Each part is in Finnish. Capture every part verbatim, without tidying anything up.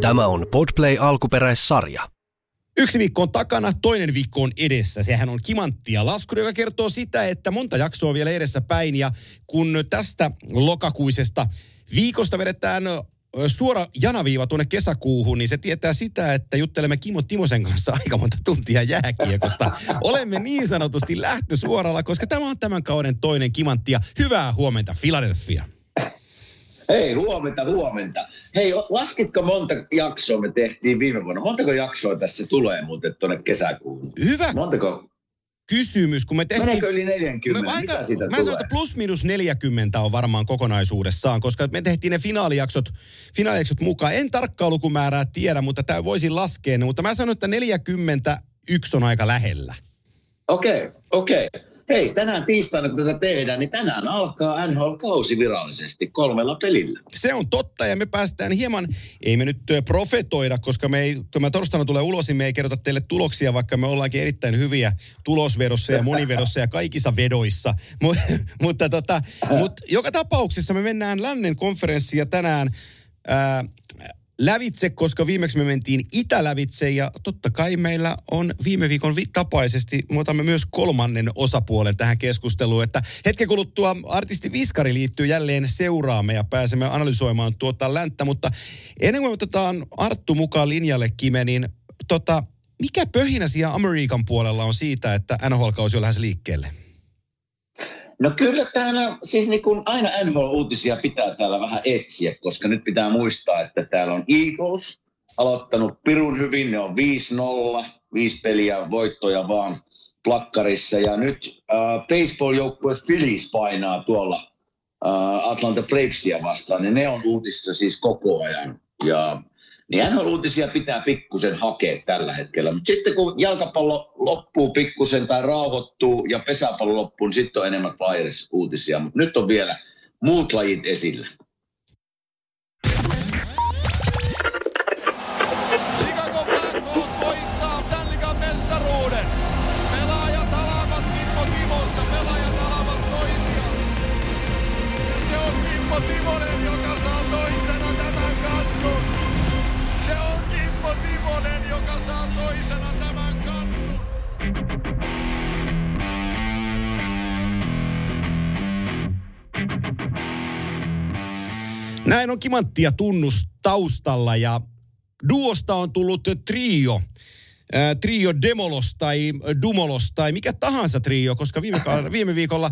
Tämä on Podplay-alkuperäissarja. Yksi viikko on takana, toinen viikko on edessä. Sehän on Kimanttia laskuri, joka kertoo sitä, että monta jaksoa on vielä edessä päin. Ja kun tästä lokakuisesta viikosta vedetään suora janaviiva tuonne kesäkuuhun, niin se tietää sitä, että juttelemme Kimo Timosen kanssa aika monta tuntia jääkiekosta. Olemme niin sanotusti lähtösuoralla, koska tämä on tämän kauden toinen Kimanttia. Hyvää huomenta, Philadelphia. Hei, huomenta, huomenta. Hei, laskitko monta jaksoa me tehtiin viime vuonna? Montako jaksoa tässä tulee muuten tuonne kesäkuuhun? Hyvä. Montako? Kysymys, kun me tehtiin... Meneekö yli neljäkymmentä? Mä, aika, Mitä siitä mä tulee? Sanon, että plus minus neljäkymmentä on varmaan kokonaisuudessaan, koska me tehtiin ne finaalijaksot, finaalijaksot mukaan. En tarkkaa lukumäärää tiedä, mutta tämä voisin laskea ne. Mutta mä sanon, että neljäkymmentäyksi on aika lähellä. Okei, okay, okei. Okay. Hei, tänään tiistaina, kun tätä tehdään, niin tänään alkaa N H L-kausi virallisesti kolmella pelillä. Se on totta, ja me päästään hieman, ei me nyt profetoida, koska me ei, kun mä torstaina tulee ulos, niin me ei kerrota teille tuloksia, vaikka me ollaankin erittäin hyviä tulosvedossa ja monivedossa ja kaikissa vedoissa. Mut, mutta tota, mut joka tapauksessa me mennään lännen konferenssia tänään ää, lävitse, koska viimeksi me mentiin itälävitse ja totta kai meillä on viime viikon tapaisesti, me otamme myös kolmannen osapuolen tähän keskusteluun, että hetken kuluttua artisti Viskari liittyy jälleen seuraamme ja pääsemme analysoimaan tuota länttä, mutta ennen kuin me otetaan Arttu mukaan linjalle, Kime, niin tota, mikä pöhinä siellä Amerikan puolella on siitä, että N H L-kausi on lähes liikkeelle? No kyllä täällä, siis niin kuin aina N H L-uutisia pitää täällä vähän etsiä, koska nyt pitää muistaa, että täällä on Eagles aloittanut pirun hyvin, ne on viisi nolla, viisi peliä voittoja vaan plakkarissa. Ja nyt äh, baseball-joukkue Phillies painaa tuolla äh, Atlanta Bravesia vastaan, ja ne on uutissa siis koko ajan. Ja niin N H L-uutisia pitää pikkusen hakea tällä hetkellä. Mutta sitten kun jalkapallo loppuu pikkusen tai rauhoittuu ja pesäpallo loppuu, niin sitten on enemmän Flyers-uutisia. Mutta nyt on vielä muut lajit esillä. Chicago Blackhawks voittaa Stanley Cupin mestaruuden. Pelaajat alavat Kimmo Timosta, pelaajat alavat toisiaan. Se on Kimo Timonen, joka saa toisena tämän katkun. Se on Kimmo Timonen, joka saa toisena tämän kannun. Näin on Kimanttia tunnus taustalla ja duosta on tullut trio. Äh, trio Demolos tai Dumolos tai mikä tahansa trio, koska viime, ka- viime viikolla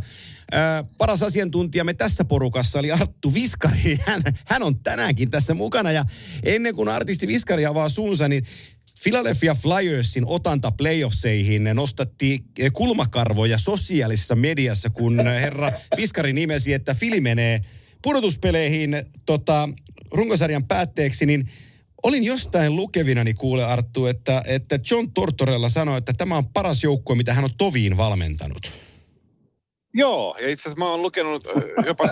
äh, paras asiantuntijamme tässä porukassa oli Arttu Viskari. Hän, hän on tänäänkin tässä mukana ja ennen kuin artisti Viskari avaa suunsa, niin Philadelphia Flyersin otanta playoffseihin nostatti kulmakarvoja sosiaalisessa mediassa, kun herra Viskari nimesi, että Fili menee pudotuspeleihin tota, runkosarjan päätteeksi, niin olin jostain lukevinani, kuule Arttu, että, että John Tortorella sanoi, että tämä on paras joukkue, mitä hän on toviin valmentanut. Joo, ja itse asiassa mä oon lukenut jopa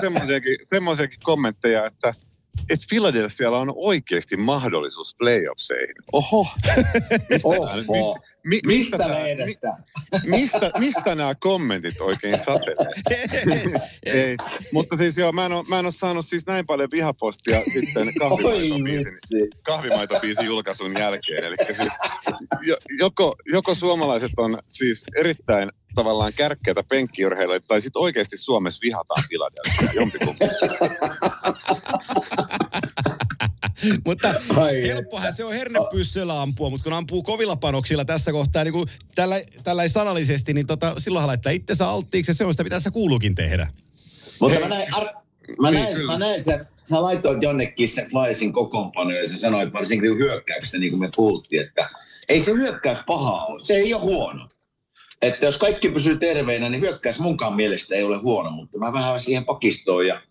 semmoisiakin kommentteja, että et Philadelphialla on oikeasti mahdollisuus playoffseihin. Oho! Mistä, Oho. Mistä, mi, mistä, mistä, nämä, mi, mistä, mistä nämä kommentit oikein satelee? Ei, ei. Mutta siis joo, mä en ole, mä en ole saanut siis näin paljon vihapostia sitten kahvimaitobiisin, kahvimaitobiisin julkaisun jälkeen. Eli siis joko, joko suomalaiset on siis erittäin tavallaan kärkkäitä penkkiurheilijoita, tai sitten oikeasti Suomessa vihataan Philadelphiaa jompikumpi. Mutta helppohan se on hernepyssyllä ampua, mutta kun ampuu kovilla panoksilla tässä kohtaa, niin kuin tällä, tällä sanallisesti, niin tota, silloinhan laittaa itsensä alttiiksi, ja se on sitä, mitä tässä kuuluukin tehdä. Mutta mä näin, ar- mä näin, niin, mä näin sä, sä laitoit jonnekin se Flyersin kokoonpanoja, ja sä sanoit varsinkin hyökkäyksestä, niin kuin me kuultiin, että ei se hyökkäys pahaa ole, se ei ole huono. Että jos kaikki pysyy terveinä, niin hyökkäys munkaan mielestä ei ole huono, mutta mä vähän siihen pakistoon ja,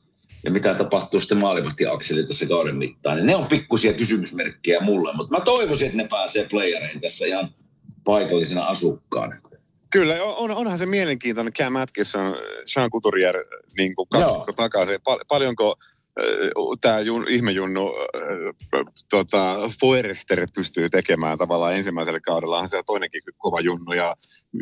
ja mitä tapahtuu sitten maalivahtiakselilla tässä kauden mittaan. Niin ne on pikkusia kysymysmerkkejä mulle, mutta mä toivoisin, että ne pääsee playereihin tässä ihan paikallisena asukkaana. Kyllä, on, onhan se mielenkiintoinen Cam Atkinson, Jean Couturier, niin kuin kaksikko takaisin. Pal- paljonko tämä ihmejunnu tota, Foerster pystyy tekemään tavallaan ensimmäisellä kaudellahan se toinenkin kova junnu ja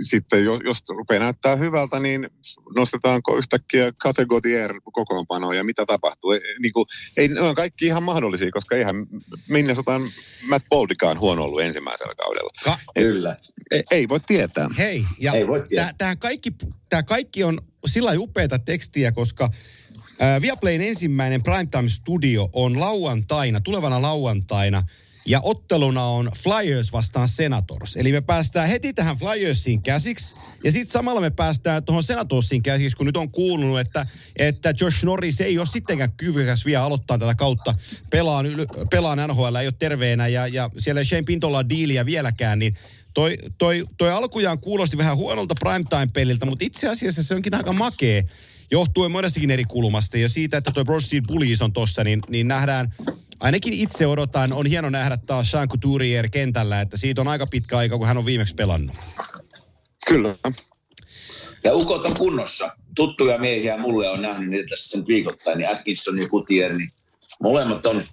sitten jos, jos rupeaa näyttää hyvältä, niin nostetaanko yhtäkkiä kategorier kokoonpanoon ja mitä tapahtuu? Ei, niin kuin, ei, ne on kaikki ihan mahdollisia, koska eihän Minnesotan Matt Boldikaan huono ollut ensimmäisellä kaudella. Ka- ei, kyllä. Ei, ei voi tietää. Hei, ja tämä kaikki, kaikki on sillä lailla upeata tekstiä, koska Uh, Viaplayn ensimmäinen Prime Time Studio on lauantaina, tulevana lauantaina, ja otteluna on Flyers vastaan Senators. Eli me päästään heti tähän Flyersiin käsiksi, ja sitten samalla me päästään tuohon Senatorsiin käsiksi, kun nyt on kuulunut, että, että Josh Norris ei ole sittenkään kyvykäs vielä aloittaa tätä kautta. Pelaan, pelaan N H L, ei ole terveenä, ja, ja siellä ei Shane Pintolla diiliä vieläkään, niin Toi, toi, toi alkujaan kuulosti vähän huonolta primetime-peliltä, mutta itse asiassa se onkin aika makea, johtuen monestakin eri kulmasta. Ja siitä, että toi Broad Street Bullies on tossa, niin, niin nähdään, ainakin itse odotan, on hieno nähdä taas Jean Couturier kentällä, että siitä on aika pitkä aika, kun hän on viimeksi pelannut. Kyllä. Ja ukot on kunnossa. Tuttuja miehiä mulle on nähnyt niitä tässä sen viikoittain, niin Atkinson ja Cutier, niin molemmat on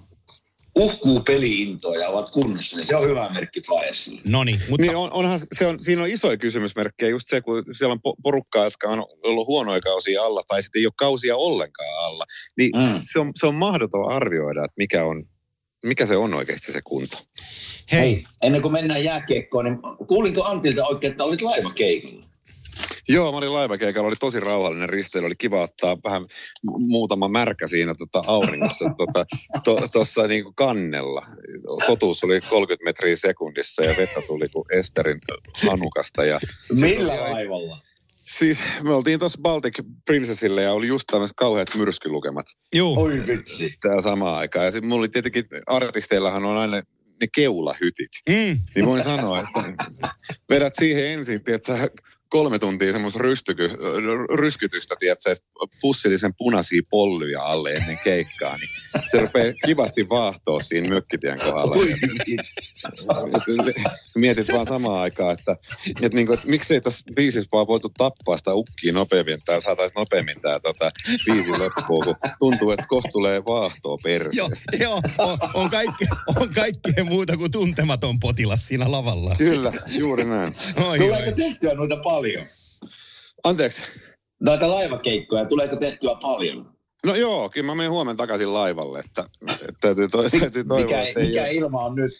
uhkuu peliintoa ja ovat kunnossa, niin se on hyvä merkki Flyersille. Noniin, mutta niin on, onhan, se on, siinä on isoja kysymysmerkkejä, just se, kun siellä on porukkaa, jotka on ollut huonoja kausia alla, tai sitten ei ole kausia ollenkaan alla, niin mm. se, on, se on mahdoton arvioida, että mikä, on, mikä se on oikeasti se kunto. Hei, Hei ennen kuin mennään jääkiekkoon, niin kuulinko Antilta oikein, että olit laivakeikalla? Joo, mä olin laivakeikalla, oli tosi rauhallinen risteily, oli kiva ottaa vähän muutama märkä siinä tota, auringossa tuossa tota, to, niinku kannella. Totuus oli kolmekymmentä metriä sekunnissa ja vettä tuli kuin Esterin hanukasta. Ja millä laivalla? Siis me oltiin tuossa Baltic Princessille ja oli just tämmöiset kauheat myrskylukemat. Joo. Oi vitsi. Tää samaan aikaan. Ja sit mulla oli tietenkin, artisteillahan on aina ne keulahytit. Mm. Niin voin sanoa, että vedät siihen ensin, tietsä, kolme tuntia semmoista rystyky, ryskytystä, tiedätkö, pussillisen punaisia pollyja alle ennen keikkaa, niin se rupeaa kivasti vaahtoa siinä mökkitien kohdalla. Mietit vaan samaan aikaan, että, että, niin kuin, että miksei tässä biisissä vaan voitu tappaa sitä ukkiin nopeammin, tai saataisiin nopeammin tämä tota, biisi loppuun, kun tuntuu, että kohta tulee vaahtoa perseestä. Joo, on, on, kaikke, on kaikkea muuta kuin tuntematon potilas siinä lavalla. Kyllä, juuri näin. Tuleeko tehtyä noita palveluja? Paljon. Anteeksi. Noita laivakeikkoja, tuleeko tehtyä paljon? No joo, kyllä mä menen huomenna takaisin laivalle, että, että täytyy, to- täytyy toivoa, mikä, että ei mikä ole. Ilma on nyt?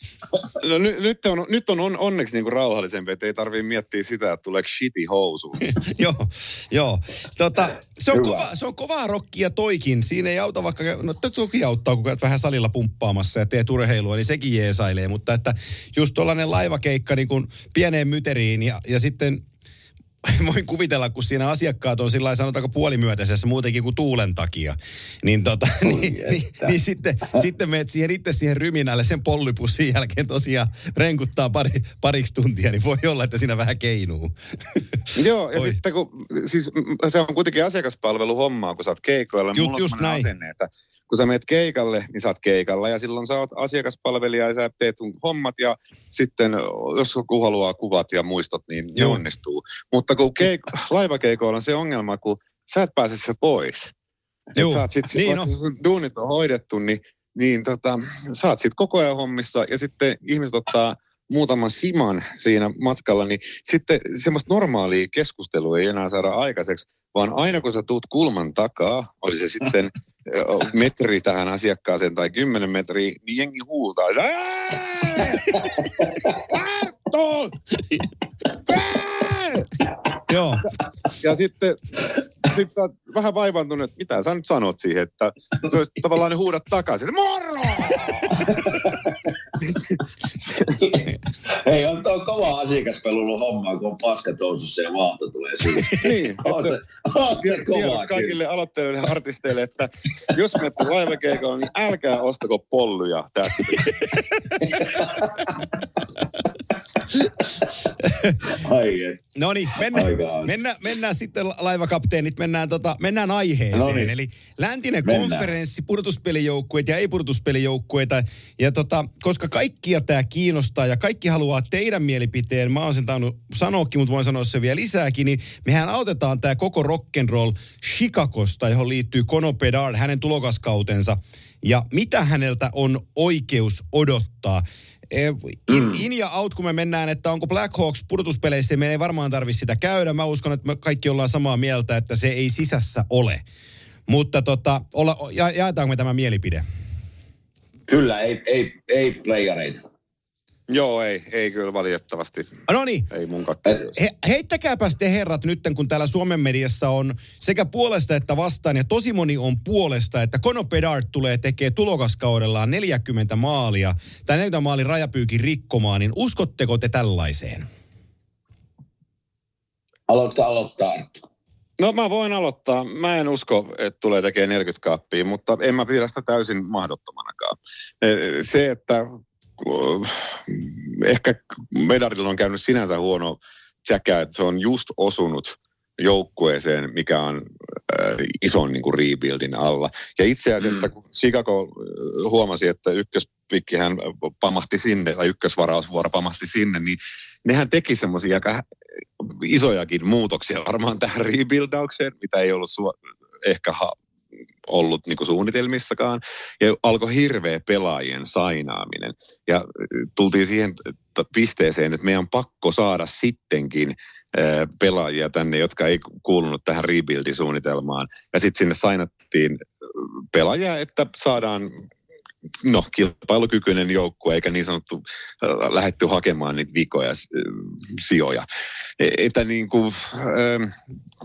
No ny- nyt on, nyt on onneksi niinku rauhallisempi, että ei tarvii miettiä sitä, että tuleeko shiti housuun. Joo, joo. Tota, se, on kova, se on kovaa rockia toikin. Siinä ei auta vaikka, no toki auttaa, kun käyt vähän salilla pumppaamassa ja teet urheilua, niin sekin jeesailee. Mutta että just tollainen laivakeikka niin kuin pieneen myteriin ja, ja sitten voin kuvitella, kun siinä asiakkaat on sillä lailla, sanotaanko puolimyötäisessä muutenkin kuin tuulen takia, niin, tota, niin, niin, niin sitten, sitten menet siihen itse siihen ryminälle sen pollypussin jälkeen tosiaan renkuttaa pari, pariksi tuntia, niin voi olla, että siinä vähän keinuu. Joo, ja sitten kun, siis se on kuitenkin asiakaspalveluhommaa, kun sä oot keikoilla, Jut, mulla on sellainen asenne, että kun sä menet keikalle, niin sä oot keikalla ja silloin sä oot asiakaspalvelija ja sä teet sun hommat ja sitten jos joku haluaa kuvat ja muistot, niin ne onnistuu. Mutta kun keik- laivakeikoilla on se ongelma, kun sä et pääse se pois. Joo, sä oot sit, niin no. Kun duunit on hoidettu, niin, niin tota, sä oot sit koko ajan hommissa ja sitten ihmiset ottaa muutaman siman siinä matkalla, niin sitten semmoista normaalia keskustelua ei enää saada aikaiseksi, vaan aina kun sä tuut kulman takaa, oli se sitten metri tähän asiakkaaseen tai kymmenen metriä, niin jengi huutaa. Arttu! Joo. Ja sitten sit olet vähän vaivantunut, että mitä sä nyt sanot siihen, että se olisi tavallaan ne huudat takaisin. Moro! Hei, on tuo kova asiakaspelulu hommaa, kun on paskatousussa ja vaahto tulee siihen. Niin. On se, on se tiedot, kovaa tiedot kaikille aloitteille artisteille, että jos menette laivakeikolla, niin älkää ostako polluja tästä. No niin, mennään, mennään, mennään sitten laivakapteenit, mennään, tota, mennään aiheeseen. Noniin. Eli läntinen mennään. Konferenssi, pudotuspelijoukkueet ja ei-pudotuspelijoukkueita. Ja tota, koska kaikkia tämä kiinnostaa ja kaikki haluaa teidän mielipiteen, mä oon sen tainnut sanoakin, mutta voin sanoa sen vielä lisääkin, niin mehän autetaan tämä koko rock'n'roll Chicagosta, johon liittyy Connor Bedard, hänen tulokaskautensa. Ja mitä häneltä on oikeus odottaa? In, in ja out, kun me mennään, että onko Blackhawks pudotuspeleissä, meidän ei varmaan tarvitse sitä käydä. Mä uskon, että me kaikki ollaan samaa mieltä, että se ei sisässä ole. Mutta tota, olla, ja, jaetaanko me tämä mielipide? Kyllä, ei, ei, ei playareita. Joo, ei, ei kyllä valitettavasti. No niin, ei mun He, heittäkääpäs te herrat nyt, kun täällä Suomen mediassa on sekä puolesta että vastaan, ja tosi moni on puolesta, että Connor Bedard tulee tekee tulokaskaudellaan neljäkymmentä maalia, tai neljäkymmentä maalin rajapyykin rikkomaan, niin uskotteko te tällaiseen? Aloittaa, aloittaa. No mä voin aloittaa. Mä en usko, että tulee tekemään neljäkymmentä kaappia, mutta en mä pidä sitä täysin mahdottomanakaan. Se, että ehkä Bedardilla on käynyt sinänsä huono tsäkä, että se on just osunut joukkueeseen, mikä on äh, ison niin kuin rebuildin alla. Ja itse asiassa, mm. kun Chicago huomasi, että ykköspikkihän pamahti sinne, tai ykkösvarausvuoro pamahti sinne, niin nehän teki semmoisia aika isojakin muutoksia varmaan tähän rebuildaukseen, mitä ei ollut su- ehkä ha- ollut niin kuin suunnitelmissakaan, ja alkoi hirveä pelaajien sainaaminen. Ja tultiin siihen pisteeseen, että meidän on pakko saada sittenkin pelaajia tänne, jotka ei kuulunut tähän rebuild-suunnitelmaan. Ja sitten sinne sainattiin pelaajia, että saadaan no, kilpailukykyinen joukkue, eikä niin sanottu lähdetty hakemaan niitä vikoja, sijoja. Että niin kuin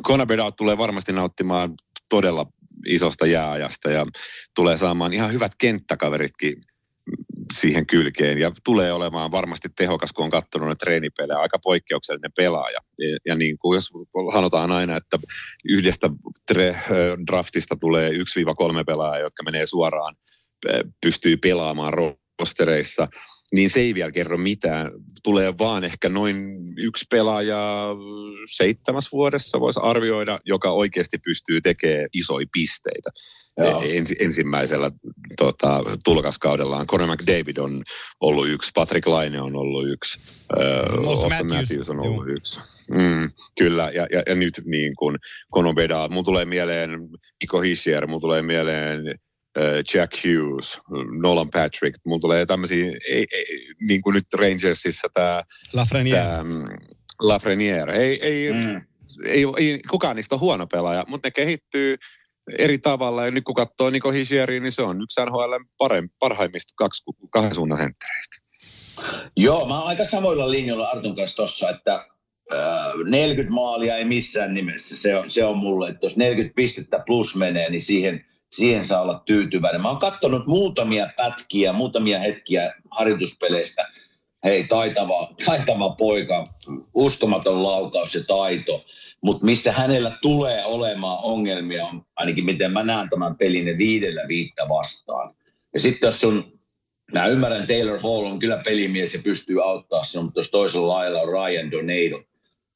Connor Bedard tulee varmasti nauttimaan todella isosta jääajasta ja tulee saamaan ihan hyvät kenttäkaveritkin siihen kylkeen ja tulee olemaan varmasti tehokas, kun on katsonut ne treenipelejä, aika poikkeuksellinen pelaaja. Ja, ja niin kuin jos sanotaan aina, että yhdestä tre, draftista tulee yksi kolme pelaajaa, jotka menee suoraan, pystyy pelaamaan rostereissa, niin se ei vielä kerro mitään. Tulee vaan ehkä noin yksi pelaaja seitsemäs vuodessa voisi arvioida, joka oikeasti pystyy tekemään isoja pisteitä. Ensi, ensimmäisellä tota, tulokaskaudellaan. Connor McDavid on ollut yksi, Patrick Laine on ollut yksi, Auston Matthews on ollut Joo. yksi. Mm, kyllä, ja, ja, ja nyt niin kuin Connor Bedard. Mun tulee mieleen Iko Hissier, mun tulee mieleen Jack Hughes, Nolan Patrick, mulla tulee tämmöisiä, ei, ei, niin kuin nyt Rangersissa tämä Lafreniere. Lafreniere. Ei, ei, mm. ei, ei, kukaan niistä on huono pelaaja, mutta ne kehittyy eri tavalla. Ja nyt kun katsoo Nico Hischieria, niin se on yksi N H L parhaimmista kahden suunnan senttereistä. Joo, mä oon aika samoilla linjoilla Artun kanssa tossa, että neljäkymmentä maalia ei missään nimessä. Se on, se on mulle, että jos neljäkymmentä pistettä plus menee, niin siihen... Siihen saa olla tyytyväinen. Mä oon katsonut muutamia pätkiä, muutamia hetkiä harjoituspeleistä. Hei, taitava, taitava poika, uskomaton laukaus ja taito. Mutta mistä hänellä tulee olemaan ongelmia on, ainakin miten mä näen tämän pelin, viidellä viittä vastaan. Ja sitten jos sun, mä ymmärrän, Taylor Hall on kyllä pelimies ja pystyy auttaa sinun, mutta jos toisella lailla on Ryan Donato,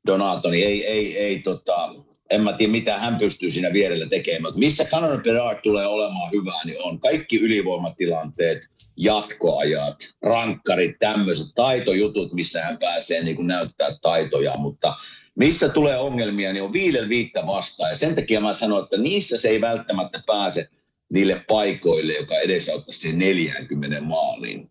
Donato niin ei, ei, ei tota... En mä tiedä, mitä hän pystyy siinä vierellä tekemään. Mutta missä Connor Bedard tulee olemaan hyvää, niin on kaikki ylivoimatilanteet, jatkoajat, rankkarit, tämmöiset taitojutut, missä hän pääsee niin kuin näyttää taitoja. Mutta mistä tulee ongelmia, niin on viiden viittä vastaan. Ja sen takia mä sanon, että niissä se ei välttämättä pääse niille paikoille, joka edesauttaisi siihen neljäänkymmeneen maaliin.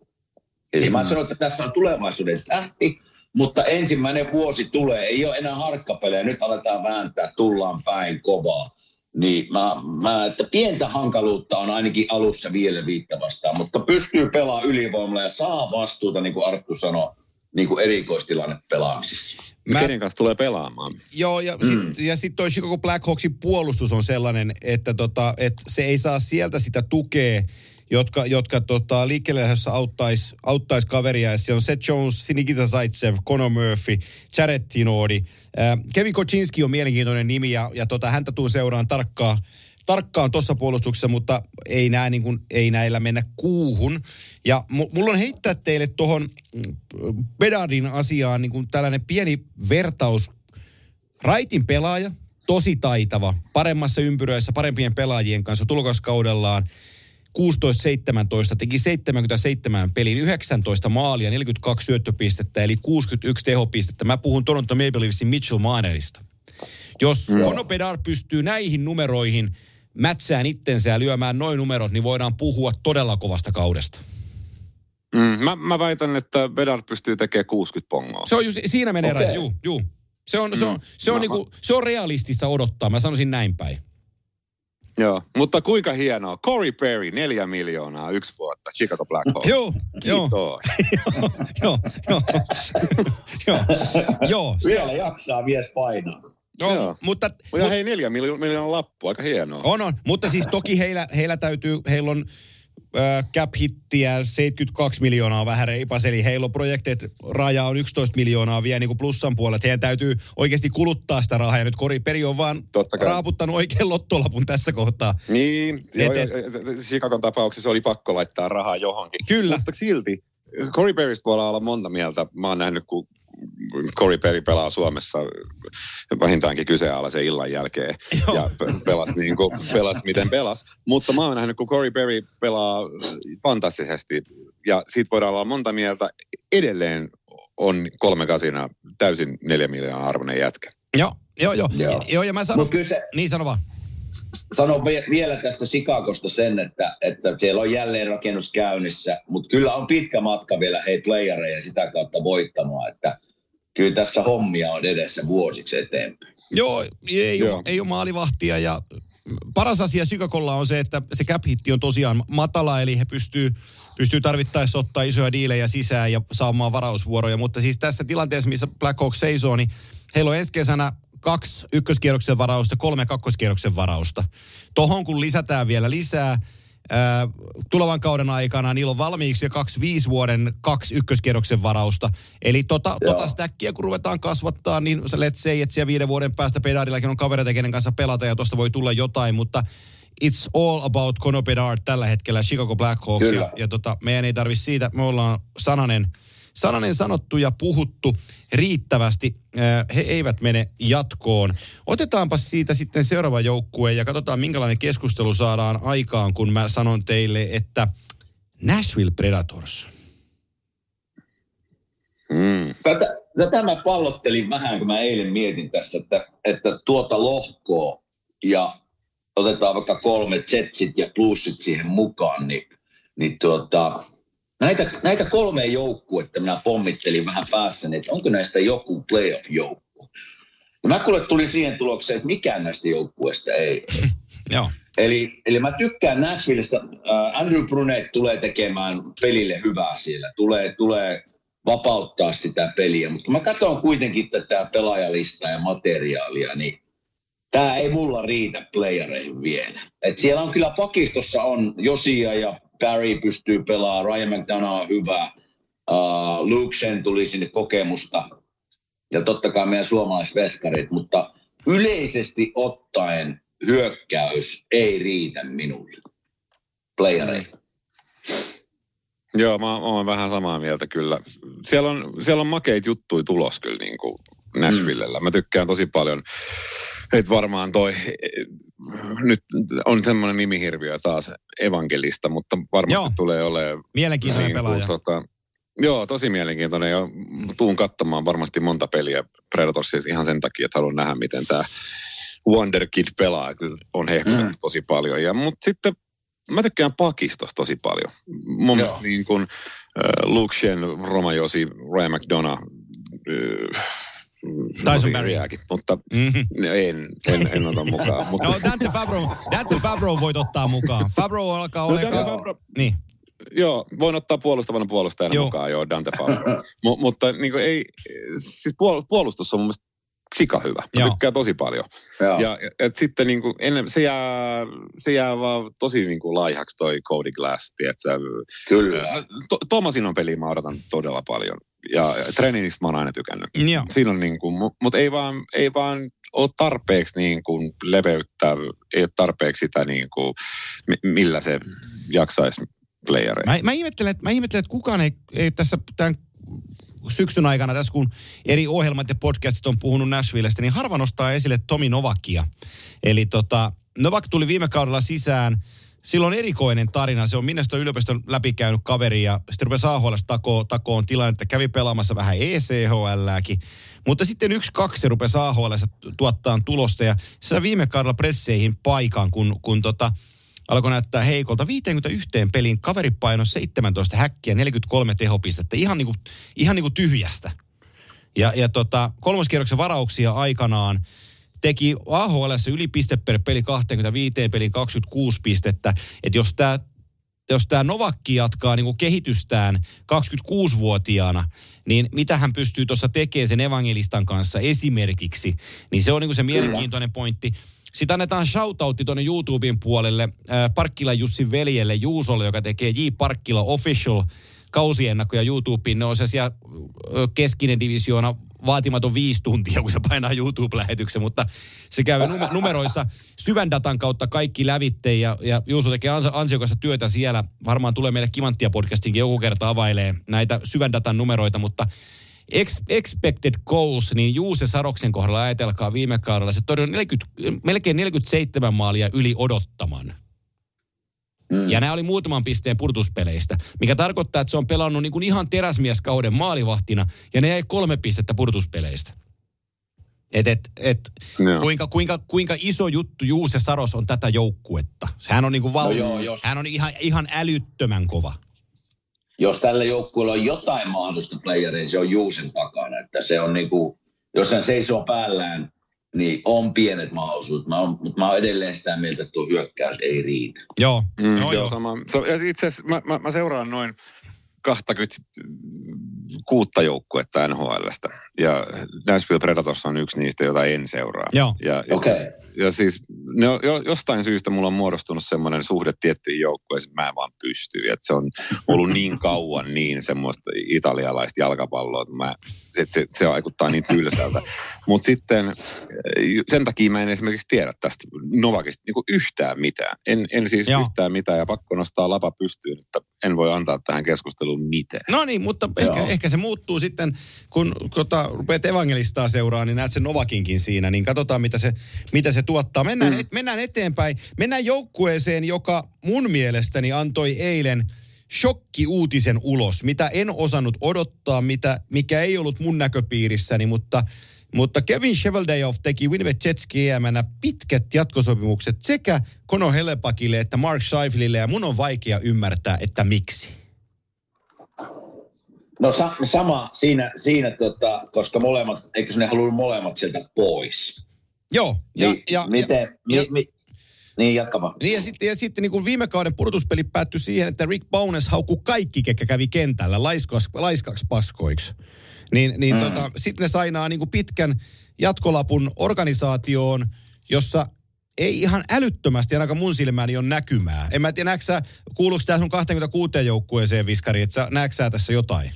Eli mä sanon, että tässä on tulevaisuuden tähti. Mutta ensimmäinen vuosi tulee, ei ole enää harkkapelejä, nyt aletaan vääntää, tullaan päin kovaa. Niin mä, mä, että pientä hankaluutta on ainakin alussa vielä viittä vastaan, mutta pystyy pelaamaan ylivoimalla ja saa vastuuta, niin kuin Arttu sanoi, niin kuin erikoistilanne pelaamisessa. Mä... Kenen kanssa tulee pelaamaan? Joo, ja mm. sitten sit toi Chicago Blackhawksin puolustus on sellainen, että tota, et se ei saa sieltä sitä tukea, jotka, jotka tota, liikkeelle lähdössä auttaisi auttais kaveria. Ja siellä on Seth Jones, Nikita Zaitsev, Connor Murphy, Jared Tinodi. Äh, Kevin Kocinski on mielenkiintoinen nimi, ja, ja tota, häntä tuun seuraan tarkkaan tarkkaan tuossa puolustuksessa, mutta ei, nää niin kuin, ei näillä mennä kuuhun. Ja mulla on heittää teille tuohon Bedardin asiaan niin kuin tällainen pieni vertaus. Raitin pelaaja, tosi taitava, paremmassa ympyröissä, parempien pelaajien kanssa tulokaskaudellaan. kuusitoista seitsemäntoista, teki seitsemänkymmentäseitsemän pelin, yhdeksäntoista maalia, neljäkymmentäkaksi syöttöpistettä, eli kuusikymmentäyksi tehopistettä. Mä puhun Toronto Maple Leafsin Mitchell Marnerista. Jos Kono Bedard pystyy näihin numeroihin mätsään itsensä ja lyömään noin numerot, niin voidaan puhua todella kovasta kaudesta. Mm, mä, mä väitän, että Bedard pystyy tekemään kuusikymmentä pongoa. Se on just, siinä menee okay. Raja, juu. Se on, se on, mm, se on, no, niinku, se on realistista odottaa, mä sanoisin näin päin. Joo, mutta kuinka hienoa. Corey Perry, neljä miljoonaa, yksi vuotta, Chicago Blackhawks. Joo, joo. Joo, joo, joo. Joo. Vielä jaksaa mies painaa. Joo, joo. mutta... Ja mut, hei, neljä miljoonaa lappu, aika hienoa. On, on, mutta siis toki heillä, heillä täytyy, heillä on... cap-hittiä, seitsemänkymmentäkaksi miljoonaa vähän reipas, eli heillä on projekteet, raja on yksitoista miljoonaa vielä niin kuin plussan puolella, heidän täytyy oikeasti kuluttaa sitä rahaa, ja nyt Corey Perry on vaan raaputtanut oikein lottolapun tässä kohtaa. Niin, et, et, et, Chicagon tapauksessa oli pakko laittaa rahaa johonkin. Kyllä. Mutta silti, Corey Perrystä puolella olla monta mieltä, mä oon nähnyt, kun Corey Perry pelaa Suomessa vähintäänkin kyseenalaisen illan jälkeen. Joo. Ja pelasi niin kuin pelasi miten pelasi. Mutta mä oon nähnyt, kun Corey Perry pelaa fantastisesti ja siitä voidaan olla monta mieltä. Edelleen on kolme kasina täysin neljä miljoonaa arvoinen jätkä. Joo, joo, joo. Joo, joo ja mä sanon, se, niin sano vaan. Sano vielä tästä Chicagosta sen, että, että siellä on jälleen rakennus käynnissä, mutta kyllä on pitkä matka vielä hei playereja sitä kautta voittamaan, että kyllä tässä hommia on edessä vuosiksi eteenpäin. Joo, ei, Joo. Ole, ei ole maalivahtia ja paras asia Chicagolla on se, että se cap-hitti on tosiaan matala, eli he pystyy, pystyy tarvittaessa ottaa isoja diilejä sisään ja saamaan varausvuoroja, mutta siis tässä tilanteessa, missä Blackhawks seisoo, niin heillä on ensi kesänä kaksi ykköskierroksen varausta, kolme kakkoskierroksen varausta. Tohon kun lisätään vielä lisää, ää, tulevan kauden aikana niillä on valmiiksi jo kaksi viisi vuoden kaksi ykköskierroksen varausta. Eli tota, tota stäkkiä kun ruvetaan kasvattaa, niin let's say, että siellä viiden vuoden päästä Bedardillakin on kavereita, kenen kanssa pelata ja tuosta voi tulla jotain, mutta it's all about Connor Bedard tällä hetkellä, Chicago Blackhawks. Ja, ja tota, meidän ei tarvitse siitä, me ollaan sananen. Sananen sanottu ja puhuttu riittävästi. He eivät mene jatkoon. Otetaanpa siitä sitten seuraava joukkue ja katsotaan, minkälainen keskustelu saadaan aikaan, kun mä sanon teille, että Nashville Predators. Mm. Tätä, tätä mä pallottelin vähän, kun mä eilen mietin tässä, että, että tuota lohkoa ja otetaan vaikka kolme zetsit ja plussit siihen mukaan, niin, niin tuota... Näitä, näitä kolme joukkuetta minä pommittelin vähän päässäni, että onko näistä joku playoff-joukkue. Mä kuule tulin siihen tulokseen, että mikään näistä joukkueista ei ole. Eli, eli mä tykkään Nashvillestä. Andrew Brunette tulee tekemään pelille hyvää siellä. Tulee, tulee vapauttaa sitä peliä. Mutta mä katson kuitenkin tätä pelaajalistaa ja materiaalia, niin tämä ei mulla riitä playereihin vielä. Et siellä on kyllä pakistossa on Josia ja... Barry pystyy pelaamaan, Ryan McDonough on hyvä, uh, Luke Schenn tuli sinne kokemusta ja totta kai meidän suomalaisveskarit, mutta yleisesti ottaen hyökkäys ei riitä minulle, playereille. Joo, mä, mä oon vähän samaa mieltä kyllä. Siellä on, siellä on makeit juttuja tulos kyllä niin kuin Nashvillellä. Mä tykkään tosi paljon. Et varmaan toi, nyt on semmoinen nimihirviö taas Evangelista, mutta varmasti joo. Tulee olemaan... Mielenkiintoinen niin, pelaaja. Tota, joo, tosi mielenkiintoinen ja tuun katsomaan varmasti monta peliä Predatorsia ihan sen takia, että haluan nähdä, miten tämä Wonder Kid pelaa. On hehkutettu mm. tosi paljon. Ja, mutta sitten mä tykkään pakistosta tosi paljon. Mun mielestä niin kuin uh, Luke Schenn, Roma Josi, Ryan McDonough... Uh, Tyson Barryäkin, mutta mm-hmm. en, en, en ota mukaan. Mutta. No Dante Fabro, Dante Fabro voit ottaa mukaan. Fabro alkaa no, olekaan. Fabro. Niin. Joo, voin ottaa puolustavana puolustajana joo. mukaan, joo, Dante Fabro. M- mutta niin kuin ei, siis puol- puolustus on mun mielestä sika hyvä. Mä joo. tykkään tosi paljon. Joo. Ja et sitten niin kuin, ennen, se, jää, se jää vaan tosi niin kuin laihaksi toi Cody Glass, tietsä. Kyllä. To- Tomasin on peliä mä odotan todella paljon. ja treenistä mä oon aina tykännyt. Joo. Siinä on niin kuin, mutta ei vaan, ei vaan ole tarpeeksi niin kuin leveyttä, ei ole tarpeeksi sitä niin kuin, millä se jaksaisi playereita. Mä, mä ihmettelen, että, mä ihmettelen, että kukaan ei, ei tässä tämän syksyn aikana, tässä kun eri ohjelmat ja podcastit on puhunut Nashvillestä, niin harva nostaa esille Tomi Novakia. Eli tota, Novak tuli viime kaudella sisään. Sillä on erikoinen tarina. Se on Minnesotan yliopiston läpikäynyt kaveri ja sitten rupesi A H L:stä takoon, takoon tilannetta. Kävi pelaamassa vähän E C H L:ääkin. Mutta sitten yksi kaksi se rupesi A H L:ssä tuottaa tulosta ja se viime kaudella presseihin paikan, kun, kun tota, alkoi näyttää heikolta. viisikymmentäyksi pelin kaveripaino seitsemäntoista häkkiä, neljäkymmentäkolme tehopistettä. Ihan niin kuin, ihan niin kuin tyhjästä. Ja, ja tota, kolmoskierroksen varauksia aikanaan. Teki A H L:ssä yli piste per peli kaksikymmentäviisi pelin kaksikymmentäkuusi pistettä. Että jos tämä jos tää Novakki jatkaa niinku kehitystään kaksikymmentäkuusivuotiaana, niin mitä hän pystyy tuossa tekemään sen evangelistan kanssa esimerkiksi, niin se on niinku se mielenkiintoinen pointti. Sitten annetaan shoutoutti tuonne YouTuben puolelle äh, Parkkila Jussin veljelle Juusolle, joka tekee J. Parkkila Official kausiennakkoja YouTubeen. Ne on se siellä keskinen divisioona. Vaatimaton viisi tuntia, kun se painaa YouTube-lähetyksen, mutta se käy numeroissa syvän datan kautta kaikki lävitteen ja, ja Juuso tekee ansiokasta työtä siellä. Varmaan tulee meille Kimanttia-podcastinkin joku kerta availee näitä syvän datan numeroita, mutta ex, expected goals, niin Juuse Saroksen kohdalla ajatelkaa viime kaudella. Se todella melkein neljäkymmentäseitsemän maalia yli odottaman. Mm. Ja nämä oli muutaman pisteen purtuspeleistä, mikä tarkoittaa, että se on pelannut niin kuin ihan teräsmieskauden maalivahtina, ja ne jäi kolme pistettä purtuspeleistä. Et, et, et, no. kuinka, kuinka, kuinka iso juttu Juuse Saros on tätä joukkuetta? Hän on, niin kuin val... no joo, jos... Hän on ihan, ihan älyttömän kova. Jos tällä joukkueella on jotain mahdollista playeria, se on Juusen takana. Että se on niin kuin, jos hän seisoo päällään, niin on pienet mahdollisuudet, mutta mä oon edelleen sitä mieltä, että tuo hyökkäys ei riitä. Joo, mm, joo, joo. Sama. Itse asiassa mä, mä, mä seuraan noin kaksikymmentäkuusi joukkuetta N H L:stä. Ja Nashville Predators on yksi niistä, jota en seuraa. Joo, ja, okei. Okay. Ja, ja siis ne on, jostain syystä mulla on muodostunut semmoinen suhde tiettyihin joukkueisiin, mä en vaan pystyy. Että se on ollut niin kauan niin semmoista italialaista jalkapalloa, että mä, et se, se vaikuttaa niin tylsältä. Mutta sitten sen takia mä en esimerkiksi tiedä tästä Novakista niin kuin yhtään mitään. En, en siis joo. yhtään mitään ja pakko nostaa lapa pystyyn, että en voi antaa tähän keskusteluun mitään. No niin, mutta ehkä, ehkä se muuttuu sitten, kun kota, rupeat evangelistaa seuraa, niin näet sen Novakinkin siinä, niin katsotaan mitä se, mitä se tuottaa. Mennään, mm. et, mennään eteenpäin. Mennään joukkueeseen, joka mun mielestäni antoi eilen shokkiuutisen ulos, mitä en osannut odottaa, mitä, mikä ei ollut mun näköpiirissäni, mutta, mutta Kevin Cheveldayoff teki Winnipeg Jets G M:nä pitkät jatkosopimukset sekä Kono Helepakille että Mark Scheifelille, ja mun on vaikea ymmärtää, että miksi. No sa- sama siinä, siinä tota, koska molemmat, eikö ne halunnut molemmat sieltä pois? Joo. Ja, niin, ja, miten, ja, mi, ja, mi, niin jatkamaan. Niin ja sitten sit, niin viime kauden pudotuspeli päättyi siihen, että Rick Bowness haukui kaikki, ketkä kävi kentällä laiskaksi, laiskaksi paskoiksi. Niin, niin mm. tota, sitten ne sainaa niin kuin pitkän jatkolapun organisaatioon, jossa ei ihan älyttömästi, ainakaan mun silmääni on näkymää. En mä tiedä, näetkö sä, kuuluuko tää sun kaksikymmentäkuusi joukkueeseen, Viskari, että näetkö sä tässä jotain?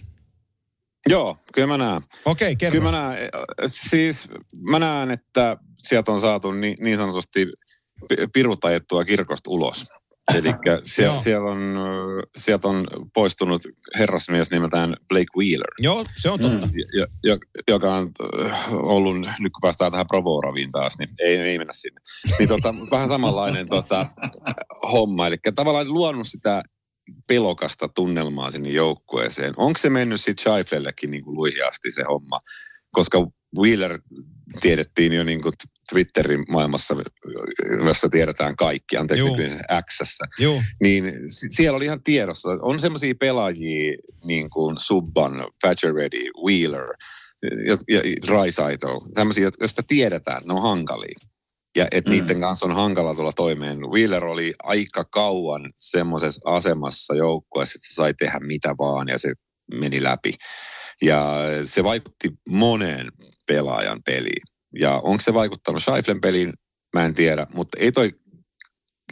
Joo, kyllä mä näen. Okei, okay, kerro. Kyllä mä näen, siis mä näen, että sieltä on saatu niin, niin sanotusti pirut ajettua kirkosta ulos. Elikkä siellä, siellä on, sieltä on poistunut herrasmies nimeltään Blake Wheeler. Joo, se on totta. Mm. Jo, jo, joka on ollut, nyt kun päästään tähän Provoraviin taas, niin ei, ei mennä sinne. Niin tota, vähän samanlainen tota, homma. Elikkä tavallaan luonut sitä pelokasta tunnelmaa sinne joukkueeseen. Onko se mennyt sitten Scheiflellekin niin kuin luihin asti se homma? Koska Wheeler tiedettiin jo niin kuin Twitterin maailmassa, jossa tiedetään kaikki, anteeksi X:ssä. Niin siellä oli ihan tiedossa. On semmoisia pelaajia, niin kuin Subban, Pacioretty, Wheeler ja, ja Draisaitl, tämmöisiä, joista tiedetään, ne on hankalia. Ja että mm. niiden kanssa on hankala tulla toimeen. Wheeler oli aika kauan semmoisessa asemassa joukkueessa, että se sai tehdä mitä vaan ja se meni läpi. Ja se vaikutti moneen pelaajan peliin. Ja onko se vaikuttanut Scheifelen peliin? Mä en tiedä, mutta ei toi,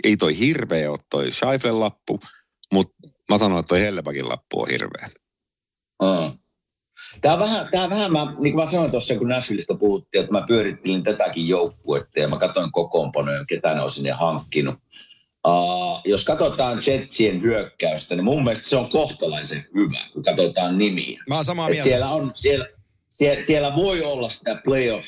ei toi hirveä ole toi Scheifelen lappu, mutta mä sanon, että toi Hellebakin lappu on hirveä. Mm. Tämä vähän, tämä vähän mä, niin kuin mä sanoin tuossa, kun Nashvillestä puhuttiin, että mä pyörittelin tätäkin joukkuetta ja mä katsoin kokoonpanoja, ketä ne on sinne hankkinut. Uh, jos katsotaan Jetsien hyökkäystä, niin mun mielestä se on kohtalaisen hyvä, kun katsotaan nimiä. Mä oon samaa mieltä. Siellä, on, siellä, siellä, siellä voi olla sitä playoff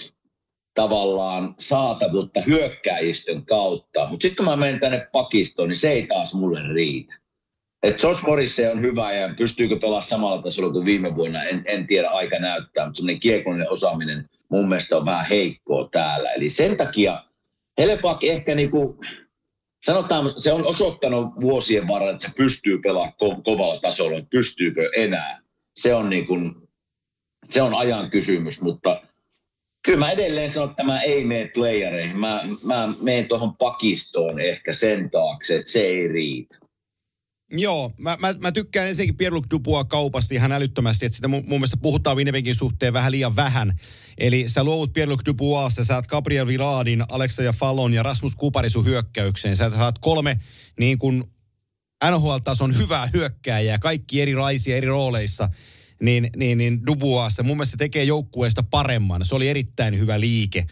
tavallaan saatavuutta hyökkäjistön kautta, mutta sitten kun mä menen tänne pakistoon, niin se ei taas mulle riitä. Et Sosborissa se on hyvä ja pystyykö pelaamaan samalla tasolla kuin viime vuonna, en, en tiedä, aika näyttää, mutta semmoinen kiekollinen osaaminen mun mielestä on vähän heikkoa täällä. Eli sen takia Helepak ehkä niinku, sanotaan, se on osoittanut vuosien varrella, että se pystyy pelaamaan ko- kovalla tasolla, että pystyykö enää. Se on, niinku, se on ajan kysymys, mutta kyllä mä edelleen sanon, että mä ei mene playereihin. Mä, mä menen tuohon pakistoon ehkä sen taakse, että se ei riitä. Joo, mä, mä, mä tykkään ensinnäkin Pierre-Luc Dubois kaupasta ihan älyttömästi, että sitä mun, mun mielestä puhutaan Winnipegin suhteen vähän liian vähän. Eli sä luovut Pierre-Luc Duboisista, sä oot Gabriel Viladin, Alexei Fallon ja Rasmus Kuparin sun hyökkäykseen. Sä saat kolme niin kuin N H L-tason hyvää hyökkääjää, kaikki erilaisia eri rooleissa, niin, niin, niin Dubois, mun mielestä se tekee joukkueesta paremman. Se oli erittäin hyvä liike.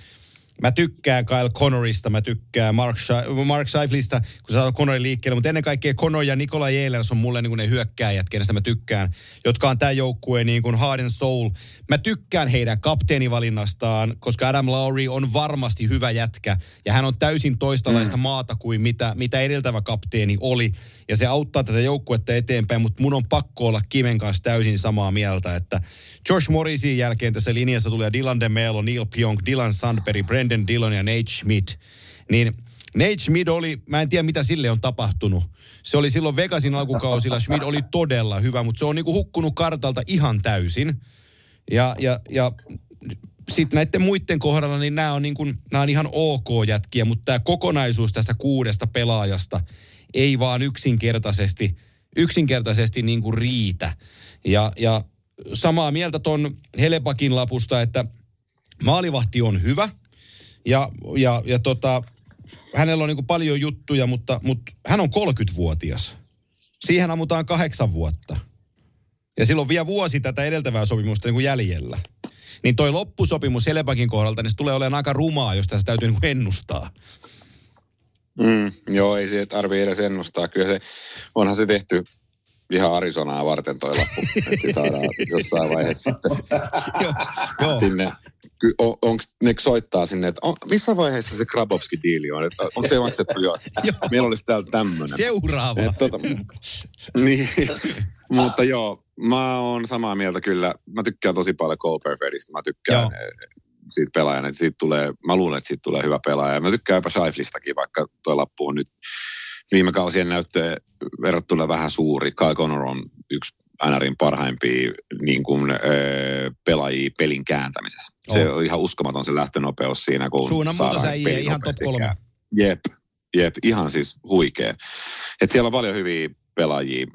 Mä tykkään Kyle Connerista, mä tykkään Mark, Sha- Mark Scheifelestä, kun saa Connerin liikkeelle, mutta ennen kaikkea Connor ja Nikola Ehlers on mulle niin ne hyökkääjät, kenestä mä tykkään, jotka on tämän joukkueen niin kuin heart and soul. Mä tykkään heidän kapteenivalinnastaan, koska Adam Lowry on varmasti hyvä jätkä, ja hän on täysin toistalaista mm. maata kuin mitä, mitä edeltävä kapteeni oli, ja se auttaa tätä joukkuetta eteenpäin, mutta mun on pakko olla Kimen kanssa täysin samaa mieltä, että Josh Morrisin jälkeen tässä linjassa tulee Dylan DeMelo, Neil Pionk, Dylan Sandberg, Brent Dillon ja Nate Schmidt, niin Nate Schmidt oli, mä en tiedä mitä sille on tapahtunut. Se oli silloin Vegasin alkukausilla, Schmidt oli todella hyvä, mutta se on niinku hukkunut kartalta ihan täysin. Ja, ja, ja sitten näiden muiden kohdalla, niin nämä on, niinku, nämä on ihan ok jätkiä, mutta tämä kokonaisuus tästä kuudesta pelaajasta ei vaan yksinkertaisesti, yksinkertaisesti niinku riitä. Ja, ja samaa mieltä ton Helepakin lapusta, että maalivahti on hyvä. Ja, ja, ja tota, hänellä on niin kuin paljon juttuja, mutta, mutta hän on kolmekymmentävuotias. Siihen ammutaan kahdeksan vuotta. Ja silloin vielä vuosi tätä edeltävää sopimusta niin kuin jäljellä. Niin toi loppusopimus Helepakin kohdalta, niin se tulee olemaan aika rumaa, jos tässä täytyy niin kuin ennustaa. Mm, joo, ei se tarvitse edes ennustaa. Kyllä se, onhan se tehty ihan Arizonaa varten toi lappu. Että saadaan jossain vaiheessa sinne. Kyllä, on, onko ne soittaa sinne, että on, missä vaiheessa se Grabowski-diili on? Että onko se maksettu jo? Meillä olisi täällä tämmöinen. Seuraava. Et, tota, niin, mutta joo, mä oon samaa mieltä kyllä. Mä tykkään tosi paljon Cole Perfettistä. Mä tykkään joo. siitä pelaajana. Että siitä tulee, mä luulen, että siitä tulee hyvä pelaaja. Mä tykkään jopa Scheifelistäkin, vaikka toi lappu on nyt viime kausien näyttöön verrattuna vähän suuri. Kyle Connor on yksi Anarin parhaimpia niin kuin, öö, pelaajia pelin kääntämisessä. Oh. Se on ihan uskomaton se lähtönopeus siinä, kun suunnanmuutos äijä ihan top kolme. Kää. Jep, jep, ihan siis huikea. Et siellä on paljon hyviä pelaajia,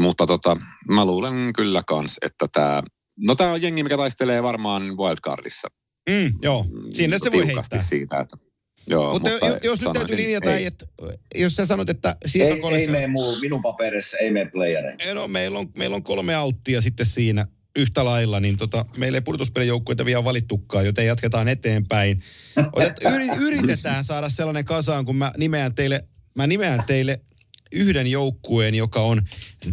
mutta tota, mä luulen kyllä kans, että tää, no tää on jengi, mikä taistelee varmaan wildcardissa. Mm, joo, sinne se voi heittää. Siitä, että joo, mutta, mutta jo, jos nyt täytyy linjata, ei, että jos sä sanot, että siirtokoneessa... Ei, ei mene muu, minun paperissa ei mene playereihin. No, meillä on, meillä on kolme auttia sitten siinä yhtä lailla, niin tota, meillä ei pudotuspelijoukkueita vielä valittukaan, joten jatketaan eteenpäin. Otet, yritetään saada sellainen kasaan, kun mä nimeän teille, mä nimeän teille yhden joukkueen, joka on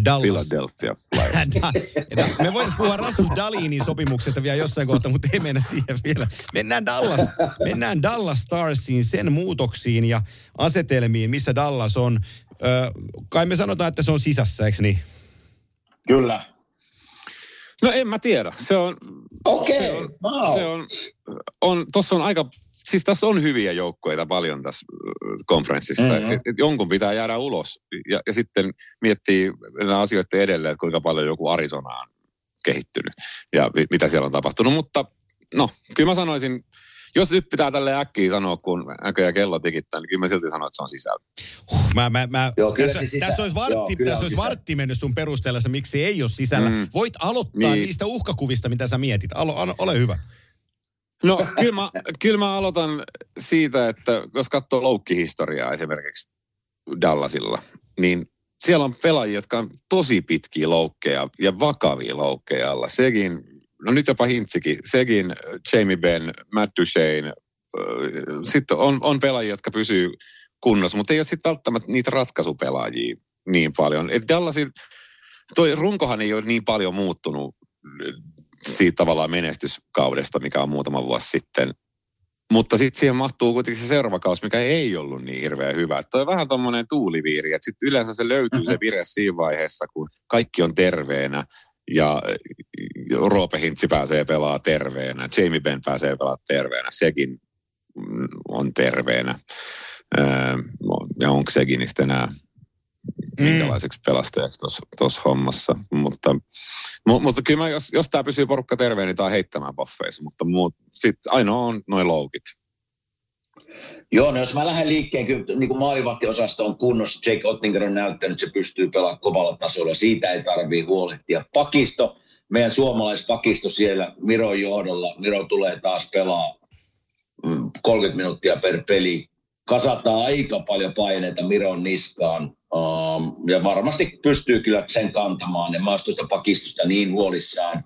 Dallas. Philadelphia Flyers. Me voitaisiin puhua Rasmus Dalinin sopimuksesta vielä jossain kohtaa, mutta ei mennä siihen vielä. Mennään Dallas, mennään Dallas Starsiin, sen muutoksiin ja asetelmiin, missä Dallas on. Ö, kai me sanotaan, että se on sisässä, eikö niin? Kyllä. No en mä tiedä. Se on... Okei, okay, wow. Se on... on tossa on aika... Siis tässä on hyviä joukkueita paljon tässä konferenssissa. Mm-hmm. Et, et jonkun pitää jäädä ulos. Ja, ja sitten miettii nämä asioita edelleen, että kuinka paljon joku Arizona on kehittynyt ja mit, mitä siellä on tapahtunut. Mutta no, kyllä mä sanoisin, jos nyt pitää tälleen äkkiä sanoa, kun näköjään kello tikittää, niin kyllä mä silti sanon, että se on sisällä. Huh, mä, mä, mä, Joo, tässä, tässä olisi vartti, Joo, tässä olisi vartti mennyt sun perusteella, miksi ei ole sisällä. Mm. Voit aloittaa niin. niistä uhkakuvista, mitä sä mietit. Alo, an, ole hyvä. No, kyllä mä, kyllä mä aloitan siitä, että jos katsoo loukkihistoriaa esimerkiksi Dallasilla, niin siellä on pelaajia, jotka on tosi pitkiä loukkeja ja vakavia loukkeja alla. Sekin, no nyt jopa Hintsikin, sekin, Jamie Benn, Matt Duchene. Sitten on, on pelaajia, jotka pysyy kunnossa, mutta ei ole sitten välttämättä niitä ratkaisupelaajia niin paljon. Et tällaisia, toi runkohan ei ole niin paljon muuttunut siitä tavallaan menestyskaudesta, mikä on muutama vuosi sitten. Mutta sitten siihen mahtuu kuitenkin se seuraava kausi, mikä ei ollut niin hirveän hyvä. Tuo on vähän tommoinen tuuliviiri, että sitten yleensä se löytyy se vire siinä vaiheessa, kun kaikki on terveenä ja Roope Hintsi pääsee pelaa terveenä, Jamie Benn pääsee pelaa terveenä, sekin on terveenä. Ja onko sekin sitten enää minkälaiseksi pelastajaksi tuossa hommassa. Mutta, mu, mutta kyllä mä, jos, jos tämä pysyy porukka terveen, niin tämä heittämään buffeissa. Mutta muut, sit ainoa on noin loukit. Joo, no jos mä lähden liikkeen, kyllä niin kuin maalivahtiosasto on kunnossa. Jake Ottinger on näyttänyt, että se pystyy pelaamaan kovalla tasolla. Siitä ei tarvitse huolehtia. Pakisto, meidän suomalaispakisto siellä Miron johdolla. Miro tulee taas pelaa kolmekymmentä minuuttia per peli. Kasataan aika paljon paineita Miron niskaan. Um, ja varmasti pystyy kyllä sen kantamaan. En mä olisi tuosta pakistosta niin huolissaan.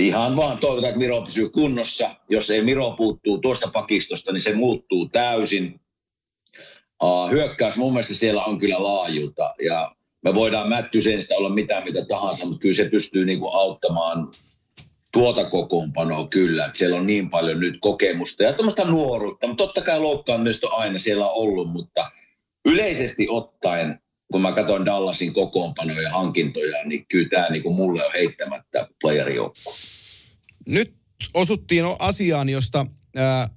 Ihan vaan toivotaan, että Miro pysyy kunnossa. Jos ei Miro puuttuu tuosta pakistosta, niin se muuttuu täysin. Uh, hyökkäys mun mielestä siellä on kyllä laajuutta. Ja me voidaan Mättysenistä olla mitään mitä tahansa, mutta kyllä se pystyy niinku auttamaan tuota kokoonpanoa kyllä. Et siellä on niin paljon nyt kokemusta ja tuommoista nuoruutta. Mutta totta kai loukkaantumista on aina siellä on ollut, mutta yleisesti ottaen, kun mä katson Dallasin kokoonpanoja ja hankintoja, niin kyllä tämä niin kuin mulle on heittämättä playerijoukko. Nyt osuttiin asiaan, josta ää, ää,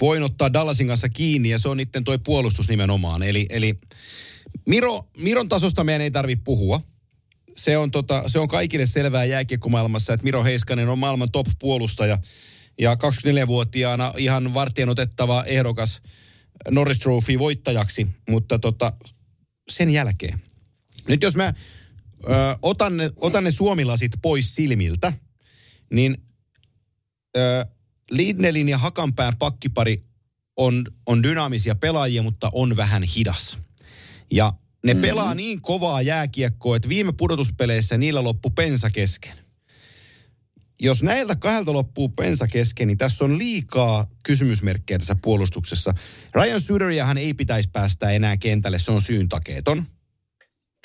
voin ottaa Dallasin kanssa kiinni, ja se on niiden toi puolustus nimenomaan. Eli, eli Miro, Miron tasosta meidän ei tarvitse puhua. Se on, tota, se on kaikille selvää jääkiekkomaailmassa, että Miro Heiskanen on maailman top-puolustaja, ja kaksikymmentäneljävuotiaana ihan vartien otettava ehdokas Norris Trophy voittajaksi, mutta tota, sen jälkeen. Nyt jos mä ö, otan, ne, otan ne suomilasit pois silmiltä, niin ö, Lidnellin ja Hakanpään pakkipari on, on dynaamisia pelaajia, mutta on vähän hidas. Ja ne mm-hmm. pelaa niin kovaa jääkiekkoa, että viime pudotuspeleissä niillä loppui pensa kesken. Jos näiltä kahdelta loppuu pensa kesken, niin tässä on liikaa kysymysmerkkejä tässä puolustuksessa. Ryan Suteriahan ei pitäisi päästä enää kentälle, se on syyntakeeton.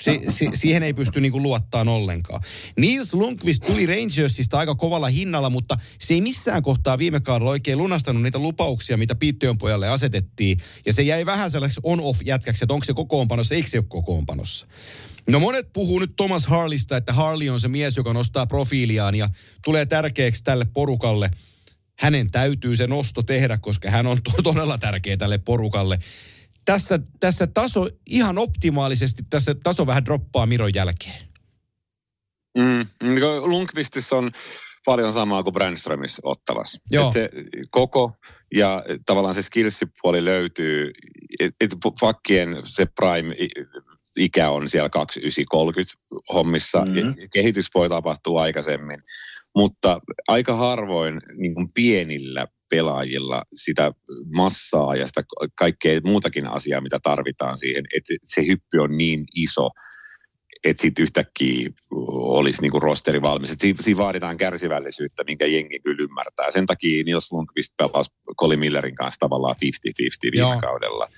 Si- si- siihen ei pysty niinku luottaan ollenkaan. Nils Lundqvist tuli Rangersista aika kovalla hinnalla, mutta se ei missään kohtaa viime kaudella oikein lunastanut niitä lupauksia, mitä Piittiön pojalle asetettiin. Ja se jäi vähän sellaiseksi on-off-jätkäksi, että onko se kokoonpanossa, eikö se ole kokoonpanossa. No monet puhuu nyt Thomas Harleysta, että Harley on se mies, joka nostaa profiiliaan ja tulee tärkeäksi tälle porukalle. Hänen täytyy se nosto tehdä, koska hän on todella tärkeä tälle porukalle. Tässä, tässä taso ihan optimaalisesti, tässä taso vähän droppaa Miron jälkeen. Mm, Lundqvistissä on paljon samaa kuin Brännströmissä Ottavassa. Se koko ja tavallaan se skillsipuoli löytyy, että et, pakkien se prime ikä on siellä kaksikymmentäyhdeksän kolmekymmentä hommissa, mm-hmm. kehitys voi tapahtua aikaisemmin, mutta aika harvoin niin kuin pienillä pelaajilla sitä massaa ja sitä kaikkea muutakin asiaa, mitä tarvitaan siihen, että se hyppy on niin iso, että sitten yhtäkkiä olisi niin kuin rosteri valmis. Et siinä vaaditaan kärsivällisyyttä, minkä jengi kyllä ymmärtää. Sen takia Nils Lundqvist pelasi Colin Millerin kanssa tavallaan viisikymmentä viisikymmentä viime Joo. kaudella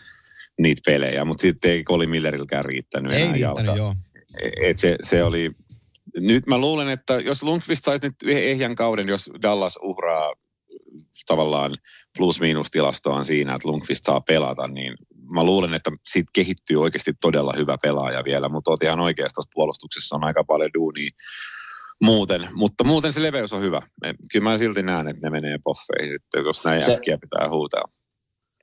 niitä pelejä, mutta sitten ei Colin Millerilläkään riittänyt ei enää riittänyt, jalka. Joo. Et se, se oli, nyt mä luulen, että jos Lundqvist saisi nyt ehjän kauden, jos Dallas uhraa tavallaan plus-miinus tilastoaan siinä, että Lundqvist saa pelata, niin mä luulen, että siitä kehittyy oikeasti todella hyvä pelaaja vielä, mutta oot ihan oikeasti tuossa puolustuksessa on aika paljon duunia muuten, mutta muuten se leveys on hyvä. Kyllä mä silti näen, että ne menee poffeihin sitten, jos näin se äkkiä pitää huutaa.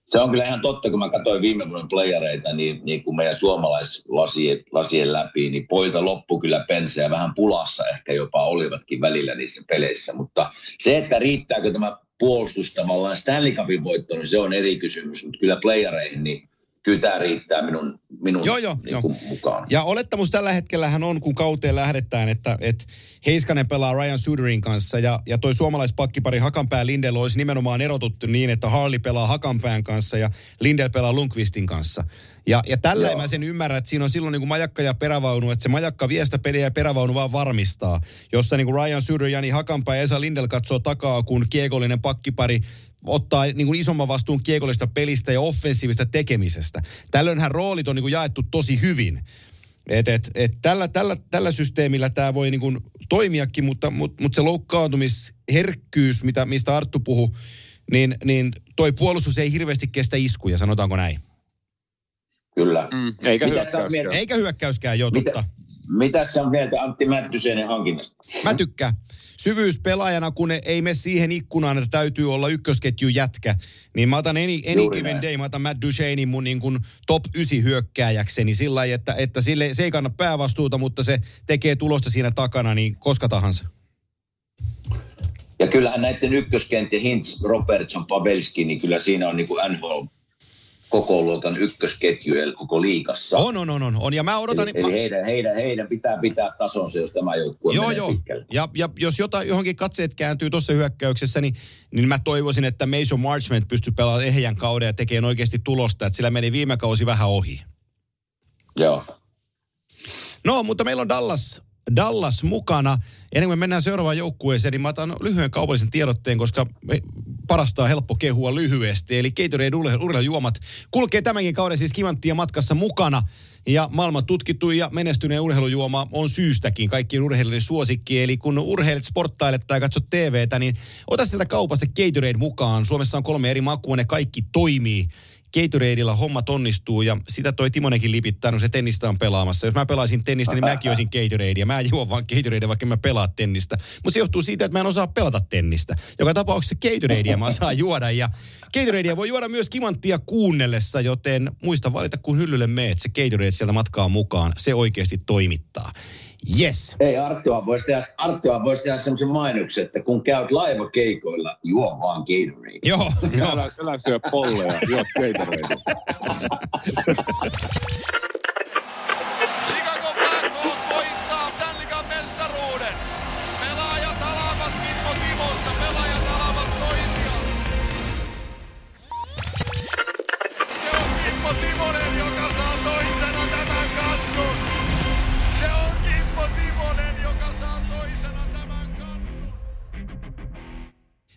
Se on kyllä ihan totta, kun mä katsoin viime vuoden playereita, niin, niin kun meidän suomalaislasien läpi, niin poilta loppu kyllä pensä ja vähän pulassa ehkä jopa olivatkin välillä niissä peleissä. Mutta se, että riittääkö tämä puolustus tavallaan Stanley Cupin voittoon, niin se on eri kysymys. Mutta kyllä playereihin, niin kyllä tämä riittää minun, minun joo, joo, niin kuin, mukaan. Ja olettamus tällä hetkellähän on, kun kauteen lähdetään, että, että Heiskanen pelaa Ryan Suderin kanssa ja, ja toi suomalaispakkipari Hakanpää Lindell olisi nimenomaan erotuttu niin, että Harley pelaa Hakanpään kanssa ja Lindell pelaa Lundqvistin kanssa. Ja, ja tällä joo. mä sen ymmärrän, että siinä on silloin niin kuin majakka ja perävaunu, että se majakka vie sitä peliä ja perävaunu vaan varmistaa, jossa niin kuin Ryan Suder, Jani Hakanpää ja Esa Lindell katsoo takaa, kun kiekollinen pakkipari ottaa niin kuin isomman vastuun kiekollista pelistä ja offensiivista tekemisestä. Tällöinhän roolit on niin kuin jaettu tosi hyvin. Et, et, et tällä, tällä, tällä systeemillä tämä voi niin kuin toimiakin, mutta, mutta, mutta se loukkaantumisherkkyys, mitä, mistä Arttu puhui, niin, niin toi puolustus ei hirveästi kestä iskuja, sanotaanko näin? Kyllä. Mm, eikä hyökkäyskään. Eikä hyökkäyskään, joo, mitä, totta. Mitä sä on mieltä Antti Mättysen hankinnasta? Mä tykkään. Syvyyspelaajana, kun ei mene siihen ikkunaan, että täytyy olla ykkösketjun jätkä, niin mä otan any, any given day, mä otan Matt Duchesnein mun niin kuin top yhdeksän hyökkääjäkseni sillä lailla, että, että sille, se ei kanna päävastuuta, mutta se tekee tulosta siinä takana, niin koska tahansa. Ja kyllähän näiden ykköskenttien Hintz, Robertson, Pavelski, niin kyllä siinä on niin kuin N H L koko luokan ykkösketjuja koko liikassa. On, on, on, on, on. Ja mä odotan... Eli, eli heidän, heidän, heidän pitää pitää tasonsa, jos tämä joukkue joo, menee joo. pitkälle. Ja, ja jos jotain, johonkin katseet kääntyy tuossa hyökkäyksessä, niin, niin mä toivoisin, että Mason Marchment pystyy pelaamaan ehjän kauden ja tekemään oikeasti tulosta, että sillä meni viime kausi vähän ohi. Joo. No, mutta meillä on Dallas, Dallas mukana. Ennen kuin me mennään seuraavaan joukkueeseen, niin mä otan lyhyen kaupallisen tiedotteen, koska... Me, parasta on helppo kehua lyhyesti, eli Gatorade urheilujuomat kulkee tämänkin kauden siis Kimanttia matkassa mukana, ja maailman tutkittu ja menestyneen urheilujuoma on syystäkin kaikkien urheilijoiden suosikki, eli kun urheilet, sporttailet tai katsot T V:tä, niin ota sieltä kaupasta Gatorade mukaan. Suomessa on kolme eri makua, ne kaikki toimii. Gatoradeilla hommat onnistuu, ja sitä toi Timonenkin lipittää, no se tennistä on pelaamassa. Jos mä pelaisin tennistä, niin mäkin olisin Gatoradea. Mä en juo vaan Gatoradea, vaikka mä pelaan tennistä. Mutta se johtuu siitä, että mä en osaa pelata tennistä. Joka tapauksessa Gatoradea mä osaan juoda, ja Gatoradea voi juoda myös Kimanttia kuunnellessa, joten muista valita, kun hyllylle meet, se Gatorade sieltä matkaa mukaan. Se oikeasti toimittaa. Yes. Ei, Arttua voisi tehdä, tehdä semmoisen mainoksen, että kun käyt laivakeikoilla, juo vaan Gatorade. Joo. joo. Älä, älä syö polleja, juo Gatorade. Chicago Blackhawks voittaa Stanley Cup -mestaruuden. Pelaajat alaavat Kimmo Timosta, pelaajat alaavat toisiaan. Se on Kimo Timonen, joka saa toisena tämän katkun. Se on Timonen, joka saa toisena tämän kannun.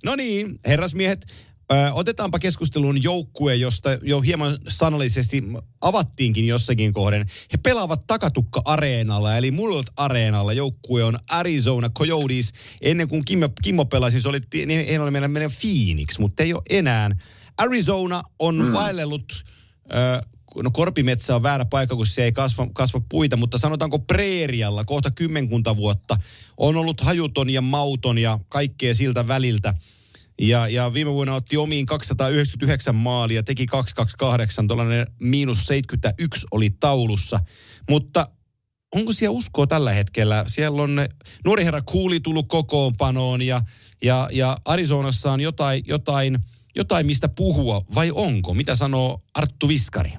No niin, herrasmiehet, ö, otetaanpa keskusteluun joukkue, josta jo hieman sanallisesti avattiinkin jossakin kohden. He pelaavat Takatukka-areenalla, eli Mullet-areenalla. Joukkue on Arizona Coyotes. Ennen kuin Kimmo, Kimmo pelasi, se oli, niin ei ole meillä meidän Phoenix, mutta ei ole enää. Arizona on mm. vaellellut... Ö, No korpimetsä on väärä paikka, kun se ei kasva, kasva puita, mutta sanotaanko preerialla kohta kymmenkunta vuotta on ollut hajuton ja mauton ja kaikkea siltä väliltä. Ja, ja viime vuonna otti omiin kaksisataayhdeksänkymmentäyhdeksän maalia, teki kaksisataakaksikymmentäkahdeksan, tuollainen miinus seitsemänkymmentäyksi oli taulussa. Mutta onko siellä uskoa tällä hetkellä? Siellä on nuori herra Cooley tullut kokoonpanoon ja, ja, ja Arizonassa on jotain, jotain, jotain, mistä puhua, vai onko? Mitä sanoo Arttu Viskari?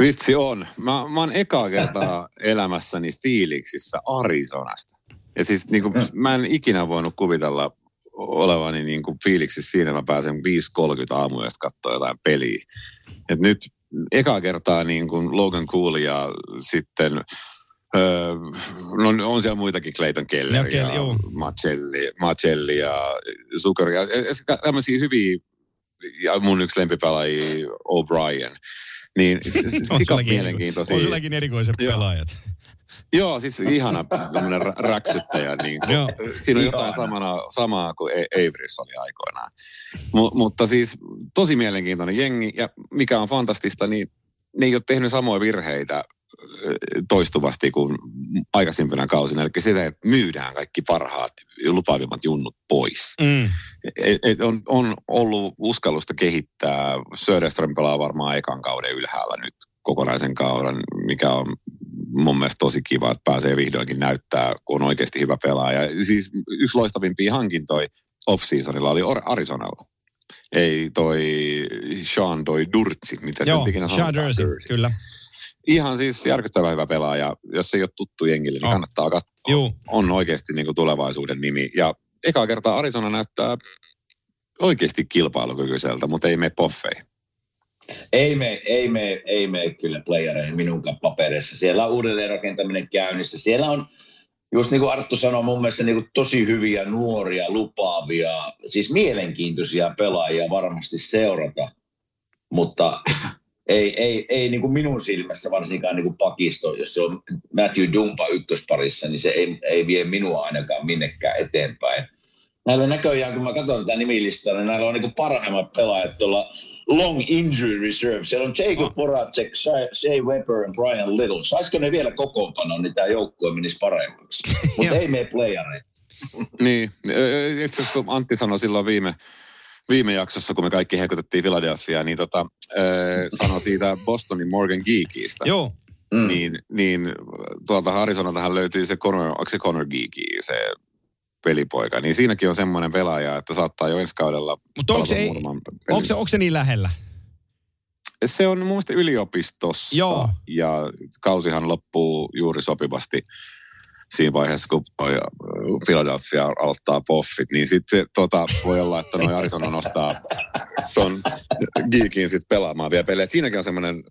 Vitsi on. Mä, mä oon ekaa kertaa elämässäni fiiliksissä Arizonasta. Ja siis niin kuin, mä en ikinä voinut kuvitella olevani niin kuin fiiliksissä siinä, mä pääsen viisi kolmekymmentä aamuyöstä katsoa jotain peliä. Et nyt ekaa kertaa niin kuin Logan Cooley ja sitten öö, no, on siellä muitakin, Clayton Keller ja, ja Macelli, Macelli ja Zucker ja, ja tämmöisiä hyviä, ja mun yksi lempipelaajia O'Brien. Niin, sika mielenkiintoisia. On silläkin erikoiset pelaajat. Joo, siis ihana tämmöinen räksyttäjä. Niin siinä on jotain samana, samaa kuin Avery's oli aikoinaan. M- mutta siis tosi mielenkiintoinen jengi. Ja mikä on fantastista, niin ne ei ole tehnyt samoja virheitä toistuvasti kuin aikaisempina kausina. Eli sitä, että myydään kaikki parhaat, lupaavimmat junnut pois. Mm. Et, et on, on ollut uskallusta kehittää. Söderström pelaa varmaan ekan kauden ylhäällä nyt kokonaisen kauden, mikä on mun mielestä tosi kiva, että pääsee vihdoinkin näyttää, kun on oikeasti hyvä pelaaja. Siis yksi loistavimpia hankintoja off-seasonilla oli Arizonalla. ei toi Sean, toi Durtsi, mitä sen ikinä sanotaan. Sean Durtsi, kyllä. Ihan siis järkyttävän hyvä pelaaja. Jos ei ole tuttu jengille, niin oh. kannattaa katsoa. Juu. On oikeasti niin kuin tulevaisuuden nimi. Ja ekaa kertaa Arizona näyttää oikeasti kilpailukykyiseltä, mutta ei mene poffeihin. Ei mene, ei mene, ei mene kyllä playereihin minunkaan paperissa. Siellä on uudelleenrakentaminen käynnissä. Siellä on, just niin kuin Arttu sanoi, mun mielestä niin kuin tosi hyviä, nuoria, lupaavia, siis mielenkiintoisia pelaajia varmasti seurata. Mutta ei, ei, ei niin kuin minun silmässä varsinkaan niin kuin pakisto, jos se on Matthew Dumba ykkösparissa, niin se ei, ei vie minua ainakaan minnekään eteenpäin. Näillä näköjään, kun mä katson tätä nimilistaa, niin näillä on niin kuin parhaimmat pelaajat tuolla long injury reserve. Siellä on Jacob Voracek, Shea Weber ja Brian Little. Saisiko ne vielä kokoonpanon, niin tämä joukkue menisi paremmaksi. Mutta ei mene playereihin. Niin, itse asiassa kun Antti sanoi silloin viime... Viime jaksossa, kun me kaikki hekutettiin Philadelphiaa, niin tota, äh, sanoi siitä Bostonin Morgan Geekistä. Joo. Mm. Niin, niin tuolta Arizonaltahan löytyy se Connor, onko se Connor Geekia, se pelipoika. Niin siinäkin on semmoinen pelaaja, että saattaa jo ensi kaudella... Mutta onko se, se, se niin lähellä? Se on mun mielestä yliopistossa. Joo. Ja kausihan loppuu juuri sopivasti siinä vaiheessa, kun Philadelphia aloittaa poffit, niin sitten tota, voi olla, että noin Arizona nostaa ton Geekin sitten pelaamaan vielä pelejä. Siinäkin on semmoinen,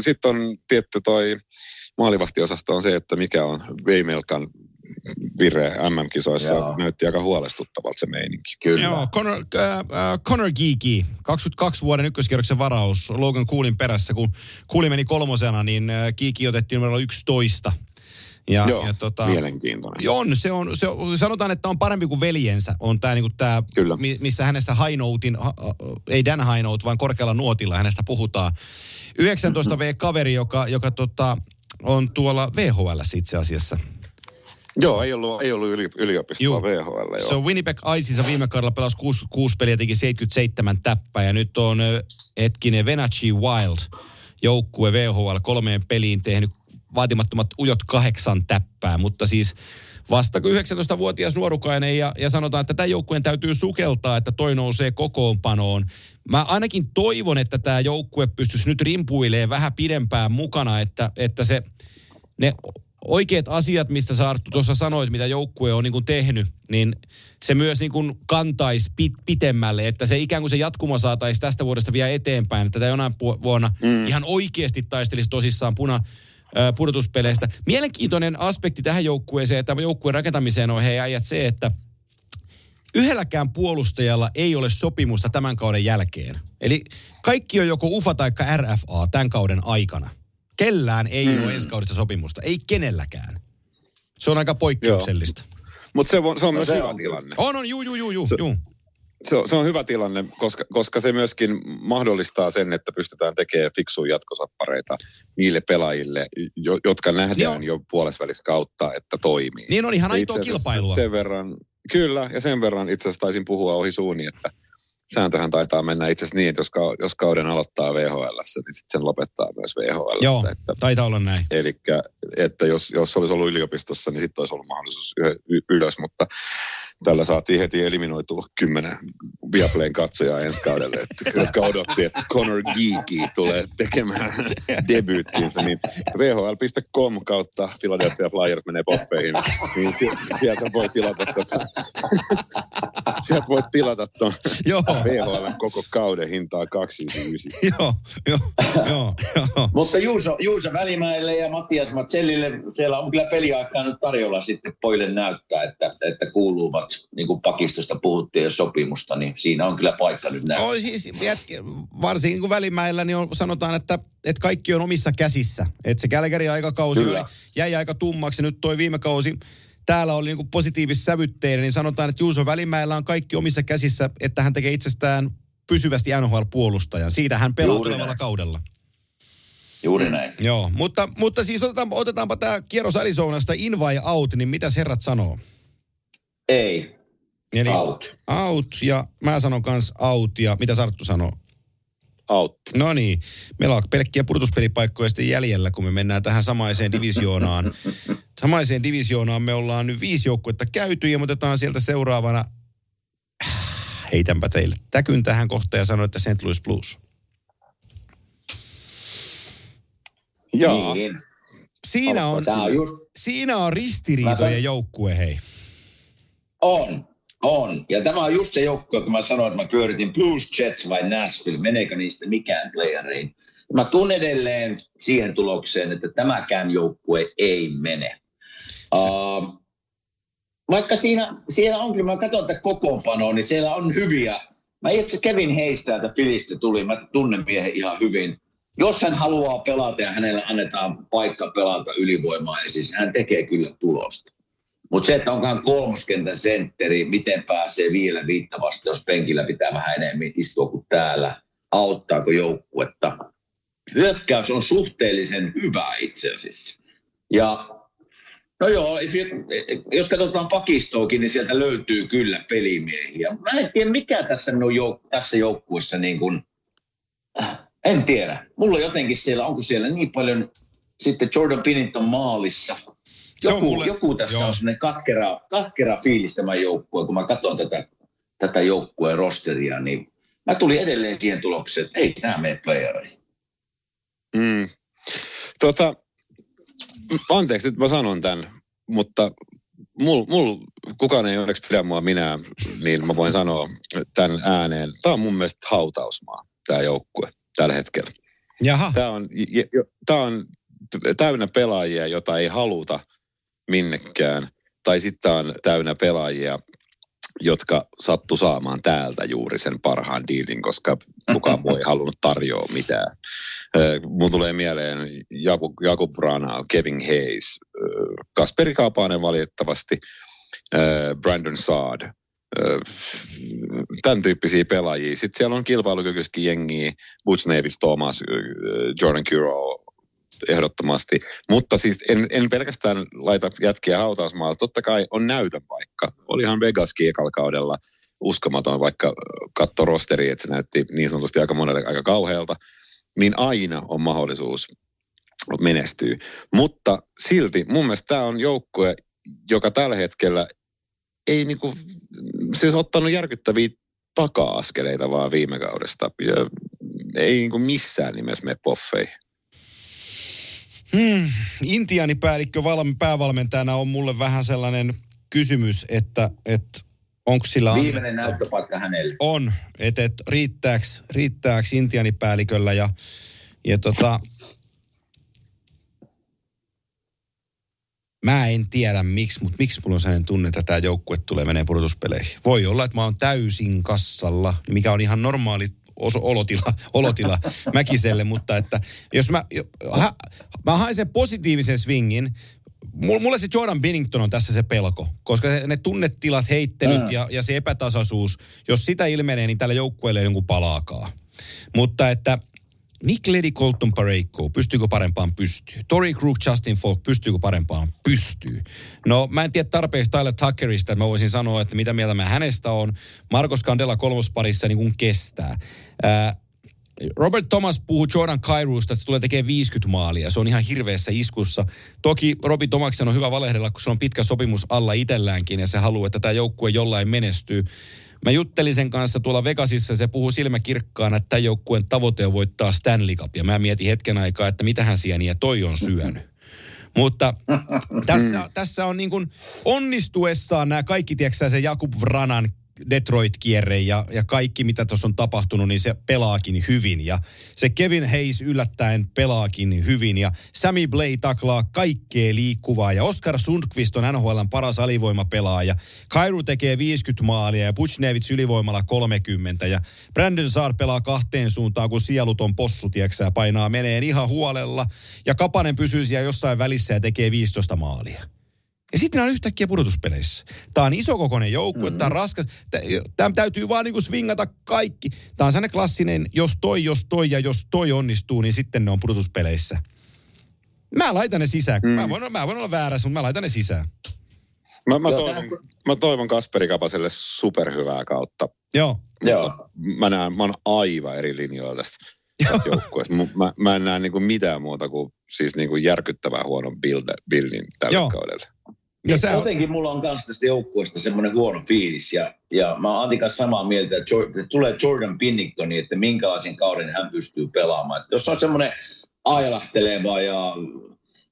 sitten on tietty toi maalivahtiosasto on se, että mikä on Veimelkan vire M M-kisoissa. Joo. Näytti aika huolestuttavalta se meininki. Kyllä. Joo, Connor, äh, Connor Geekie, kaksikymmentäkaksi vuoden ykköskierroksen varaus Logan Coolin perässä. Kun Coolin meni kolmosena, niin Geekie otettiin numero yksitoista. Ja, joo, ja tota, mielenkiintoinen. On, se on, se on, sanotaan, että on parempi kuin veljensä. On tää, niinku tää, missä hänessä high notein, ha, ei Dan high note, vaan korkealla nuotilla hänestä puhutaan. yhdeksäntoista-vuotias kaveri, joka, joka tota, on tuolla V H L:ssä itse asiassa. Joo, ei ollut, ei ollut yliopistoa Juu. V H L. Joo. Se on Winnipeg Iceissa viime kaudella pelasi kuusikymmentäkuusi peliä, teki seitsemänkymmentäseitsemän täppää. Ja nyt on hetkinen Wenatchee Wild joukkue V H L kolmeen peliin tehnyt vaatimattomat ujot kahdeksan täppää, mutta siis vasta yhdeksäntoista-vuotias nuorukainen ja, ja sanotaan, että tämän joukkueen täytyy sukeltaa, että toi nousee kokoonpanoon. Mä ainakin toivon, että tämä joukkue pystyisi nyt rimpuilemaan vähän pidempään mukana, että, että se, ne oikeat asiat, mistä sä Arttu tuossa sanoit, mitä joukkue on niin kuin tehnyt, niin se myös niin kuin kantaisi pit, pitemmälle, että se ikään kuin se jatkuma saataisiin tästä vuodesta vielä eteenpäin, että tämä jonain vuonna mm. ihan oikeasti taistelisi tosissaan puna pudotuspeleistä. Mielenkiintoinen aspekti tähän joukkueeseen, tämän joukkueen rakentamiseen on hei äijät se, että yhdelläkään puolustajalla ei ole sopimusta tämän kauden jälkeen. Eli kaikki on joko U F A tai R F A tämän kauden aikana. Kellään ei hmm. ole ensi kaudesta sopimusta. Ei kenelläkään. Se on aika poikkeuksellista. Mutta se, se on myös no, se hyvä on. tilanne. On, on, juu, juu, juu, juu. Se... juu. Se on, se on hyvä tilanne, koska, koska se myöskin mahdollistaa sen, että pystytään tekemään fiksuja jatkosappareita niille pelaajille, jo, jotka nähdään niin jo puolesvälis kautta, että toimii. Niin on ihan aitoa kilpailua. Sen verran, kyllä, ja sen verran itse asiassa taisin puhua ohi suuni, että sääntöhän taitaa mennä itse asiassa niin, että jos, ka, jos kauden aloittaa V H L:ssä, niin sitten sen lopettaa myös V H L:ssä. Joo, että, taitaa olla näin. Eli että jos, jos olisi ollut yliopistossa, niin sitten olisi ollut mahdollisuus ylös, mutta... Tällä saatiin heti eliminoitua kymmenen Viaplayn katsojaa ensi kaudelle, että, jotka odotti, että Connor Geekie tulee tekemään debyyttinsä. Niin v h l piste com kautta Philadelphia Flyers menee poffeihin, niin sieltä voi tilata tuota, sieltä voi tilata tuon V H L:n koko kauden hintaa kaksi yhdeksänkymmentäyhdeksän. Joo, joo, joo. Mutta Juuso Välimäelle ja Matias Matsellille, siellä on kyllä peliaikaa nyt tarjolla sitten poille näyttää, että, että kuuluu niin kuin pakistosta puhuttiin ja sopimusta, niin siinä on kyllä paikka nyt näin. No, siis, varsinkin kun Välimäellä, niin on, sanotaan, että, että kaikki on omissa käsissä. Että se Kälkärin aikakausi oli, jäi aika tummaksi. Nyt toi viime kausi täällä oli niin kuin positiivissävytteinen, niin sanotaan, että Juuso Välimäellä on kaikki omissa käsissä, että hän tekee itsestään pysyvästi N H L-puolustajan. Siitä hän pelaa Juuri tulevalla näin. kaudella. Juuri näin. Mm, joo, mutta, mutta siis otetaanpa, otetaanpa tämä kierros Arizonasta in vai out, niin mitäs herrat sanoo? Ei. Eli out. Out ja mä sanon kans out ja mitä Arttu sanoo? Out. No niin, meillä on pelkkiä pudotuspelipaikkoja sitten jäljellä, kun me mennään tähän samaiseen divisioonaan. Samaiseen divisioonaan me ollaan nyt viisi joukkuetta käyty ja me otetaan sieltä seuraavana heitänpä teille täkyn tähän kohtaan ja sanon, että Saint Louis Blues. Joo. Niin. Siinä on, on just... siinä on ristiriitoja san... joukkue, hei. On, on. Ja tämä on just se joukkue, kun mä sanoin, että mä pyöritin Blues, Jets vai Nashville. Meneekö niistä mikään playeriin? Mä tunnen edelleen siihen tulokseen, että tämäkään joukkue ei mene. Uh, vaikka siinä, siellä on kyllä, mä katson tätä kokoonpanoa, niin siellä on hyviä. Mä itse Kevin Hayes täältä Philistä tuli, mä tunnen miehen ihan hyvin. Jos hän haluaa pelata ja hänelle annetaan paikka pelata ylivoimaa, niin siis hän tekee kyllä tulosta. Mutta se, että onkaan kolmoskentän sentteri, miten pääsee vielä viittavasti, jos penkillä pitää vähän enemmän istua kuin täällä, auttaako joukkuetta. Hyökkäys on suhteellisen hyvä itse asiassa. Ja no joo, jos katsotaan pakistoakin, niin sieltä löytyy kyllä pelimiehiä. Mä en tiedä, mikä tässä, no jouk- tässä joukkuessa niin kuin... En tiedä. Mulla jotenkin siellä, onko siellä niin paljon sitten Jordan Binnington maalissa. Joku, mulle, joku tässä joo. on sellainen katkera, katkera fiilis tämä joukkue, kun mä katson tätä, tätä joukkueen rosteria, niin mä tulin edelleen siihen tulokseen, että ei tämä mene playeriin. Mm. Tota, anteeksi, nyt mä sanon tämän, mutta mul, mul, kukaan ei onneksi pidä mua minä, niin mä voin sanoa tämän ääneen. Tämä on mun mielestä hautausmaa, tämä joukkue. Tällä hetkellä. Jaha. Tämä on, tämä on täynnä pelaajia, jota ei haluta minnekään. Tai sitten tämä on täynnä pelaajia, jotka sattu saamaan täältä juuri sen parhaan diilin, koska kukaan muu ei halunnut tarjoa mitään. Mun tulee mieleen Jakub, Jakub Rana, Kevin Hayes, Kasperi Kapanen valitettavasti, Brandon Saad. Tämän tyyppisiä pelaajia. Sitten siellä on kilpailukykyistä jengiä, Butch Nevis, Thomas, Jordan Kuro ehdottomasti. Mutta siis en, en pelkästään laita jätkiä hautausmaalle. Totta kai on näytön paikka. Olihan Vegaskin ekalla kaudella uskomaton, vaikka katto rosteri, että se näytti niin sanotusti aika monelle aika kauhealta. Niin aina on mahdollisuus menestyä. Mutta silti mun mielestä tämä on joukkue, joka tällä hetkellä ei niinku, siis ottanut järkyttäviä taka-askeleita vaan viime kaudesta. Ja ei niinku missään nimessä mene poffeihin. Hmm. Intiaanipäällikkö valmi, päävalmentajana on mulle vähän sellainen kysymys, että, että onko sillä... Viimeinen näyttöpaikka hänelle. On, että et, riittääks, riittääks intiaanipäälliköllä ja, ja tota... Mä en tiedä miksi, mutta miksi mulla on sellainen tunne, että tämä joukkue tulee menee pudotuspeleihin. Voi olla, että mä oon täysin kassalla, mikä on ihan normaali oso- olotila, olotila Mäkiselle, mutta että jos mä, ha, mä haen sen positiivisen swingin, mulle se Jordan Binnington on tässä se pelko, koska ne tunnetilat, heittelyt ja, ja se epätasaisuus, jos sitä ilmenee, niin tällä joukkueella ei jonkun palaakaan. Mutta että Nick Leddy, Colton Parayko, pystyykö parempaan pystyy? Torrey Krug, Justin Falk, pystyykö parempaan pystyy? No, mä en tiedä tarpeeksi Tyler Tuckerista, että mä voisin sanoa, että mitä mieltä mä hänestä on. Marcos Candela kolmosparissa niin kuin kestää. Ää, Robert Thomas puhuu Jordan Kairusta, että se tulee tekemään viisikymmentä maalia. Se on ihan hirveässä iskussa. Toki Robi Tomaksen on hyvä valehdella, kun se on pitkä sopimus alla itselläänkin ja se haluaa, että tämä joukkue jollain menestyy. Mä juttelin sen kanssa tuolla Vegasissa, se puhui silmäkirkkaana, että tämän joukkueen tavoite on voittaa Stanley Cup. Ja mä mietin hetken aikaa, että mitähän sieniä toi on syönyt. Mutta tässä, tässä on niin kuin onnistuessaan nämä kaikki, tiedätkö se Jakub Vranan Detroit-kierre ja, ja kaikki, mitä tuossa on tapahtunut, niin se pelaakin hyvin. Ja se Kevin Hayes yllättäen pelaakin hyvin. Ja Sammy Blay taklaa kaikkea liikkuvaa. Ja Oskar Sundqvist on N H L:n paras alivoimapelaaja. Kairu tekee viisikymmentä maalia ja Buchnevits ylivoimalla kolmekymmentä. Ja Brandon Saar pelaa kahteen suuntaan, kun sielut on possu, tieksää, painaa meneen ihan huolella. Ja Kapanen pysyy siellä jossain välissä ja tekee viisitoista maalia. Ja sitten on yhtäkkiä pudotuspeleissä. Tämä on isokokoinen joukkue, mm-hmm. tämä on raskas. Tämä täytyy vaan niin kuin swingata kaikki. Tämä on sellainen klassinen, jos toi, jos toi ja jos toi onnistuu, niin sitten ne on pudotuspeleissä. Mä laitan ne sisään. Mm. Mä, voin, mä voin olla väärässä, mutta mä laitan ne sisään. Mä, mä, toivon, Joo, tämän... mä toivon Kasperi Kapaselle superhyvää kautta. Joo. Joo. Mä näen, mä oon aivan eri linjoilla tästä joukkueesta. Mä, mä en näe niin kuin mitään muuta kuin siis niin kuin järkyttävää huonon buildin tällä kaudella. Ja sä... Jotenkin mulla on kans tästä joukkueesta semmoinen huono fiilis. Ja, ja mä oon Antikas samaa mieltä, että, Jordan, että tulee Jordan Pinningtoni, että minkälaisen kauden hän pystyy pelaamaan. Että jos on semmoinen ailahteleva ja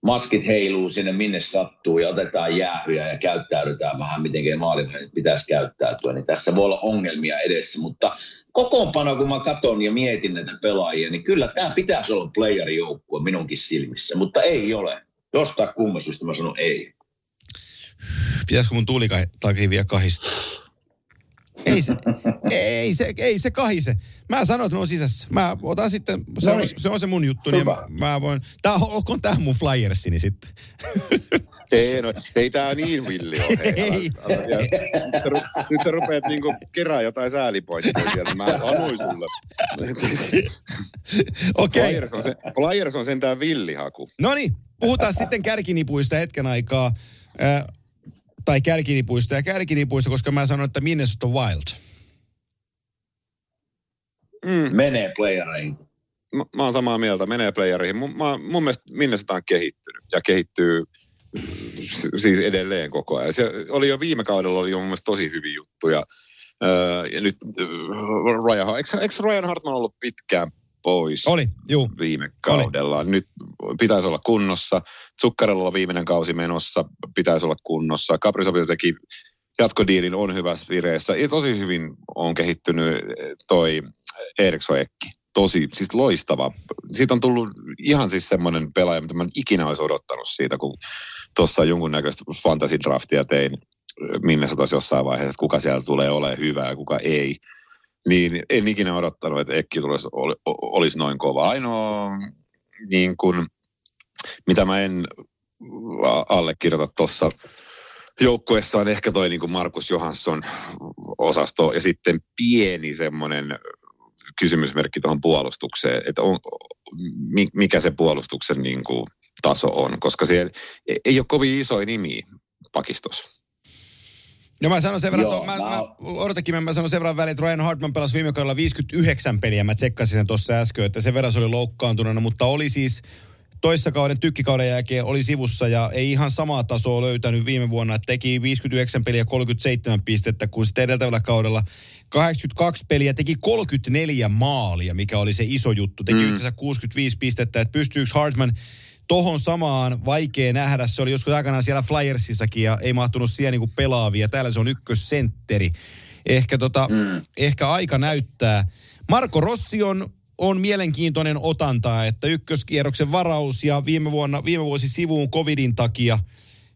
maskit heiluu sinne minne sattuu ja otetaan jäähyjä ja käyttäydytään vähän mitenkin maalivahti pitäisi käyttäytyä, niin tässä voi olla ongelmia edessä. Mutta kokoonpano, kun mä katson ja mietin näitä pelaajia, niin kyllä tämä pitäisi olla playerijoukkue minunkin silmissä, mutta ei ole. Jostain kumman syystä mä sanon ei. Pitäisikö mun tuulitakii vielä kahistaa? Ei se, ei se, ei se kahise. Mä sanon, että ne on sisässä. Mä otan sitten, se, on, se on se mun juttu, niin mä, mä voin, tää on, olkoon tää mun flyersini sitten. Ei, no, ei tää niin villi ole. Hei, ala, ala, ja, nyt sä rupeat niinku kerää jotain säälipointteja sieltä. Mä sanoin sulle. Okei. Flyers on, sen, Flyers on sentään villihaku. Noniin, puhutaan sitten kärkinipuista hetken aikaa. Äh, tai kärkinipuista ja kärkinipuista, koska mä sanon, että Minnesota Wild. Mm. Menee playereihin. Mä, mä oon samaa mieltä, menee playereihin. Mun, mä, mun mielestä Minnesota on kehittynyt ja kehittyy siis edelleen koko ajan. Se oli jo viime kaudella, oli jo mun mielestä tosi hyviä juttuja. Öö, ja nyt Ryan, eikö, eikö Ryan Hartman ollut pitkään pois oli, juu, viime kaudella? Oli. Nyt pitäisi olla kunnossa. Zuccarellolla viimeinen kausi menossa, pitäisi olla kunnossa. Kaprizov teki jatkodiilin, on hyvässä vireessä. Ja tosi hyvin on kehittynyt toi Eriksson Ekki. Tosi, siis loistava. Siitä on tullut ihan siis semmoinen pelaaja, mitä mä en ikinä olisi odottanut siitä, kun tuossa jonkunnäköistä fantasy draftia tein, minne se taisi jossain vaiheessa, että kuka siellä tulee olemaan hyvä ja kuka ei. Niin en ikinä odottanut, että Ekki tulisi, ol, olisi noin kova. Ainoa niin kuin... Mitä mä en allekirjoita tuossa joukkueessa on ehkä toi niin kuin Markus Johansson osasto ja sitten pieni semmoinen kysymysmerkki tuohon puolustukseen, että on, mikä se puolustuksen niin kuin taso on, koska siellä ei ole kovin isoja nimiä pakistossa. No mä sanon sen verran, Joo, to, mä, mä, mä, odotakin, mä sanon sen verran väliin, että Ryan Hartman pelasi viime kaudella viisikymmentäyhdeksän peliä, mä tsekkasin sen tuossa äsken, että sen verran se oli loukkaantunut, mutta oli siis... Toissa kauden tykkikauden jälkeen oli sivussa ja ei ihan samaa tasoa löytänyt viime vuonna. Että teki viisikymmentäyhdeksän peliä kolmekymmentäseitsemän pistettä, kun sitten edeltävällä kaudella kahdeksankymmentäkaksi peliä teki kolmekymmentäneljä maalia, mikä oli se iso juttu. Teki mm. yhteensä kuusikymmentäviisi pistettä, että pystyykö Hartman tohon samaan vaikea nähdä. Se oli joskus aikanaan siellä Flyersissakin ja ei mahtunut siellä niinku pelaavia. Täällä se on ykkössentteri. Ehkä, tota, mm. ehkä aika näyttää. Marko Rossi on... on mielenkiintoinen otanta, että ykköskierroksen varaus ja viime, vuonna, viime vuosi sivuun covidin takia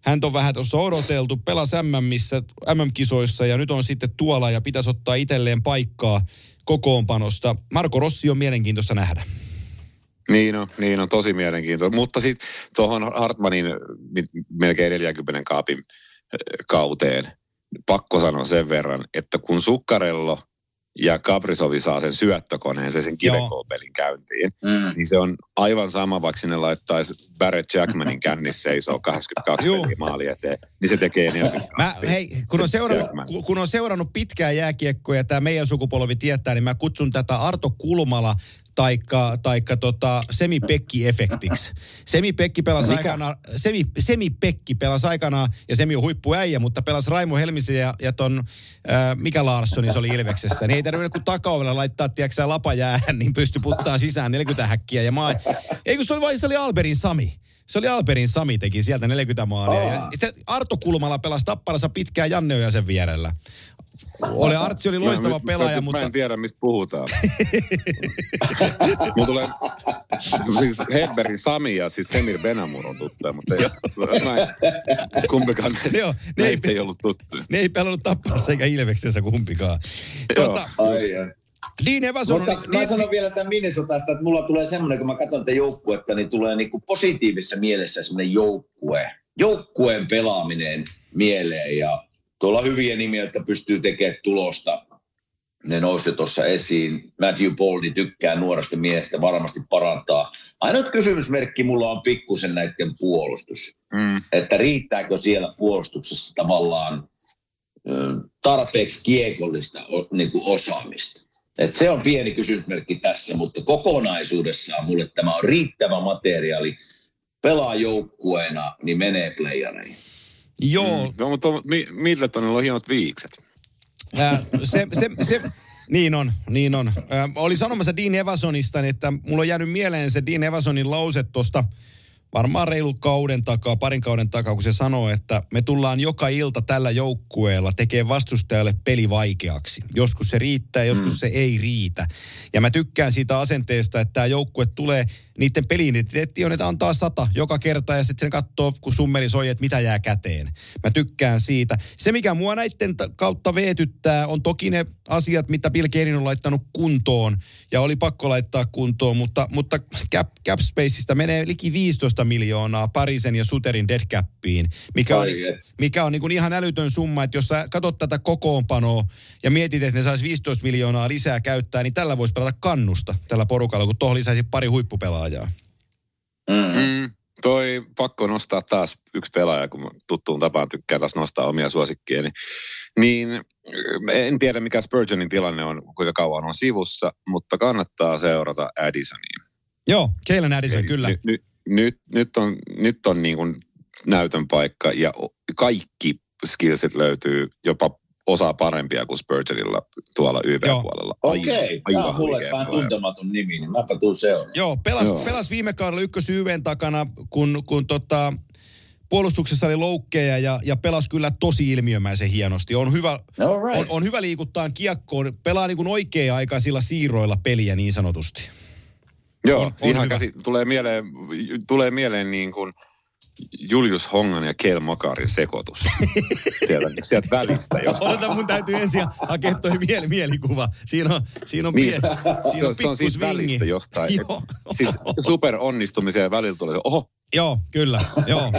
hän on vähän tuossa odoteltu, pelasi M M:ssä, M M-kisoissa ja nyt on sitten tuolla ja pitäisi ottaa itselleen paikkaa kokoonpanosta. Marko Rossi on mielenkiintoista nähdä. Niin on, niin on tosi mielenkiintoista, mutta sitten tuohon Hartmanin melkein neljänkymmenen kaapin kauteen pakko sanoa sen verran, että kun Zuccarello ja Kaprisovi saa sen syöttökoneen, se sen kivekoopelin käyntiin, mm. niin se on aivan sama, vaikka sinne laittaisi Barrett Jackmanin kännissä seisoo kahdeksankymmentäkaksi peliä maali eteen, niin se tekee neljäkymmentäkaksi. Hei, kun on, seurannut, kun on seurannut pitkää jääkiekkoa ja tämä meidän sukupolvi tietää, niin mä kutsun tätä Arto Kulmala taikka, taikka tota Semi-Pekki-efektiksi. Semi-Pekki pelasi aikanaan, Semi, Semi-Pekki pelasi aikanaan, ja Semi on huippuäijä, mutta pelasi Raimo Helmisen ja, ja ton äh, Mika Larssonin, se oli Ilveksessä. Niin ei tarvitse kun takaovella laittaa, tiedätkö lapajäähän, niin pysty puttaan sisään neljäkymmentä häkkiä. Ja maa... Ei kun se oli vain, se oli Alberin Sami. Se oli Alberin Sami, teki sieltä neljäkymmentä maalia. Ja Arto Kulmala pelasi Tapparassa pitkään Janne Ojasen vierellä. Ole Artsi oli loistava mä, pelaaja, mä, mutta... Mä en tiedä, mistä puhutaan. Mulla tulee siis Hedbergin Sami ja siis Semir Benamur on tuttuja, mutta ei, en, kumpikaan näistä, Joo, ne näistä ei, ei ollut tuttuja. Ne ei pelannut Tapparassa eikä Ilveksessä kumpikaan. Tuota, niin Evason... Mutta niin, mä niin, sanon vielä tämän Minnesotasta, että mulla tulee semmoinen, kun mä katson tätä joukkuetta, niin tulee niinku positiivisessa mielessä semmoinen joukkue. Joukkueen pelaaminen mieleen ja... Tuolla hyviä nimiä, jotka pystyy tekemään tulosta. Ne nousi tuossa esiin. Matthew Boldy tykkää nuoresta miehestä, varmasti parantaa. Ainoa kysymysmerkki mulla on pikkusen näiden puolustus. Mm. Että riittääkö siellä puolustuksessa tavallaan tarpeeksi kiekollista niin kuin osaamista. Että se on pieni kysymysmerkki tässä, mutta kokonaisuudessaan mulle tämä on riittävä materiaali. Pelaa joukkueena, niin menee playereihin. Joo. Mm, no, mutta mi, millä tonnilla on hienot viikset? Ää, se, se, se, niin on, niin on. Ää, oli sanomassa Dean Evasonista, että mulla on jäänyt mieleen se Dean Evasonin lause tuosta varmaan reilu kauden takaa, parin kauden takaa, kun se sanoo, että me tullaan joka ilta tällä joukkueella tekee vastustajalle peli vaikeaksi. Joskus se riittää, joskus mm. se ei riitä. Ja mä tykkään siitä asenteesta, että tämä joukkue tulee, niiden peliintiteetti on, että antaa sata joka kerta ja sitten se katsoo, kun summeri soi, että mitä jää käteen. Mä tykkään siitä. Se, mikä mua näiden kautta veetyttää, on toki ne asiat, mitä Bill Guerin on laittanut kuntoon ja oli pakko laittaa kuntoon, mutta, mutta cap, cap spaceista menee liki viisitoista miljoonaa Parisen ja Suterin deadcappiin, mikä on, mikä on niin kuin ihan älytön summa, että jos sä katot tätä kokoonpanoa ja mietit, että ne saisi viisitoista miljoonaa lisää käyttää, niin tällä voisi pelata kannusta tällä porukalla, kun tuohon lisäisi pari huippupelaajaa. Mm-hmm. Toi pakko nostaa taas yksi pelaaja, kun tuttuun tapaan tykkää taas nostaa omia suosikkieni. Niin en tiedä, mikä Spurgeonin tilanne on, kuinka kauan on sivussa, mutta kannattaa seurata Addisonia. Joo, Keilan Addison, Eli, kyllä. Ny, ny, Nyt, nyt on, nyt on niin kuin näytön paikka ja kaikki skillsit löytyy, jopa osa parempia kuin Spurgeonilla tuolla Y V-puolella. Okei, tämä on mulle vähän tuntematon nimi, niin mäpä tuun seuraan. Joo, pelas, Joo. pelas viime kaudella ykkös Y V:n takana, kun, kun tota, puolustuksessa oli loukkeja ja, ja pelasi kyllä tosi ilmiömäisen hienosti. On hyvä, right. on, on hyvä liikuttaa kiekkoon, pelaa niin kuin oikea aikaa sillä siirroilla peliä niin sanotusti. Joo, on, on ihan käsi, tulee mieleen, tulee mieleen niin kuin Julius Hongan ja Kel Makarin sekoitus sieltä, sieltä välistä. Oletan, mun täytyy ensin hakea toi mieli, mielikuva. Siinä on, siinä on, niin, siinä on se, pikku se on siis välistä jostain. Joo. Et, siis super onnistumiseen välillä tulee, oho. Joo, kyllä, joo,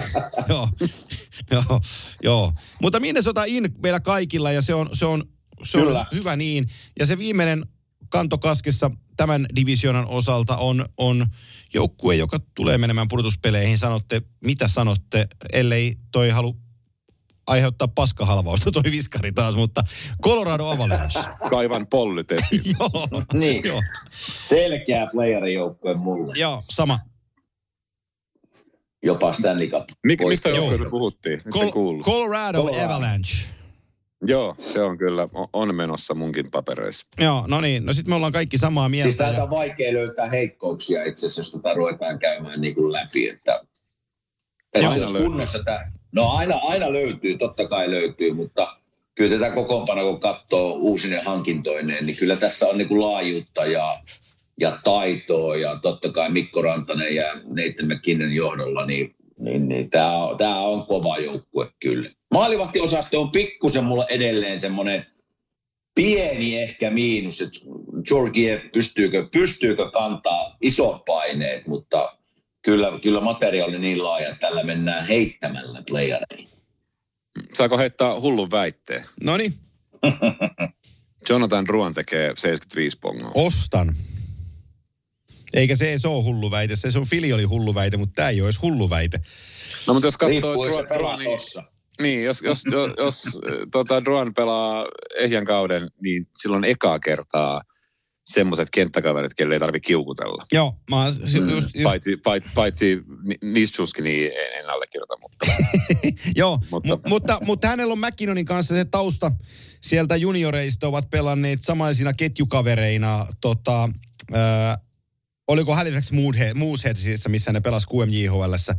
joo, joo, joo. Mutta Minnesota in meillä kaikilla ja se on, se on, se on hyvä niin. Ja se viimeinen kantokaskessa tämän divisioonan osalta on, on joukkue, joka tulee menemään pudotuspeleihin. Sanotte, mitä sanotte, ellei toi halu aiheuttaa paskahalvausta toi Viskari taas, mutta Colorado Avalanche. Kaivan pollyt esiin. Joo. Niin. Joo. Selkeä playerijoukkue mulle. Joo, sama. Jopa Stanley Cup. Mik, mistä joukkueesta puhuttiin? Col- Colorado, Colorado Avalanche. Joo, se on kyllä, on menossa munkin papereissa. Joo, no niin, no sit me ollaan kaikki samaa mieltä. Siis täältä on vaikea löytää heikkouksia itse asiassa, jos tota ruvetaan käymään niin kuin läpi, että... että aina kunnossa tää, no aina, aina löytyy, totta kai löytyy, mutta kyllä tätä kokoonpana, kun katsoo uusine hankintoineen, niin kyllä tässä on niin kuin laajuutta ja, ja taitoa, ja totta kai Mikko Rantanen ja Nathan McKinnon johdolla, niin... Niin, niin. Tämä on, tämä on kova joukkue kyllä. Maalivahtiosasto on pikkusen mulla edelleen semmoinen pieni ehkä miinus, että Georgiev pystyykö, pystyykö kantaa isot paineet, mutta kyllä, kyllä materiaali niin laaja, että tällä mennään heittämällä playereihin. Saako heittää hullun väitteen? No niin. Jonathan Ruan tekee seitsemänkymmentäviisi pongoa. Ostan. Eikä se, se ole hullu väite. Se, se on Fili oli hullu väite, mutta tämä ei olisi hullu väite. No, mutta jos katsoo... Ruan, niin, niin, jos, jos, jos, jos tota, Ruan pelaa ehjän kauden, niin silloin ekaa kertaa semmoiset kenttäkaverit, kelle ei tarvitse kiukutella. Joo, mä... Mm. Just, just. Paitsi, paitsi, paitsi Nischuskin, niin en allekirjoita, mutta... Joo, mutta. M- mutta, mutta hänellä on McKinnonin kanssa se tausta. Sieltä junioreista ovat pelanneet samaisina ketjukavereina tota... Ää, Oliko Halifax Mooseheadsissä, missä ne pelasi Q M J H L:ssä.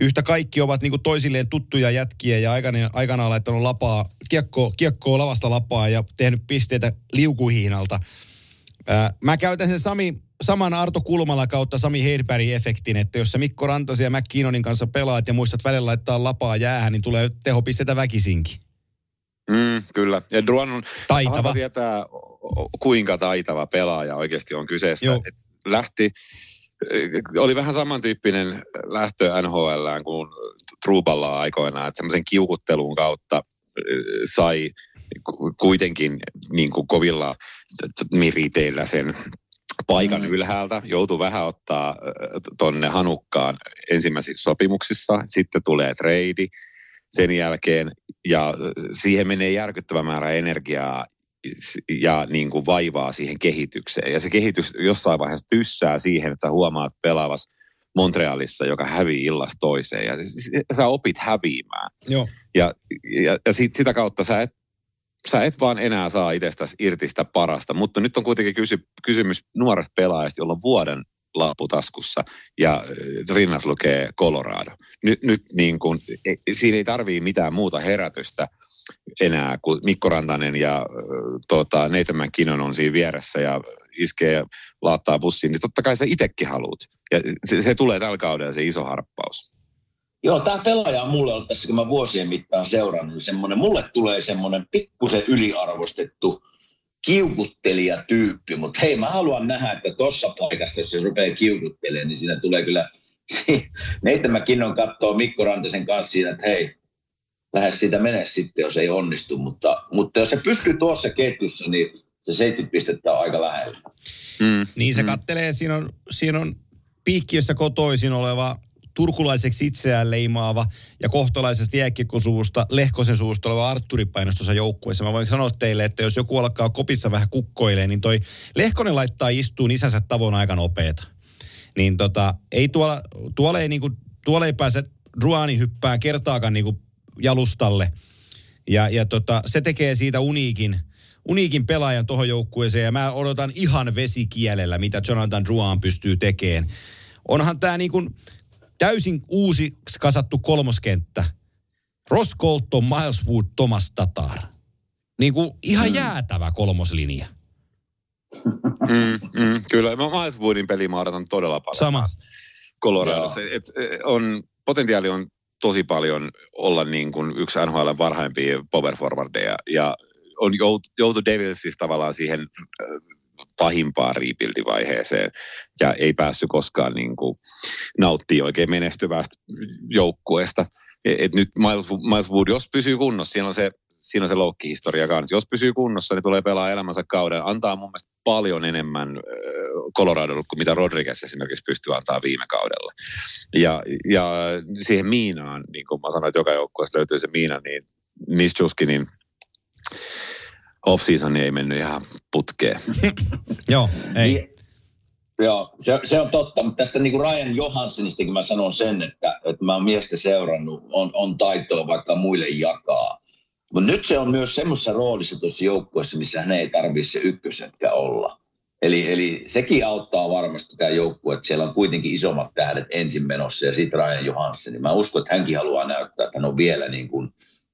Yhtä kaikki ovat niinku toisilleen tuttuja jätkiä ja aikanaan, aikanaan laittanut lapaa, kiekkoa, kiekkoa lavasta lapaa ja tehnyt pisteitä liukuhiinalta. Ää, mä käytän sen Sami, saman Arto Kulmala kautta Sami Hedberg-efektin, että jos sä Mikko Rantasen ja McKinnonin kanssa pelaat ja muistat välillä laittaa lapaa jäähän, niin tulee tehopisteitä väkisinkin. Mm, kyllä. Ja Druan on taitava. Tietää, kuinka taitava pelaaja oikeasti on kyseessä. Joo. Lähti, oli vähän samantyyppinen lähtö N H L:ään kuin Truballa aikoinaan, että semmoisen kiukuttelun kautta sai kuitenkin niin kuin kovilla miriteillä sen paikan ylhäältä. Joutui vähän ottaa tonne hanukkaan ensimmäisissä sopimuksissa, sitten tulee trade sen jälkeen ja siihen menee järkyttävä määrä energiaa ja niin kuin vaivaa siihen kehitykseen. Ja se kehitys jossain vaiheessa tyssää siihen, että sä huomaat pelaavas Montrealissa, joka hävii illasta toiseen. Ja sä opit häviämään. Joo. Ja, ja, ja sit, sitä kautta sä et, sä et vaan enää saa itsestäsi irti sitä parasta. Mutta nyt on kuitenkin kysy, kysymys nuoresta pelaajasta, jolla on vuoden lappu taskussa ja rinnassa lukee Colorado. Nyt, nyt niin kuin, siinä ei tarvii mitään muuta herätystä enää, kun Mikko Rantanen ja äh, tota, Nathan McKinnon on siinä vieressä ja iskee ja laattaa bussiin, niin totta kai sä itsekin haluut. Ja se, se tulee tällä kaudella se iso harppaus. Joo, tämä pelaaja on mulle ollut tässä, kun mä vuosien mittaan seurannut, semmoinen, mulle tulee semmoinen pikkusen yliarvostettu kiukuttelijatyyppi, mutta hei, mä haluan nähdä, että tuossa paikassa, jos se rupeaa kiukuttelemaan, niin siinä tulee kyllä, Nathan McKinnon katsoo Mikko Rantasen kanssa siinä, että hei, lähes siitä mene sitten, jos ei onnistu, mutta, mutta jos se pysyy tuossa ketjussa, niin se seitsemänkymmentä pistettä on aika lähellä. Mm. Niin se mm. kattelee, siinä on, siinä on Piikkiöstä kotoisin oleva, turkulaiseksi itseään leimaava ja kohtalaisesta jääkiekkosuvusta, Lehkosen suvusta oleva Artturi painostossa joukkueessa. Mä voin sanoa teille, että jos joku alkaa kopissa vähän kukkoilee, niin toi Lehkonen laittaa istuun isänsä tavoin aika nopeeta. Niin tota, ei tuolla, tuolla ei niinku, tuolla ei pääse Ruani hyppään kertaakaan niinku jalustalle. Ja, ja tota, se tekee siitä uniikin, uniikin pelaajan tohon joukkueeseen ja mä odotan ihan vesikielellä, mitä Jonathan Drouin pystyy tekemään. Onhan tää niinku täysin uusi kasattu kolmoskenttä. Ross Colton, Miles Wood, Thomas Tatar. Niin kuin ihan mm. jäätävä kolmoslinja. Mm, mm, kyllä, mä Miles Woodin peliä mä odotan todella paljon. Sama. Coloradossa. Et, et, on, potentiaali on tosi paljon olla niin kuin yksi N H L varhaimpia power forwardeja. Ja on joutu Devilsissa tavallaan siihen pahimpaan rebuildivaiheeseen ja ei päässyt koskaan niin kuin nauttii oikein menestyvästä joukkueesta. Et nyt Miles Wood, jos pysyy kunnossa, siinä on se, siinä on se loukkihistoria kanssa. Jos pysyy kunnossa, niin tulee pelaa elämänsä kauden. Antaa mun mielestä paljon enemmän Coloradolle kuin mitä Rodriguez esimerkiksi pystyy antaa viime kaudella. Ja, ja siihen miinaan, niin kuin mä sanoin, että joka joukkueessa löytyy se miina, niin Nichuskinin off-season ei mennyt ihan putkeen. Joo, ei. Joo, se, se on totta, mutta tästä niin kuin Ryan Johanssonistakin mä sanon sen, että, että mä oon miestä seurannut, on, on taitoa vaikka muille jakaa. Mutta nyt se on myös semmoisessa roolissa tuossa joukkueessa, missä hän ei tarvitse se ykkösetkä olla. Eli, eli sekin auttaa varmasti tämä joukkue, että siellä on kuitenkin isommat tähdet ensin menossa ja sitten Ryan Johansson. Mä uskon, että hänkin haluaa näyttää, että hän on vielä niin kuin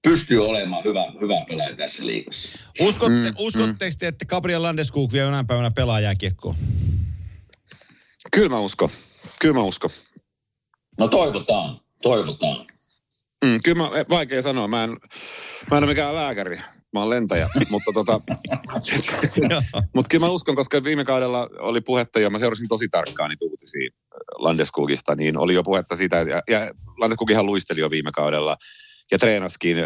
pystyy olemaan hyvä, hyvä pelaaja tässä liigassa. Uskotte, mm, uskotteko mm. te, että Gabriel Landeskog vielä jonain päivänä pelaa jääkiekkoa? Kyllä mä uskon. Kyllä mä uskon. No toivotaan. Toivotaan. Mm, kyllä mä, vaikea sanoa. Mä en, mä en ole mikään lääkäri. Mä oon lentäjä. Mutta tota, mut kyllä mä uskon, koska viime kaudella oli puhetta, ja mä seurasin tosi tarkkaan niitä uutisia Landeskogista, niin oli jo puhetta siitä, ja, ja Landeskogihan luisteli jo viime kaudella ja treenaskin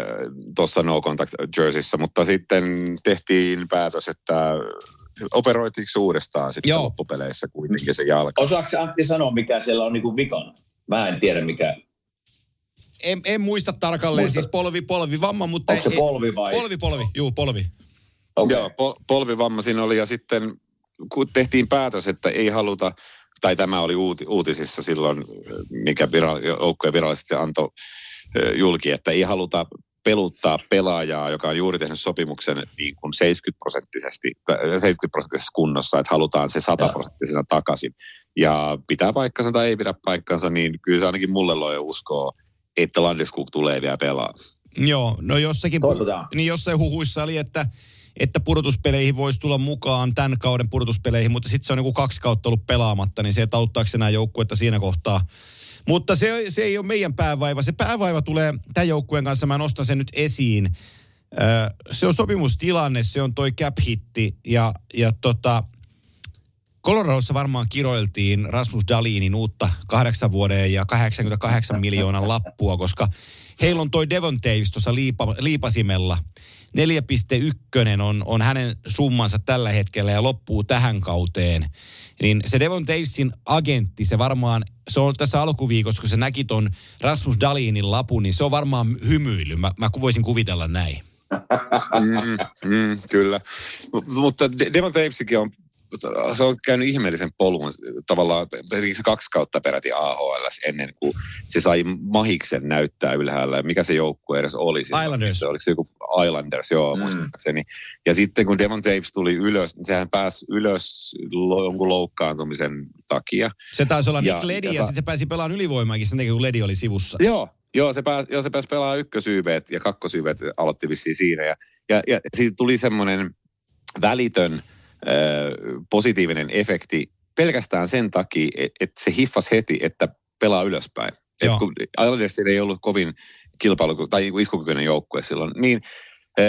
tuossa no contact jerseyissä, mutta sitten tehtiin päätös, että operoitiinko uudestaan sitten Joo. loppupeleissä kuitenkin se jalka. Osaatko Antti sanoa, mikä siellä on niinku vikana? Mä en tiedä mikä. En, en muista tarkalleen, muista. Siis polvi, polvi, vamma, mutta onko se en, polvi vai? Polvi, polvi, juu, polvi. Okay. Joo, pol, polvivamma siinä oli ja sitten kun tehtiin päätös, että ei haluta, tai tämä oli uuti, uutisissa silloin, mikä joukkojen virallisesti antoi julki, että ei haluta peluttaa pelaajaa, joka on juuri tehnyt sopimuksen niin kuin seitsemänkymmentä prosenttisesti, seitsemänkymmentä prosenttisessa kunnossa, että halutaan se sata prosenttisena takaisin. Ja pitää paikkansa tai ei pidä paikkansa, niin kyllä se ainakin mulle loi uskoa, että Landeskog tulee vielä pelaa. Joo, no jossakin, niin jossain huhuissa oli, että, että pudotuspeleihin voisi tulla mukaan tämän kauden pudotuspeleihin, mutta sitten se on joku kaksi kautta ollut pelaamatta, niin se, että auttaako se nämä joukkuetta siinä kohtaa. Mutta se, se ei ole meidän päävaiva. Se päävaiva tulee tämän joukkueen kanssa. Mä nostan sen nyt esiin. Öö, se on sopimustilanne, se on toi cap-hitti. Ja, ja tota, Coloradossa varmaan kiroiltiin Rasmus Dahlinin uutta kahdeksan vuoden ja kahdeksankymmentäkahdeksan miljoonan lappua, koska heillä on toi Devon Taves tuossa liipa, liipasimella. neljä pilkku yksi on, on hänen summansa tällä hetkellä ja loppuu tähän kauteen. Niin se Devon Tavesin agentti, se varmaan, se on tässä alkuviikossa, kun se näki ton Rasmus Dahlinin lapun, niin se on varmaan hymyily. Mä, mä voisin kuvitella näin. Mm, mm, kyllä. M- mutta De- Devon Tavesikin on se on käynyt ihmeellisen polun tavallaan kaksi kautta peräti A H L:ssä ennen kuin se sai mahiksen näyttää ylhäällä. Mikä se joukkue edes oli? Islanders. Oliko se joku Islanders, joo, mm. muistaakseni. Ja sitten kun Devon Taves tuli ylös, niin sehän pääsi ylös jonkun loukkaantumisen takia. Se taisi olla ja, Nick Leddy ja, ja sitten se pääsi pelaamaan ylivoimaakin sen takia, kun Leddy oli sivussa. Joo. Joo, se pääsi, joo, se pääsi pelaamaan ykkösyyveet ja kakkosyyveet aloitti vissiin siinä. Ja, ja, ja siitä tuli semmoinen välitön ö, positiivinen efekti pelkästään sen takia, että et se hiffasi heti, että pelaa ylöspäin. Että kun Islandersilla ei ollut kovin kilpailu- tai iskukykyinen joukkue silloin, niin ö,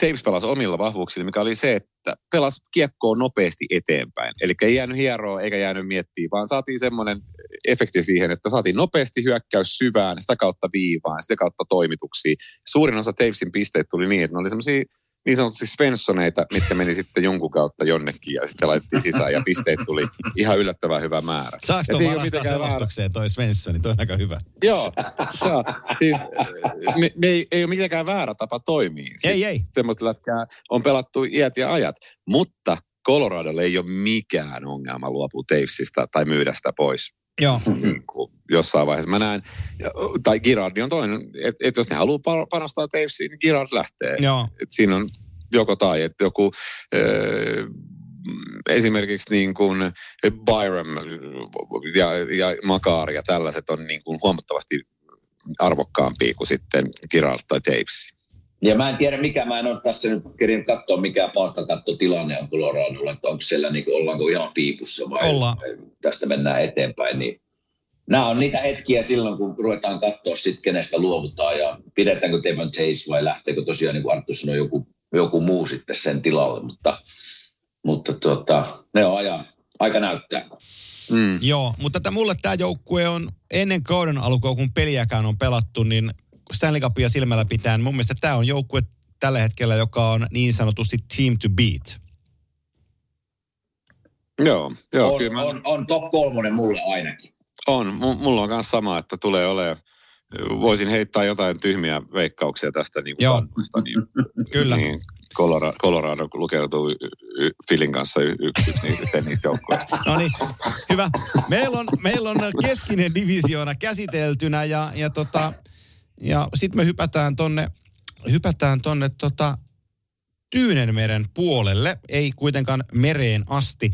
Taves pelasi omilla vahvuuksilla, mikä oli se, että pelasi kiekkoa nopeasti eteenpäin. Eli ei jäänyt hieroa eikä jäänyt miettiä, vaan saatiin semmoinen efekti siihen, että saatiin nopeasti hyökkäys syvään, sitä kautta viivaan, sitä kautta toimituksia. Suurin osa Tavesin pisteet tuli niin, että ne oli semmoisia niin sanotusti Svenssoneita, mitkä meni sitten jonkun kautta jonnekin ja sitten se laitettiin sisään ja pisteet tuli ihan yllättävän hyvä määrä. Saako tuon varastaa selostukseen toi Svenssoni? Toi on aika hyvä. Joo, saa. Siis me, me ei, ei ole mitenkään väärä tapa toimia. Siis ei, ei. Semmoista lätkää on pelattu iät ja ajat, mutta Coloradolle ei ole mikään ongelma luopua Tavesista tai myydä sitä pois. Joo. Jossain vaiheessa mä näen, tai Girardi on toinen, että et jos ne haluaa panostaa Tavesiin, niin Girard lähtee. Joo. Et siinä on joko tai, että joku öö, esimerkiksi niin kuin Byram ja, ja Makar ja tällaiset on niin kuin huomattavasti arvokkaampia kuin sitten Girard tai Taves. Ja mä en tiedä mikä, mä en ole tässä nyt kerin katsoa, mikä palkkakattotilanne on Coloradolla, että onko siellä, niin ollaanko ihan piipussa vai Olla. Tästä mennään eteenpäin. Niin nämä on niitä hetkiä silloin, kun ruvetaan katsoa sitten, kenestä luovutaan ja pidetäänkö Devon Taves vai lähteekö tosiaan, niin kuin Arttu sanoi, joku, joku muu sitten sen tilalle, mutta, mutta tota, ne on ajan, aika näyttää. Mm. Joo, mutta tätä, mulle tämä joukkue on ennen kauden alkua, kun peliäkään on pelattu, niin Stanley Cupia silmällä pitäen, mun mielestä tämä on joukkue tällä hetkellä, joka on niin sanotusti team to beat. Joo, joo. On, kyllä mä... on, on top kolmonen mulle ainakin. On, mulla on myös sama, että tulee olemaan, voisin heittää jotain tyhmiä veikkauksia tästä niin kannusta. Niin, kyllä. Niin, Colorado, Colorado lukeutuu Philin kanssa yksi niistä niistä joukkueista. No niin, hyvä. Meillä on, meillä on keskinen divisioona käsiteltynä ja, ja tota... Ja sitten me hypätään tonne, hypätään tonne tota Tyynenmeren puolelle, ei kuitenkaan mereen asti.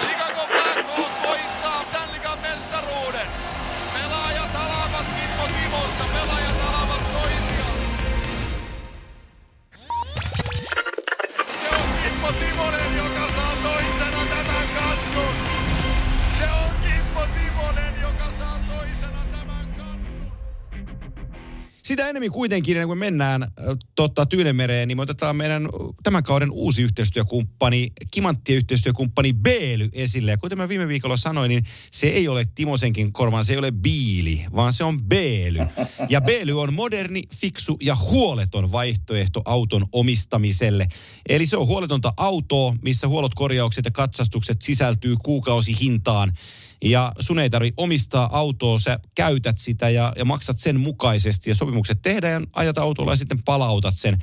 Chicago Blackhawks voittaa Stanley Cupin mestaruuden. Pelaajat alaavat Kimmo Timosta, pelaajat alaavat toisiaan. Se on Kimo Timonen, joka saa toisena tämän katkun. Se on Kimo Timonen, joka saa toisena. Sitä enemmän kuitenkin, ennen kuin mennään totta, Tyynenmereen, niin me otetaan meidän tämän kauden uusi yhteistyökumppani, Kimanttia yhteistyökumppani Beely esille. Ja kuten mä viime viikolla sanoin, niin se ei ole Timosenkin korvaan, se ei ole Biili, vaan se on Beely. Ja Beely on moderni, fiksu ja huoleton vaihtoehto auton omistamiselle. Eli se on huoletonta autoa, missä huolot, korjaukset ja katsastukset sisältyy kuukausihintaan. Ja sun ei tarvitse omistaa autoa, sä käytät sitä ja, ja maksat sen mukaisesti ja sopimukset tehdään, ajat autolla ja sitten palautat sen.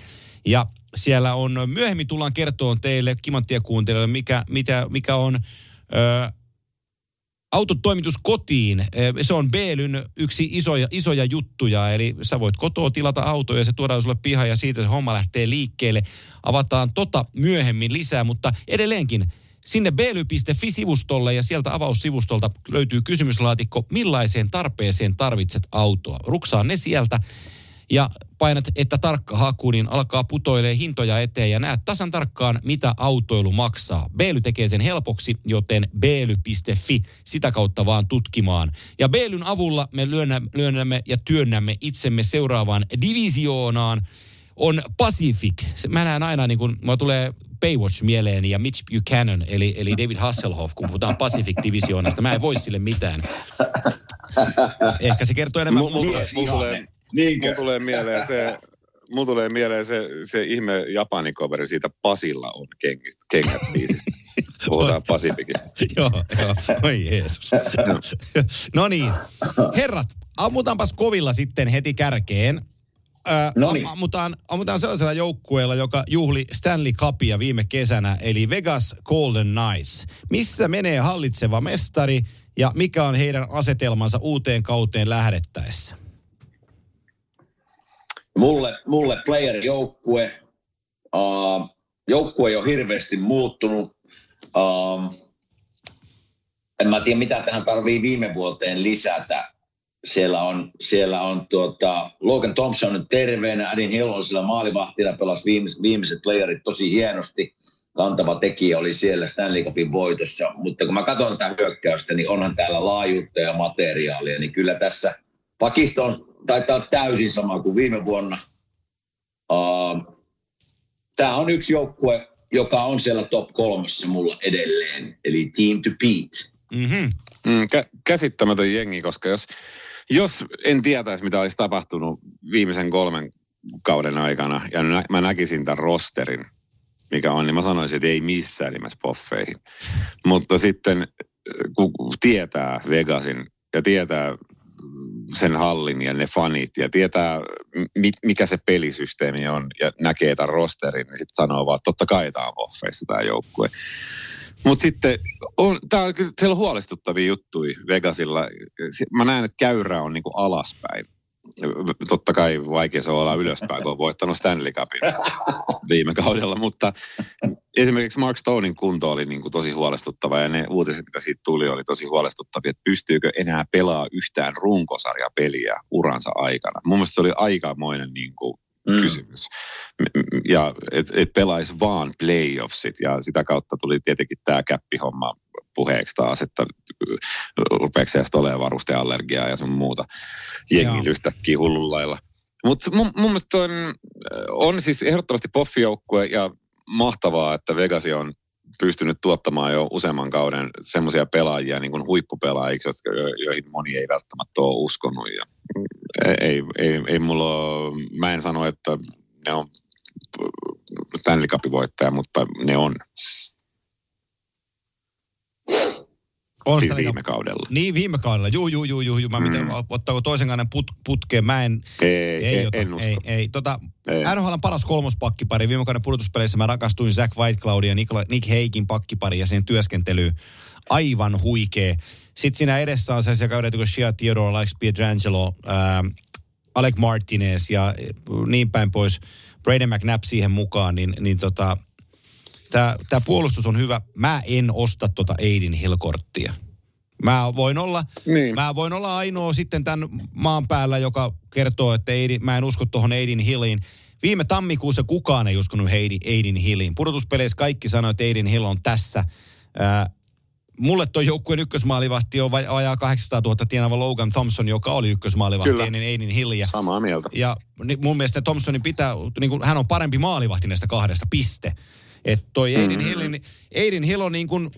Ja siellä on, myöhemmin tullaan kertoon teille, Kimanttia kuuntelijoille, mikä, mitä, mikä on ö, autotoimitus kotiin. Se on Beelyn yksi isoja, isoja juttuja, eli sä voit kotoa tilata autoja ja se tuodaan sulle pihaan ja siitä se homma lähtee liikkeelle. Avataan tota myöhemmin lisää, mutta edelleenkin. Sinne beely piste fi-sivustolle ja sieltä avaussivustolta löytyy kysymyslaatikko, millaiseen tarpeeseen tarvitset autoa. Ruksaa ne sieltä ja painat, että tarkka haku, niin alkaa putoilee hintoja eteen ja näet tasan tarkkaan, mitä autoilu maksaa. Beely tekee sen helpoksi, joten beely piste fi sitä kautta vaan tutkimaan. Ja Beelyn avulla me lyönnämme, lyönnämme ja työnnämme itsemme seuraavaan divisioonaan. On Pacific. Mä näen aina, niin kun mä tulee Baywatch mieleeni ja Mitch Buchanan, eli, eli David Hasselhoff, kun puhutaan Pacific-divisioonasta. Mä en voi sille mitään. Ehkä se kertoo enemmän M- musta. Mulla tulee, tulee mieleen se... Mulla tulee mieleen se, se ihme japanikoveri siitä Pasilla on kengit, kengät biisistä. Puhutaan Pasifikista. Joo, joo. Oi Jeesus. No niin. Herrat, ammutaanpas kovilla sitten heti kärkeen. Äh, ammutaan, ammutaan sellaisella joukkueella, joka juhli Stanley Cupia viime kesänä, eli Vegas Golden Knights. Missä menee hallitseva mestari ja mikä on heidän asetelmansa uuteen kauteen lähdettäessä? Mulle, mulle player-joukkue. Uh, joukkue ei ole hirveästi muuttunut. Uh, en mä tiedä, mitä tähän tarvii viime vuoteen lisätä. Siellä on, siellä on tuota, Logan Thompson nyt terveenä, Adin Hill on siellä maalivahtina, pelasi viimeis, viimeiset playerit tosi hienosti. Kantava tekijä oli siellä Stanley Cupin voitossa, mutta kun mä katson tätä hyökkäystä, niin onhan täällä laajuutta ja materiaalia, niin kyllä tässä pakisto on, taitaa olla täysin sama kuin viime vuonna. Uh, Tämä on yksi joukkue, joka on siellä top kolmessa mulla edelleen, eli team to beat. Mm-hmm. Mm, kä- käsittämätön jengi, koska jos, jos en tietäisi, mitä olisi tapahtunut viimeisen kolmen kauden aikana, ja nä- mä näkisin tämän rosterin, mikä on, niin mä sanoisin, että ei missään nimessä poffeihin. Mutta sitten, kun tietää Vegasin ja tietää sen hallin ja ne fanit ja tietää, mikä se pelisysteemi on ja näkee tämän rosterin, niin sitten sanoo vaan, että totta kai tämä on poffeissa tämä joukkue. Mutta sitten, on, tää on, siellä on huolestuttavia juttuja Vegasilla. Mä näen, että käyrä on niinku alaspäin. Totta kai vaikea se on olla ylöspäin, kun on voittanut Stanley Cupin viime kaudella. Mutta esimerkiksi Mark Stonen kunto oli niinku tosi huolestuttava ja ne uutiset, mitä siitä tuli, oli tosi huolestuttavia. Että pystyykö enää pelaa yhtään runkosarjapeliä uransa aikana. Mun mielestä se oli aikamoinen niinku Mm. kysymys. Ja et, et pelaisi vaan playoffsit ja sitä kautta tuli tietenkin tämä käppihomma puheeksi taas, että rupeeko sieltä olemaan varusteallergiaa ja sun muuta jengillä yhtäkkiä hullun lailla. Mutta mun, mun mielestä on, on siis ehdottomasti poffijoukkue ja mahtavaa, että Vegas on pystynyt tuottamaan jo useamman kauden semmoisia pelaajia, niin kuin huippupelaajiksi, jotka, joihin moni ei välttämättä ole uskonut. Ja ei, ei, ei mulla, mä en sano, että ne on Stanley Cupin voittaja, mutta ne on. On siis viime kaudella. Niin, viime kaudella. Juu, juu, juu, juu. Mä mm. miten, ottaako toisen kauden put, putkeen? Mä en... Ei, ei, jota, en usko. Ei, ei. Tota, ei. N H L on paras kolmospakkipari. Viime kauden pudotuspeleissä mä rakastuin Zach Whitecloudin ja Nick, Nick Heikin pakkipari ja sen työskentelyyn. Aivan huikea. Sitten siinä edessä on sellaisia kavereita kuin Shea Theodore, Alex Pietrangelo, ää, Alec Martinez ja niin päin pois. Brayden McNabb siihen mukaan, niin, niin tota... Tämä puolustus on hyvä. Mä en osta tuota Aiden Hill-korttia. Mä voin olla, niin. mä voin olla ainoa sitten tämän maan päällä, joka kertoo, että Aiden, mä en usko tuohon Aiden Hilliin. Viime tammikuussa kukaan ei uskonut Aiden Hilliin. Pudotuspeleissä kaikki sanoi, että Aiden Hill on tässä. Ää, mulle tuo joukkueen ykkösmaalivahti on vajaa kahdeksansataatuhatta tienaava Logan Thompson, joka oli ykkösmaalivahti Kyllä. ennen Aiden Hilliä. Samaa mieltä. Ja mun mielestä Thompsonin pitää, niin kun hän on parempi maalivahti näistä kahdesta, piste. Että toi Aiden Hillin, Aiden Hill on niin kuin,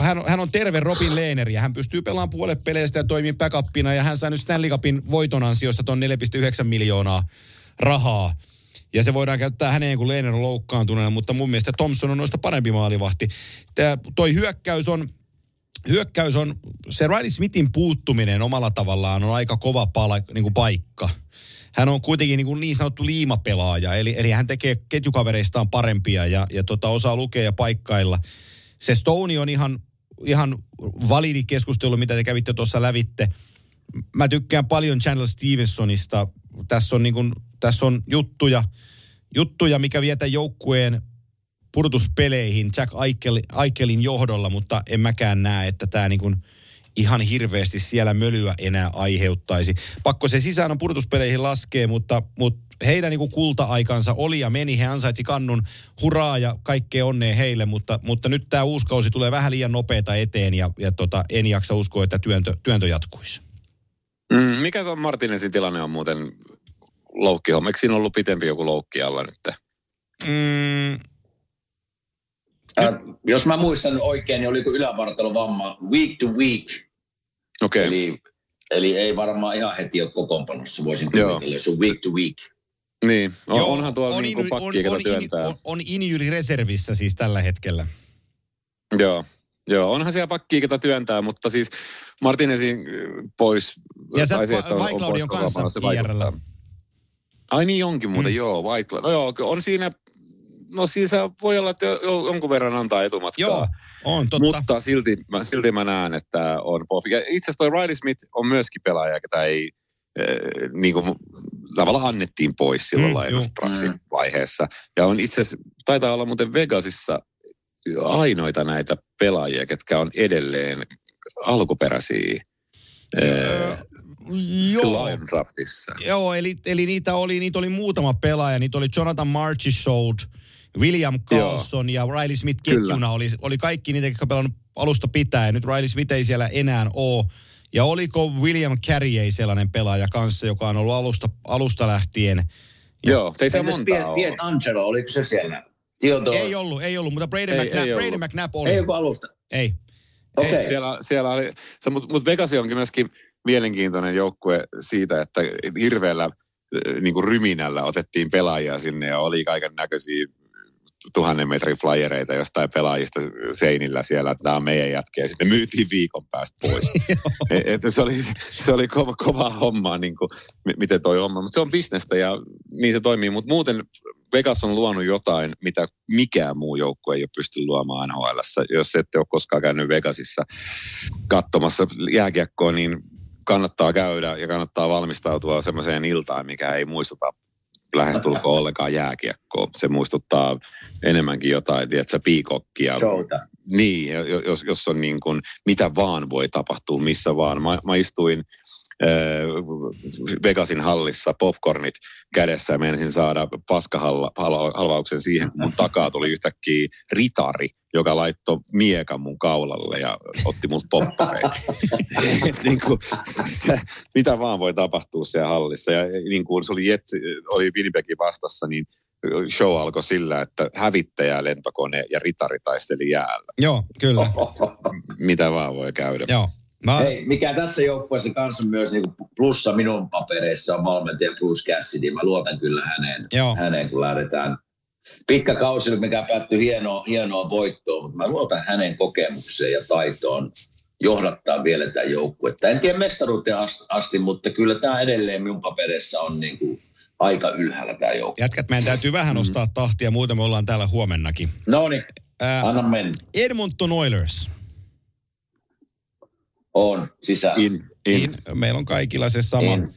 hän, hän on terve Robin Lehner ja hän pystyy pelaamaan puolet peleistä ja toimii backupina ja hän sai nyt Stanley Cupin voiton ansiosta ton neljä pilkku yhdeksän miljoonaa rahaa. Ja se voidaan käyttää häneen, kun Lehner on loukkaantuneena, mutta mun mielestä Thompson on noista parempi maalivahti. Tää, toi hyökkäys on, hyökkäys on, se Riley Smithin puuttuminen omalla tavallaan on aika kova pala, niin kuin paikka. Hän on kuitenkin niin, niin sanottu liimapelaaja, eli, eli hän tekee ketjukavereistaan parempia ja, ja tota, osaa lukea ja paikkailla. Se Stone on ihan, ihan validi keskustelu, mitä te kävitte tuossa lävitte. Mä tykkään paljon Chandler Stevensonista. Tässä on, niin kuin, tässä on juttuja, juttuja, mikä vietää joukkueen pudotuspeleihin Jack Eichel johdolla, mutta en mäkään näe, että tämä... Niin kuin, ihan hirveästi siellä mölyä enää aiheuttaisi. Pakko se sisään on pudotuspeleihin laskee, mutta, mutta heidän niin kuin kulta-aikansa oli ja meni. He ansaitsi kannun hurraa ja kaikkea onnea heille, mutta, mutta nyt tämä uusi kausi tulee vähän liian nopeata eteen ja, ja tota, en jaksa uskoa, että työntö, työntö jatkuisi. Mm, mikä tuon Martinezin tilanne on muuten loukkihomma? Eikö siinä ollut pitempi joku loukki alla nyt? Mm. Äh, jos mä muistan oikein, niin oliko ylävartalovamma week to week. Okay. Eli, eli ei varmaan ihan heti ole kokoonpanossa, voisin kuvitella, se on week to week. Niin, on, Joo, onhan tuolla on niin kuin pakki, ketä työntää. On, on injury-reservissä siis tällä hetkellä. Joo. Joo, onhan siellä pakkia, ketä työntää, mutta siis Martinezin pois. Ja sä oot Vaiklaudin kanssa I R:llä. Ai niin onkin muuten, mm. joo, White. No joo, on siinä, no siinä voi olla, että jonkun verran antaa etumatkaa. Joo, on totta. Mutta silti mä, silti mä näen, että on pofi. Ja itse asiassa toi Riley Smith on myöskin pelaaja, jota ei äh, niin kuin tavallaan annettiin pois silloin mm, lainauspraksin vaiheessa. Ja on itse asiassa, taitaa olla muuten Vegasissa ainoita näitä pelaajia, ketkä on edelleen alkuperäisiä. Äh, Joo. Joo, eli, eli niitä, oli, niitä oli muutama pelaaja. Niitä oli Jonathan Marchessault, William Carlson Joo. ja Riley Smith ketjuna. Oli, oli kaikki niitä, jotka pelannut alusta pitäen. Nyt Riley Smith ei siellä enää ole. Ja oliko William Carrier sellainen pelaaja kanssa, joka on ollut alusta, alusta lähtien? Ja Joo, ei se montaa Piet, Piet Angelo, oliko se siellä? Theodore. Ei ollut, ei ollut, mutta Braden, ei, McNabb, ei Braden ollut. McNabb oli. Ei ollut alusta. Ei. Okei. Okay. Siellä, siellä oli, se, mutta mut Vegas onkin myöskin mielenkiintoinen joukkue siitä, että hirveällä niin kuin ryminällä otettiin pelaajia sinne ja oli kaiken näköisiä tuhannen metrin flyereita jostain pelaajista seinillä siellä, että tämä on meidän jätkiä. Sitten myytiin viikon päästä pois. Että se oli, se oli kova, kova hommaa, niin kuin, miten toi homma. Mutta se on bisnestä ja niin se toimii. Mutta muuten Vegas on luonut jotain, mitä mikään muu joukkue ei ole pystynyt luomaan N H L:ssä. Jos ette ole koskaan käynyt Vegasissa katsomassa jääkiekkoa, niin kannattaa käydä ja kannattaa valmistautua semmoiseen iltaan, mikä ei muistuta lähestulkoon ollenkaan jääkiekkoa. Se muistuttaa enemmänkin jotain, tiedätkö, piikokkia. Showta. Niin, jos, jos on niin kuin, mitä vaan voi tapahtua, missä vaan. Mä, mä istuin äh, Vegasin hallissa popcornit kädessä ja meinasin saada paskahalvauksen siihen, kun mun takaa tuli yhtäkkiä ritari, joka laittoi miekan mun kaulalle ja otti multa poppareita. niin kuin, sitä, mitä vaan voi tapahtua siellä hallissa. Ja niin kuin se oli, Jetsi, oli Winnipegin vastassa, niin show alkoi sillä, että hävittäjä, lentokone ja ritari taisteli jäällä. Joo, kyllä. Oho. Mitä vaan voi käydä. Joo. Mä... Hei, mikä tässä joukkueessa kanssa myös niin kuin plussa minun papereissa on valmentaja Bruce Cassidy. Mä luotan kyllä häneen, häneen kun lähdetään. Pitkä kausi, mikä päättyi hienoa, hienoa voittoon, mutta mä luotan hänen kokemukseen ja taitoon johdattaa vielä tämän joukkuetta. En tiedä mestaruuteen asti, mutta kyllä tämä edelleen minun paperissa on niin kuin aika ylhäällä tämä joukkue. Jätkät, meidän täytyy vähän nostaa mm-hmm. tahtia, muuten me ollaan täällä huomennakin. No niin, anna mennä. Edmonton Oilers. On, sisään. In, in. In. Meillä on kaikilla se sama. In.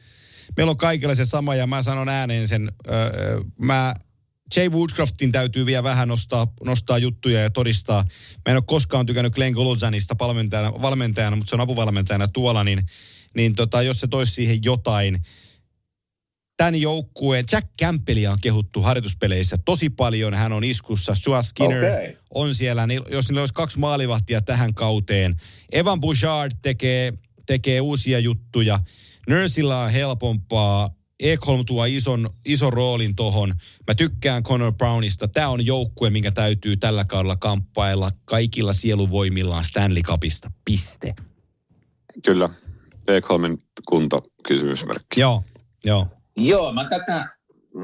Meillä on kaikilla se sama ja mä sanon ääneen sen. Öö, mä... Jay Woodcroftin täytyy vielä vähän nostaa, nostaa juttuja ja todistaa. Mä en ole koskaan tykännyt Glenn Golozanista valmentajana, valmentajana, mutta se on apuvalmentajana tuolla, niin, niin tota, jos se toisi siihen jotain. Tämän joukkueen, Jack Campbellia on kehuttu harjoituspeleissä tosi paljon. Hän on iskussa. Sua Skinner okay. on siellä. Niin jos niillä olisi kaksi maalivahtia tähän kauteen. Evan Bouchard tekee, tekee uusia juttuja. Nursilla on helpompaa. Ekholm tuo ison, ison roolin tohon. Mä tykkään Connor Brownista. Tää on joukkue, minkä täytyy tällä kaudella kamppailla kaikilla sieluvoimillaan Stanley Cupista. Piste. Kyllä. Ekholmin kunto kysymysmerkki. Joo, joo. Joo, mä tätä,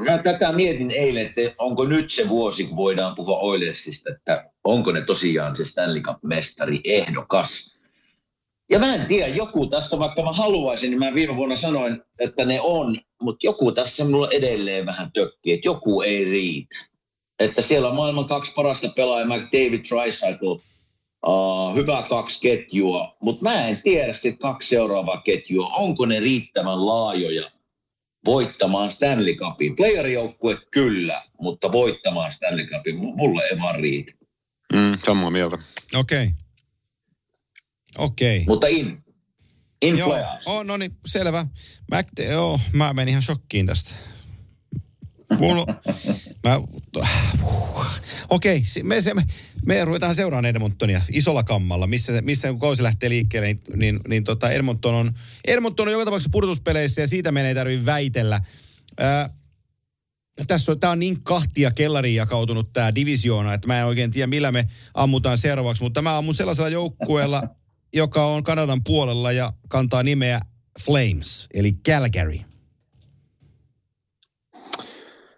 mä tätä mietin eilen, että onko nyt se vuosi, kun voidaan puhua Oilersista, että onko ne tosiaan se Stanley Cup-mestari ehdokas. Ja mä en tiedä, joku tästä, vaikka mä haluaisin, niin mä viime vuonna sanoin, että ne on, mutta joku tässä mulla edelleen vähän tökkii, että joku ei riitä. Että siellä on maailman kaksi parasta pelaajaa, David Tricycle, uh, hyvä kaksi ketjua, mutta mä en tiedä sitten kaksi seuraavaa ketjua, onko ne riittävän laajoja voittamaan Stanley Cupin. Playerijoukkue kyllä, mutta voittamaan Stanley Cupin, mulle ei vaan riitä. Mm, samaa mieltä. Okei. Okay. Okei. Okay. Mutta in. In joo, playoffs. Oh, no niin, selvä. Mä, joo, mä menin ihan shokkiin tästä. Mulla, mä, uh, okei, okay, me, me, me ruvetaan seuraamaan Edmontonia isolla kammalla. Missä, missä kun kausi lähtee liikkeelle, niin, niin, niin tota Edmonton, on, Edmonton on joka tapauksessa pudotuspeleissä ja siitä meidän ei tarvitse väitellä. Äh, Tässä on, tää on niin kahtia kellariin jakautunut tää divisioona, että mä en oikein tiedä millä me ammutaan seuraavaksi, mutta mä ammun sellaisella joukkueella, joka on Kanadan puolella ja kantaa nimeä Flames, eli Calgary.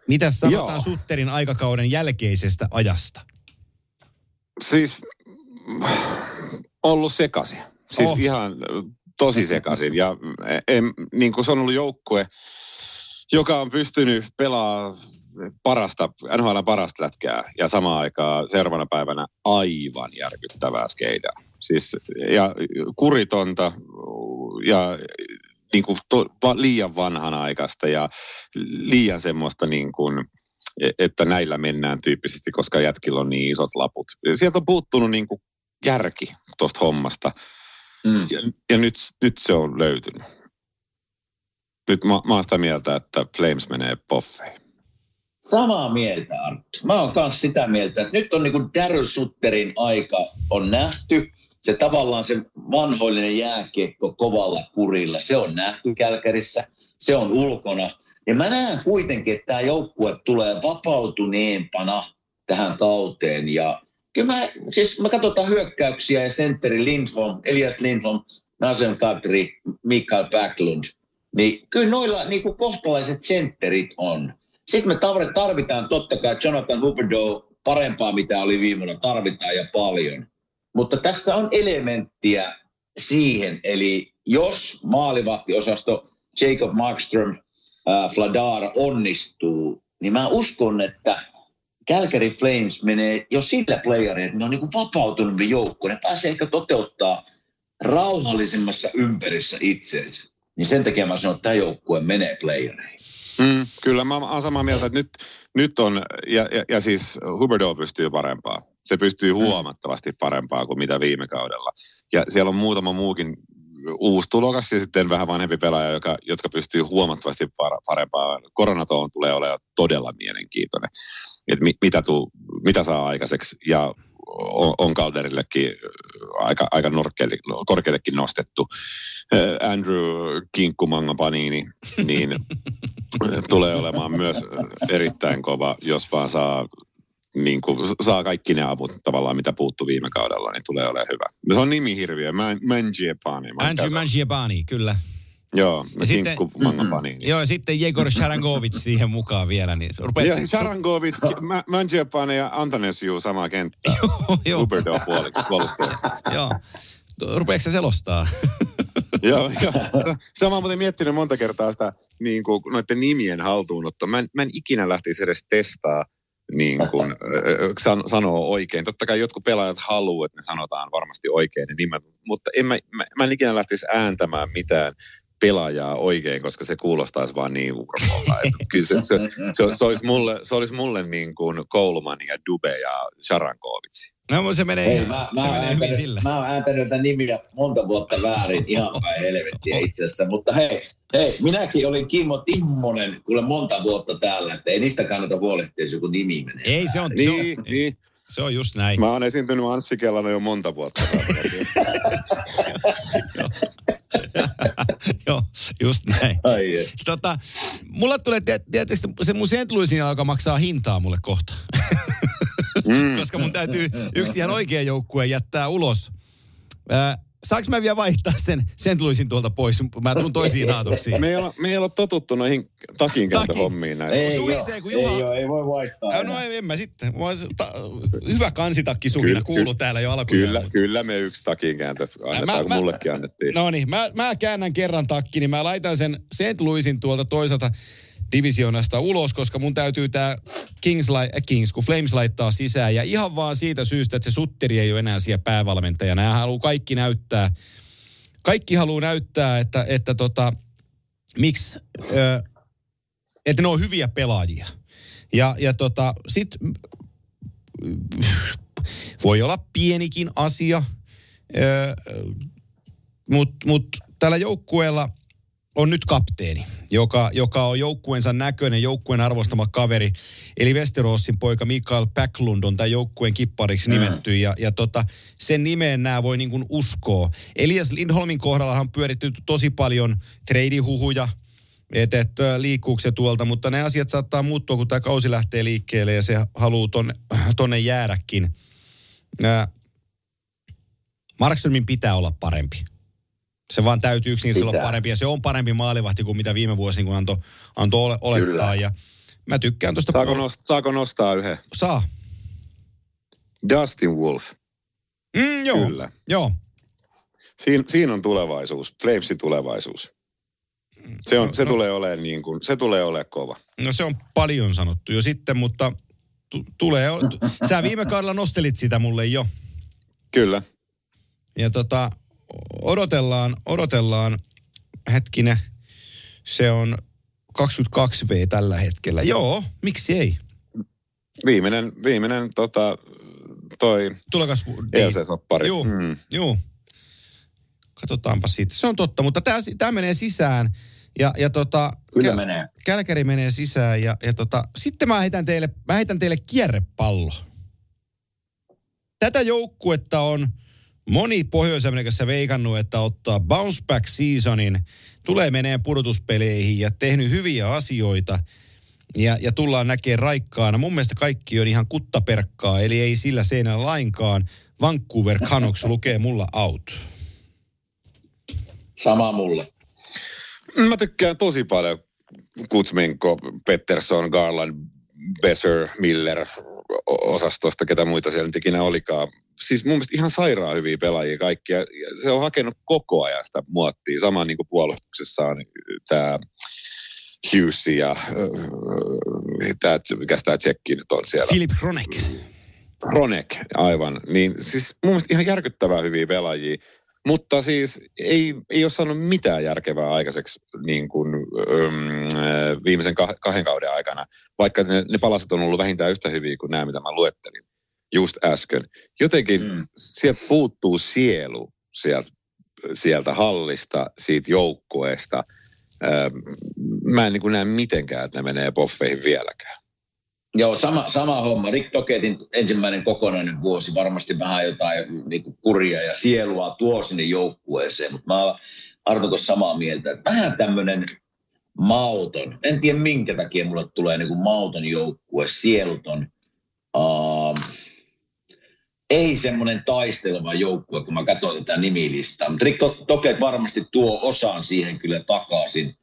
Mitäs sanotaan Sutterin aikakauden jälkeisestä ajasta? Siis ollut sekaisin. Siis oh. ihan tosi sekaisin ja en, niin kuin se on ollut joukkue, joka on pystynyt pelaamaan parasta, N H L parasta lätkää ja samaan aikaan seuraavana päivänä aivan järkyttävää skeidaa. Siis ja kuritonta ja niin kuin to, liian vanhanaikaista ja liian semmoista niin kuin, että näillä mennään tyyppisesti, koska jätkillä on niin isot laput. Sieltä on puuttunut niin kuin järki tuosta hommasta mm. ja, ja nyt, nyt se on löytynyt. Nyt mä, mä oon sitä mieltä, että Flames menee poffeihin. Samaa mieltä, Arttu. Mä oon kans sitä mieltä, että nyt on niin kuin Darryl Sutterin aika on nähty. Se tavallaan se vanhoillinen jääkiekko kovalla kurilla, se on nähty Kälkärissä, se on ulkona. Ja mä näen kuitenkin, että tämä joukkue tulee vapautuneempana tähän kauteen. Ja kyllä mä, siis mä katsotaan hyökkäyksiä ja sentteri Lindholm, Elias Lindholm, Nazem Kadri, Mikael Backlund. Niin kyllä noilla niin kuin kohtalaiset sentterit on. Sitten me tarvitaan totta kai Jonathan Huberdeau parempaa, mitä oli viime vuonna, tarvitaan ja paljon. Mutta tässä on elementtiä siihen, eli jos maalivahtiosasto Jacob Markström, äh, Vladar onnistuu, niin mä uskon, että Calgary Flames menee jo sillä playereilla, että ne on niin kuin vapautunut joukko. Ne pääsee ehkä toteuttaa rauhallisemmassa ympärissä itseensä. Niin sen takia mä sanon, että tämä joukkue menee playereihin. Mm, kyllä mä oon samaa mieltä, että nyt, nyt on, ja, ja, ja siis Huberdeau pystyy parempaa. Se pystyy huomattavasti parempaa kuin mitä viime kaudella. Ja siellä on muutama muukin uusi tulokas ja sitten vähän vanhempi pelaaja, joka, jotka pystyy huomattavasti parempaa. Koronatoon tulee olemaan todella mielenkiintoinen, että mi, mitä, tuu, mitä saa aikaiseksi. Ja on, on Calderillekin aika, aika norkeille, korkeallekin nostettu. Andrew Kinkkumanga Panini, niin tulee olemaan myös erittäin kova, jos vaan saa... Niin kuin saa kaikki ne avut tavallaan, mitä puuttu viime kaudella, niin tulee olemaan hyvä. Se on nimihirviö, Mangiapane. Andrew Mangiapane, kyllä. Joo, Kinkkumangapane. Mm, niin. Joo, ja sitten Jegor Sharangovic siihen mukaan vielä. Niin ja, Sharangovic, Mangiapane ja Antanesiu samaa kenttää. Joo, joo. Huberdeau puoliksi, puolustelusta. Joo, rupeatko se selostaa? Joo, joo. Sä mä muuten miettinyt monta kertaa sitä niin kuin noiden nimien haltuunottoa. Mä, mä en ikinä lähtisi edes testaa. Niin kuin san, sanoo oikein. Totta kai jotkut pelaajat haluaa, että ne sanotaan varmasti oikein ne nimet, mutta en mä, mä, mä en ikinä lähtisi ääntämään mitään pelaajaa oikein, koska se kuulostaisi vaan niin urmolla. Kyllä se, se, se, se olisi mulle, se olisi mulle niin kuin Kouluman ja Dube ja Sharankovitsi. No se menee, Hei, mä, se mä menee ääntänyt, hyvin sillä. Mä oon ääntänyt tämän nimiä monta vuotta väärin, ihan päin helvettiä itse asiassa, mutta hei, hei, minäkin olin Kimo Timonen, kuule monta vuotta täällä, että ei niistä kannata huolehtia, jos joku nimi menee. Ei, se on, se on, niin, niin. Se on just näin. Mä oon esiintynyt Anssi Kellana jo monta vuotta. Joo, just näin. Tota, mulla tulee tietysti se mun Saint-Louisina, joka maksaa hintaa mulle kohta. Mm. Koska mun täytyy yksi ihan oikea joukkue jättää ulos. Äh, saanko mä vielä vaihtaa sen? Sen tulisin tuolta pois. Mä tuun toisiin aatoksiin. Me ei ole, me ei ole totuttu noihin takinkääntöhommiin näissä. Ei, suhisee, kun Juha... ei, joo, ei voi vaihtaa. Äh, no ei, en mä sitten. Mä ta... Hyvä kansitakki suhina kuuluu täällä jo alkuun. Kyllä, kyllä me yksi takinkääntö annetaan, mä, kun mä, mullekin annettiin. No niin, mä, mä käännän kerran takki, niin mä laitan sen Saint Louisin tuolta toiselta divisioonasta ulos, koska mun täytyy tää Kings, äh Kings, kun Flames laittaa sisään. Ja ihan vaan siitä syystä, että se Sutteri ei ole enää siellä päävalmentajana. Ja haluaa kaikki näyttää, kaikki haluaa näyttää, että, että tota, miksi, ö, että ne on hyviä pelaajia. Ja, ja tota, sit voi olla pienikin asia, mutta mut tällä joukkueella on nyt kapteeni, joka, joka on joukkueensa näköinen, joukkueen arvostama kaveri. Eli Westeroosin poika Mikael Backlund on tämän joukkueen kippariksi nimetty, ja, ja tota, sen nimeen nämä voi niin kuin uskoa. Elias Lindholmin kohdallahan on pyörittynyt tosi paljon treidihuhuja, että et, liikkuuko se tuolta, mutta nämä asiat saattaa muuttua, kun tämä kausi lähtee liikkeelle, ja se haluaa tonne, tonne jäädäkin. Äh, Markströmin pitää olla parempi. Se vaan täytyy yksinkertaisesti olla parempi, ja se on parempi maalivahti kuin mitä viime vuosi niin antoi anto ole, olettaa. Ja mä tykkään tuosta... Saako, por... nost, saako nostaa yhden? Saa. Dustin Wolf. Mm, joo. Kyllä. Joo. Siin, siinä on tulevaisuus, Flamesin tulevaisuus. Se, on, se, no, tulee olemaan niin kuin, se tulee olemaan kova. No se on paljon sanottu jo sitten, mutta t- tulee... Sä viime kaudella nostelit sitä mulle jo. Kyllä. Ja tota, odotellaan, odotellaan, hetkinen, se on kaksikymmentäkaksi vuotta tällä hetkellä. Joo, miksi ei? Viimeinen, viimeinen tota, toi... Tulekas... E L C-soppari. Joo, mm. joo. Katsotaanpa siitä. Se on totta, mutta tää, tää menee sisään. Ja, ja tota... Kyllä kä- menee. Kälkäri menee sisään ja, ja tota... Sitten mä heitän teille, mä heitän teille kierrepallo. Tätä joukkuetta on moni Pohjois-Amerikassa veikannut, että ottaa bounce back seasonin, tulee meneen pudotuspeleihin ja tehnyt hyviä asioita ja, ja tullaan näkemään raikkaana. Mun mielestä kaikki on ihan kuttaperkkaa, eli ei sillä seinällä lainkaan. Vancouver Canucks lukee mulla out. Sama mulle. Mä tykkään tosi paljon Kuzmenko, Pettersson, Garland, Besser, Miller osastosta, ketä muita siellä nyt ikinä olikaan. Siis mun mielestä ihan sairaan hyviä pelaajia kaikkia. Se on hakenut koko ajan sitä muottia. Sama niin kuin puolustuksessa on tämä Hughes ja äh, tää, mikäs tämä tsekki nyt on siellä. Filip Hronek. Hronek, aivan. Niin siis mun mielestä ihan järkyttävää hyviä pelaajia. Mutta siis ei, ei ole saanut mitään järkevää aikaiseksi niin kuin, öm, viimeisen kahden kauden aikana, vaikka ne, ne palaset on ollut vähintään yhtä hyviä kuin nämä, mitä mä luettelin just äsken. Jotenkin mm. sieltä puuttuu sielu sieltä, sieltä hallista, siitä joukkueesta. Mä en niin kuin näe mitenkään, että ne menee poffeihin vieläkään. Joo, sama, sama homma. Rick Tocchettin ensimmäinen kokonainen vuosi varmasti vähän jotain niin kuin kuria ja sielua tuo sinne joukkueeseen, mutta mä oon Arttu samaa mieltä, että vähän tämmöinen mauton, en tiedä minkä takia mulle tulee niin kuin mauton joukkue, sieluton, uh, ei semmoinen taisteleva joukkue, kun mä katson tätä nimilistaa, mutta Rick Tocchet varmasti tuo osan siihen kyllä takaisin.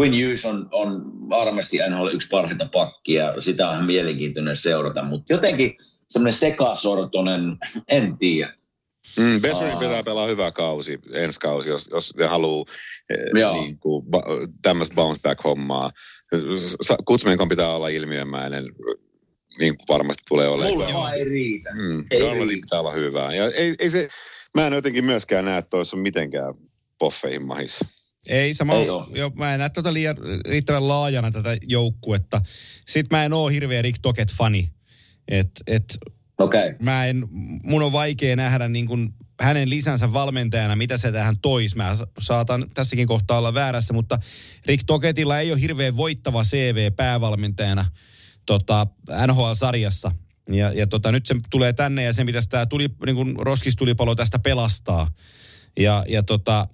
Quinn Hughes on, on varmasti N H L yksi parhaita pakkia, sitä on mielenkiintoinen seurata, mutta jotenkin semmoinen sekasortoinen, en tiedä. Mm, Besserin pitää pelaa hyvä kausi, ensi kausi, jos, jos ne haluaa niin ba, tämmöistä bounce back-hommaa. Kuzmenkon pitää olla ilmiömäinen, niin kuin varmasti tulee olemaan. Mulla ei riitä. Mm, Garlandin pitää olla hyvää. Ja ei, ei se, mä en jotenkin myöskään näe, että tuossa on mitenkään poffeihin mahissa. Ei, sama, ei jo, mä en näe tätä liian, riittävän laajana tätä joukkuetta. Sitten mä en oo hirveä Rick Tocchet-fani. Et, et, okay. Mä en, mun on vaikea nähdä niin kun hänen lisänsä valmentajana, mitä se tähän toisi. Mä saatan tässäkin kohtaa olla väärässä, mutta Rick Tocchetilla ei ole hirveän voittava C V päävalmentajana tota, N H L-sarjassa. Ja, ja tota, nyt se tulee tänne ja sen pitäisi tää tuli, niin kun roskistulipalo tästä pelastaa. Ja, ja tota...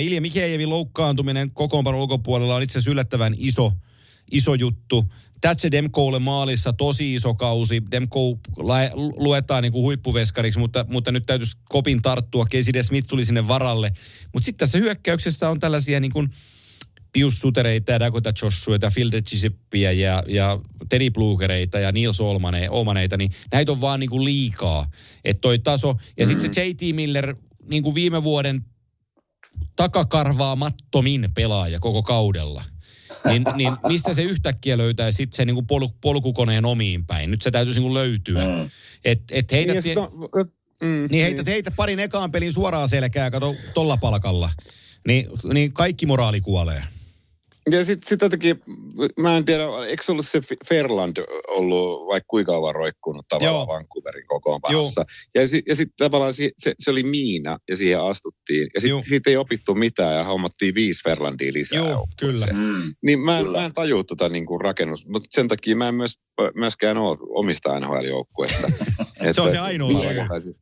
Ilja Mikhejevin loukkaantuminen kokoonpanon ulkopuolella on itse asiassa yllättävän iso, iso juttu. Thatcher Demkoulle maalissa tosi iso kausi. Demko luetaan niin kuin huippuveskariksi, mutta, mutta nyt täytyisi kopin tarttua. Casey Smith tuli sinne varalle. Mutta sitten tässä hyökkäyksessä on tällaisia niin kuin Pius Sutereita ja Dakota Joshueta, Phil DeChiseppiä ja, ja Teddy Blugereita ja Nils Olmaneita. Niin näitä on vaan niin kuin liikaa. Että toi taso. Ja sitten se J T Miller niin kuin viime vuoden takakarvaamattomin pelaaja koko kaudella. Niin, niin mistä se yhtäkkiä löytää sitten se niinku pol, polkukoneen omiin päin? Nyt se täytyisi niinku löytyä. Mm. Et, et heität niin, siihen, no, mm, niin heität, niin. heität parin ekaan pelin suoraan selkää, kato tolla palkalla. Niin, niin kaikki moraali kuolee. Ja sitten sit jotenkin, mä en tiedä, eikö ollut se Ferland ollut vaikka kuinka kauan roikkunut tavallaan Joo. Vancouverin kokoonpanossa. Ja sitten sit tavallaan se, se oli miina ja siihen astuttiin. Ja sitten siitä ei opittu mitään ja hommattiin viisi Ferlandia lisää. Joo, kyllä. Mm, niin mä, kyllä. mä en tajua tota niinku rakennus, mutta sen takia mä en myös, myöskään ole omista N H L-joukkueesta. Se on se ainoa syy.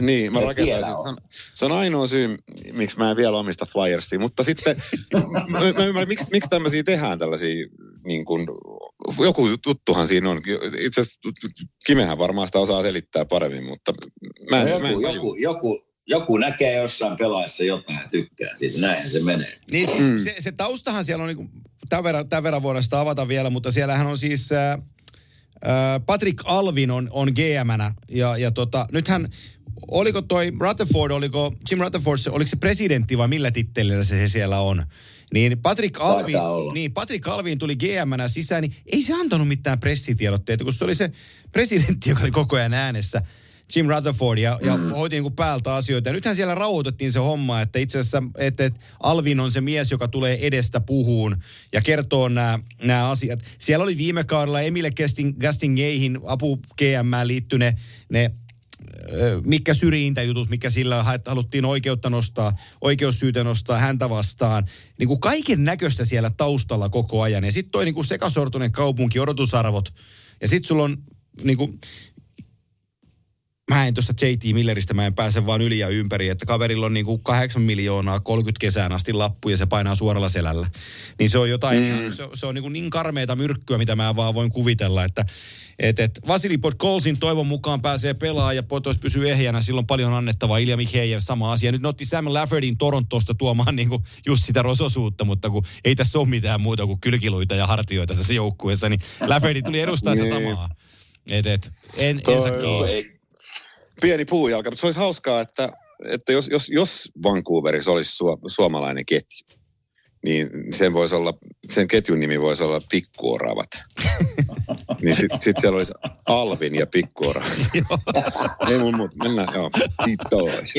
Niin, mä rakentaisin. Se on, se on ainoa syy, miksi mä en vielä omista Flyersia. Mutta sitten, mä, mä ymmärrän, miksi, miksi tämmöisiä tehdään tällaisia, niin kuin, joku juttuhan siinä on. Itse asiassa Kimehän varmaan sitä osaa selittää paremmin, mutta mä en, no joku, mä en joku, joku, joku näkee jossain pelaajassa jotain ja tykkää siitä. Näinhän se menee. Niin siis mm. se, se taustahan siellä on, niin kuin, tämän verran, tämän verran voidaan sitä avata vielä, mutta siellähän on siis... Äh, Patrick Alvin on, on G M-nä ja, ja tota, nythän, oliko toi Rutherford, oliko Jim Rutherford, oliko se presidentti vai millä tittelillä se siellä on? Niin Patrick Alvin, niin Patrick Alvin tuli G M:nä sisään, niin ei se antanut mitään pressitiedotteita, kun se oli se presidentti, joka oli koko ajan äänessä, Jim Rutherford, ja, ja mm. hoiti niin kuin päältä asioita. Ja nythän siellä rauhoitettiin se homma, että itse asiassa että, että Alvin on se mies, joka tulee edestä puhuun ja kertoo nämä, nämä asiat. Siellä oli viime kaudella Emile Gastingeihin apu-G M:ään liittyne ne mitkä syrjintäjutut, mikä sillä haluttiin oikeutta nostaa, oikeussyytä nostaa häntä vastaan. Niin kuin kaiken näköistä siellä taustalla koko ajan. Ja sitten toi niin kuin sekasortoinen kaupunki, odotusarvot. Ja sitten sulla on niin kuin, mä en tuosta J T Milleristä, mä en pääse vaan yli ja ympäri, että kaverilla on niin kuin kahdeksan miljoonaa kolmekymmentä kesään asti lappu ja se painaa suoralla selällä. Niin se on jotain, mm. se, se on niin, niin karmeita myrkkyä, mitä mä vaan voin kuvitella, että et, et Vasili Podkolzin toivon mukaan pääsee pelaamaan ja Potos pysyy ehjänä, silloin paljon annettavaa. Ilja Mikheijev, sama asia. Nyt ne otti Sam Laffordin Torontosta tuomaan niin kuin just sitä rososuutta, mutta kun ei tässä ole mitään muuta kuin kylkiluita ja hartioita tässä joukkueessa, niin Lafferty tuli edustaa se samaa. Et, et, en, en saa kiinni. Pieni puujalka, mutta se olisi hauskaa, että, että jos, jos, jos Vancouverissa olisi su, suomalainen ketju, niin sen, voisi olla, sen ketjun nimi voisi olla Pikkuoravat. Niin sitten sit siellä olisi Alvin ja Pikkuoravat. Ei mun muuta, mennään, joo. Kiitos.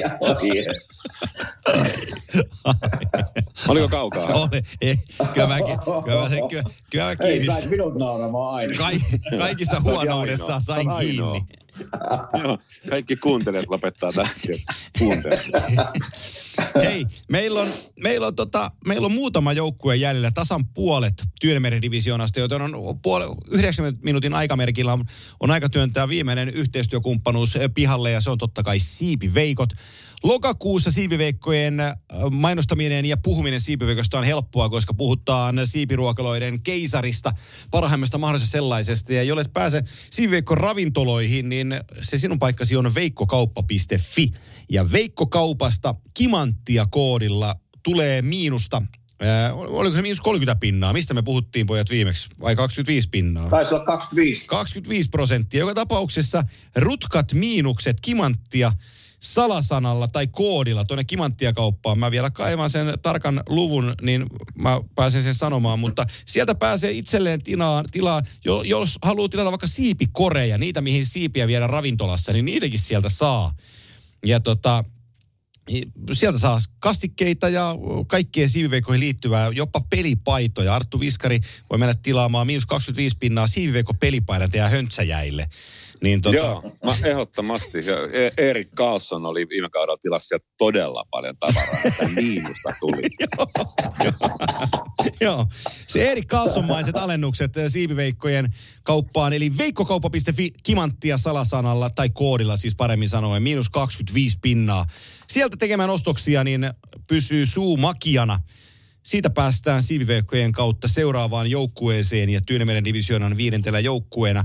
Oliko kaukaa? Oli, ei. Kyllä mäkin, kyllä mä sen, kyllä, kyllä mä kiinni. Ei, sä et minut nauramaan aina. Kaik, kaikissa huonoudessaan sain kiinni. Joo, kaikki kuuntelijat lopettaa tähtiä. Kuuntelijat. Hei, meillä on, meillä, on tota, meillä on muutama joukkue jäljellä, tasan puolet Tyynenmeren divisioonasta, joten on puole- yhdeksänkymmentä minuutin aikamerkillä on, on aika työntää viimeinen yhteistyökumppanuus pihalle, ja se on totta kai Siipiveikot. Lokakuussa siipiveikkojen mainostaminen ja puhuminen siipiveikosta on helppoa, koska puhutaan siipiruokaloiden keisarista, parhaimmasta mahdollisesta sellaisesta. Ja jollet pääse siipiveikko ravintoloihin, niin se sinun paikkasi on veikkokauppa piste fi. Ja Veikkokaupasta Kimanttia-koodilla tulee miinusta. Äh, oliko se miinus kolmekymmentä pinnaa? Mistä me puhuttiin, pojat, viimeksi? Vai kaksikymmentäviisi pinnaa? Taisi olla kaksikymmentäviisi. kaksikymmentäviisi prosenttia. Joka tapauksessa rutkat miinukset Kimanttia salasanalla tai koodilla tuonne Kimanttia-kauppaan. Mä vielä kaivan sen tarkan luvun, niin mä pääsen sen sanomaan, mutta sieltä pääsee itselleen tilaan, tilaan. Jos haluaa tilata vaikka siipikoreja, niitä mihin siipiä viedään ravintolassa, niin niitäkin sieltä saa. Ja tota, sieltä saa kastikkeita ja kaikkien siipiveikkoihin liittyvää, jopa pelipaitoja. Arttu Viskari voi mennä tilaamaan miinus kaksikymmentäviisi pinnaa siipiveikko-pelipaidat ja höntsäjäille. Niin tota... Joo, mä ehdottomasti. Erik Karlsson oli viime kaudella tilassa sieltä todella paljon tavaraa, että miinusta tuli. Joo, se Erik Karlsson-maiset alennukset siipiveikkojen kauppaan, eli veikkokauppa piste fi, Kimanttia salasanalla tai koodilla siis paremmin sanoen, miinus kaksikymmentäviisi pinnaa. Sieltä tekemään ostoksia, niin pysyy suu makiana. Siitä päästään siipiveikkojen kautta seuraavaan joukkueeseen ja Tyynemeren divisioonan viidentellä joukkueena.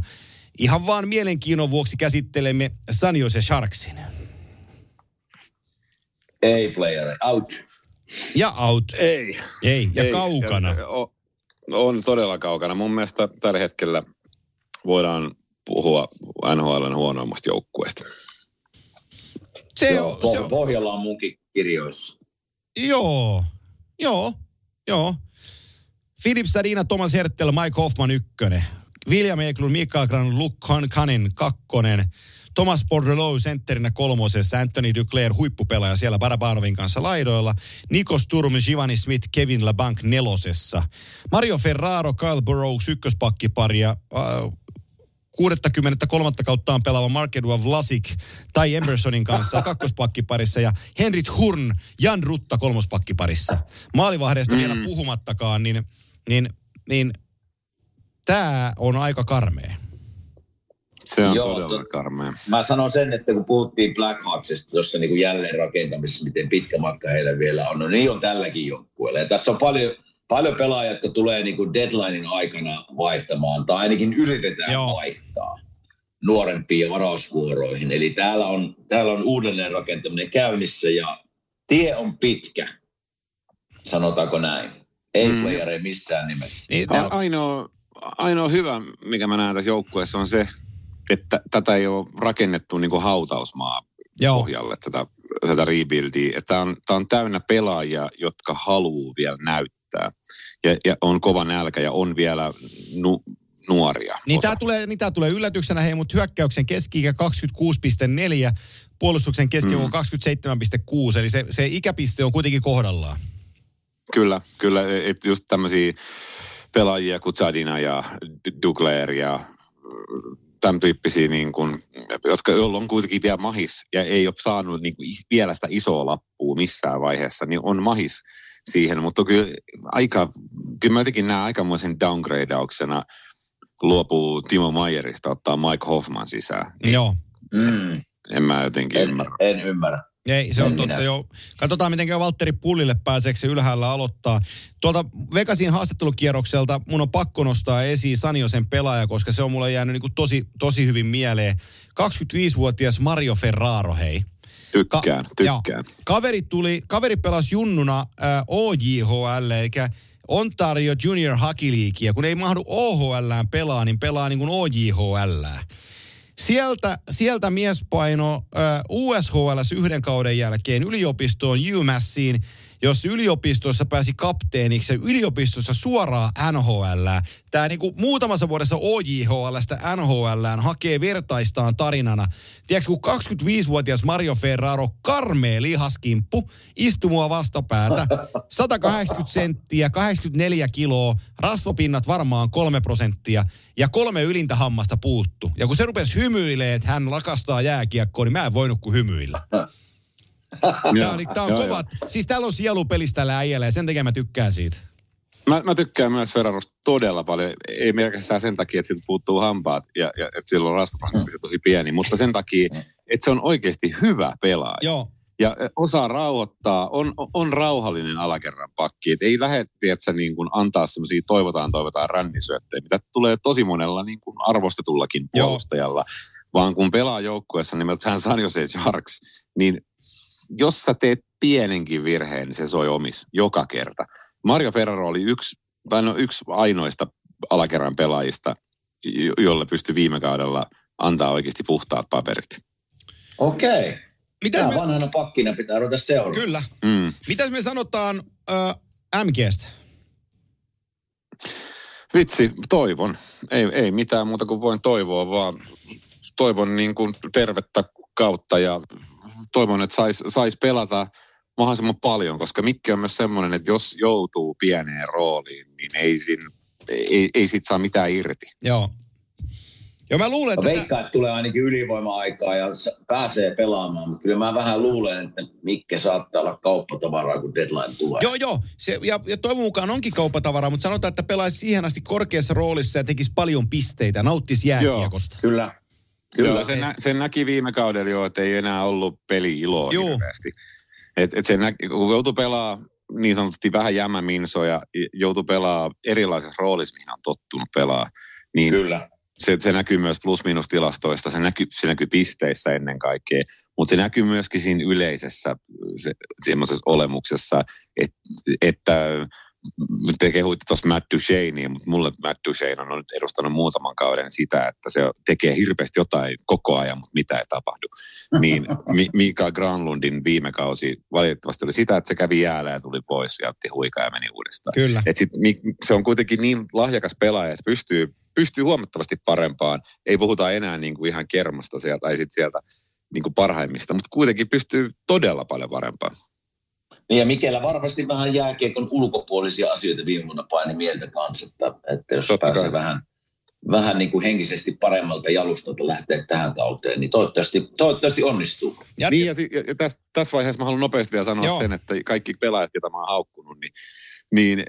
Ihan vaan mielenkiinnon vuoksi käsittelemme San Jose Sharksin. Ei player, out. Ja out. Ei. Ei, ja ei. Kaukana. On, on todella kaukana. Mun mielestä tällä hetkellä voidaan puhua N H L:n huonoimmasta joukkueesta. Se, joo, se on. Pohjalla on munkin kirjoissa. Joo, joo, joo. Filip Sadina, Thomas Hertel, Mike Hoffman ykkönen. William Eklund, Mikael Granlund, Luke Kanin kakkonen, Thomas Bordelot sentterinä kolmosessa, Anthony Duclair huippupelaaja siellä Barabanovin kanssa laidoilla, Nico Sturm, Giovanni Smith, Kevin LeBanc nelosessa, Mario Ferraro, Kyle Burroughs ykköspakkipari ja äh, kuusikymmentäkolme kauttaan pelaava Mark Edward Vlasic tai Emersonin kanssa kakkospakkiparissa ja Henrik Hurn, Jan Rutta kolmospakkiparissa. Maalivahdeista mm. vielä puhumattakaan, niin... niin, niin tämä on aika karmea. Se on Joo, todella to, karmea. Mä sanon sen, että kun puhuttiin Blackhawksista tuossa niin jälleenrakentamisessa, miten pitkä matka heillä vielä on, no niin on tälläkin joukkueella. Ja tässä on paljon, paljon pelaajia, jotka tulee niin deadlinein aikana vaihtamaan, tai ainakin yritetään Joo. vaihtaa nuorempiin varausvuoroihin. Eli täällä on, täällä on uudelleenrakentaminen käynnissä, ja tie on pitkä, sanotaanko näin. Ei mm. playereja missään nimessä. Niin, no, ainoa... Ainoa hyvä, mikä mä näen tässä joukkueessa, on se, että tätä ei ole rakennettu niin kuin hautausmaa Joo. pohjalle, tätä, tätä rebuildia. Tämä on, on täynnä pelaajia, jotka haluaa vielä näyttää. riittää. Ja, ja on kova nälkä ja on vielä nu, nuoria. Niin tämä tulee, niin tulee yllätyksenä, hei, mutta hyökkäyksen keski-ikä kaksikymmentäkuusi pilkku neljä, puolustuksen keski-ikä mm. kaksikymmentäseitsemän pilkku kuusi, eli se, se ikäpiste on kuitenkin kohdallaan. Kyllä, kyllä, että just tämmöisiä pelaajia kuin Zadina ja Dugler ja tämän tyyppisiä, niin kuin, jotka on kuitenkin vielä mahis ja ei ole saanut niin kuin vielä sitä isoa lappua missään vaiheessa, niin on mahis siihen. Mutta kyllä, aika, kyllä mä jotenkin näen aikamoisen downgradeauksena luopuu Timo Maierista, ottaa Mike Hoffman sisään. Joo. Mm. En mä jotenkin en, ymmärrä. En ymmärrä. Ei, se on en totta minä. Jo. Katsotaan, miten Valtteri Pullille pääseeksi ylhäällä aloittaa. Tuolta Vegasin haastattelukierrokselta mun on pakko nostaa esiin Saniosen pelaaja, koska se on mulle jäänyt niin kuin tosi, tosi hyvin mieleen. kaksikymmentäviisivuotias Mario Ferraro, hei. Tykkään, Ka- tykkään. Ja, kaveri, tuli, kaveri pelasi junnuna äh, O J H L, eli Ontario Junior Hockey Leaguea. Kun ei mahdu O H L:ään pelaa, niin pelaa niin kuin O J H L:ään. Sieltä, sieltä mies paino U S H L:ssä yhden kauden jälkeen yliopistoon UMassiin, jossa yliopistossa pääsi kapteeniksi ja yliopistossa suoraan N H L:ään. Tämä niinku muutamassa vuodessa O J H L:stä N H L:ään hakee vertaistaan tarinana. Tiedätkö, kun kaksikymmentäviisivuotias Mario Ferraro, karmea lihaskimppu, istui mua vastapäätä, sata kahdeksankymmentä senttiä, kahdeksankymmentäneljä kiloa, rasvapinnat varmaan kolme prosenttia ja kolme ylintä hammasta puuttu. Ja kun se rupesi hymyilee, että hän lakastaa jääkiekkoa, niin mä en voinut kuin hymyillä. Tämä on, tää on joo, kovat. Joo. Siis täällä on sielupelistä tällä äijällä ja sen takia mä tykkään siitä. Mä, mä tykkään myös Ferrarosta todella paljon. Ei merkästään sen takia, että siltä puuttuu hampaat ja, ja että sillä on rasvaprosentti mm. tosi pieni, mutta sen takia, että se on oikeasti hyvä pelaaja. Joo. Ja osaa rauhoittaa, on, on rauhallinen alakerran pakki. Et ei lähde, tietsä, niin kuin antaa semmoisia toivotaan, toivotaan rännisyöttejä, mitä tulee tosi monella niin kuin arvostetullakin puolustajalla. Joo. Vaan kun pelaa joukkueessa nimeltään San Jose Sharks, niin jos sä teet pienenkin virheen, niin se soi omis joka kerta. Mario Ferraro oli yksi, tai no yksi ainoista alakerran pelaajista, jolle pystyi viime kaudella antaa oikeasti puhtaat paperit. Okei. Okay. Mitäs me... vanhana pakkina pitää ruveta seurata. Kyllä. Mm. Mitäs me sanotaan äh, M G:stä? Vitsi, toivon. Ei, ei mitään muuta kuin voin toivoa, vaan toivon niin kuin tervettä kautta ja toivon, että saisi sais pelata mahdollisimman paljon, koska Mikki on myös semmoinen, että jos joutuu pieneen rooliin, niin ei, sin, ei, ei sit saa mitään irti. Joo. Ja mä luulen, että... Veikkaan, että tulee ainakin ylivoima-aikaa ja pääsee pelaamaan, mutta kyllä mä vähän luulen, että Mikke saattaa olla kauppatavaraa, kun deadline tulee. Joo, joo. Se, ja, ja toivon mukaan onkin kauppatavaraa, mutta sanotaan, että pelaisi siihen asti korkeassa roolissa ja tekisi paljon pisteitä, nauttisi jääkiekosta. Joo, kyllä. Kyllä, Joo, sen, nä, sen näki viime kaudella jo, että ei enää ollut peli-iloa hirveästi. Et, et sen nä, kun joutui pelaa niin sanotusti vähän jämäminsoja, joutui pelaa erilaisessa roolissa, mihin on tottunut pelaa, niin kyllä. Se, se näkyy myös plus-minus-tilastoista, se näkyy, se näkyy pisteissä ennen kaikkea, mutta se näkyy myöskin siinä yleisessä se, semmoisessa olemuksessa, et, että... Te kehuitte tuossa Matt Duchesnea, mutta mulle Matt Duchesne on nyt edustanut muutaman kauden sitä, että se tekee hirveästi jotain koko ajan, mutta mitä ei tapahdu. Niin Mika Granlundin viime kausi valitettavasti oli sitä, että se kävi jäällä ja tuli pois ja otti huikaa ja meni uudestaan. Kyllä. Et sit, se on kuitenkin niin lahjakas pelaaja, että pystyy, pystyy huomattavasti parempaan. Ei puhuta enää niin kuin ihan kermasta sieltä tai sitten sieltä niin kuin parhaimmista, mutta kuitenkin pystyy todella paljon parempaan. Niin ja Mikellä varmasti vähän jääkiekon ulkopuolisia asioita viime vuonna paini mieltä kanssa, että, että jos Totta pääsee kai. vähän, vähän niin kuin henkisesti paremmalta jalustalta lähteä tähän kauteen, niin toivottavasti, toivottavasti onnistuu. Ja niin ja, ja tässä täs vaiheessa mä haluan nopeasti vielä sanoa Joo. sen, että kaikki pelaajat, joita mä oon haukkunut, niin, niin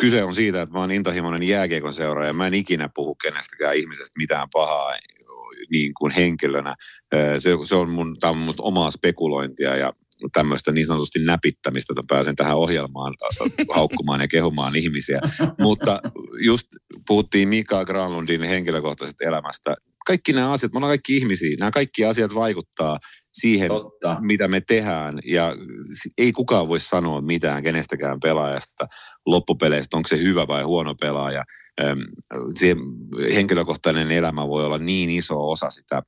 kyse on siitä, että mä oon intohimoinen jääkiekon seuraaja ja mä en ikinä puhu kenestäkään ihmisestä mitään pahaa niin kuin henkilönä. Se, se on mun, tää on mun omaa spekulointia ja tämmöistä niin sanotusti näpittämistä, että pääsen tähän ohjelmaan haukkumaan ja kehumaan ihmisiä. Mutta just puhuttiin Mika Granlundin henkilökohtaisesta elämästä. Kaikki nämä asiat, me ollaan kaikki ihmisiä, nämä kaikki asiat vaikuttaa siihen, Totta. mitä me tehdään. Ja ei kukaan voi sanoa mitään kenestäkään pelaajasta loppupeleistä, onko se hyvä vai huono pelaaja. Se henkilökohtainen elämä voi olla niin iso osa sitä,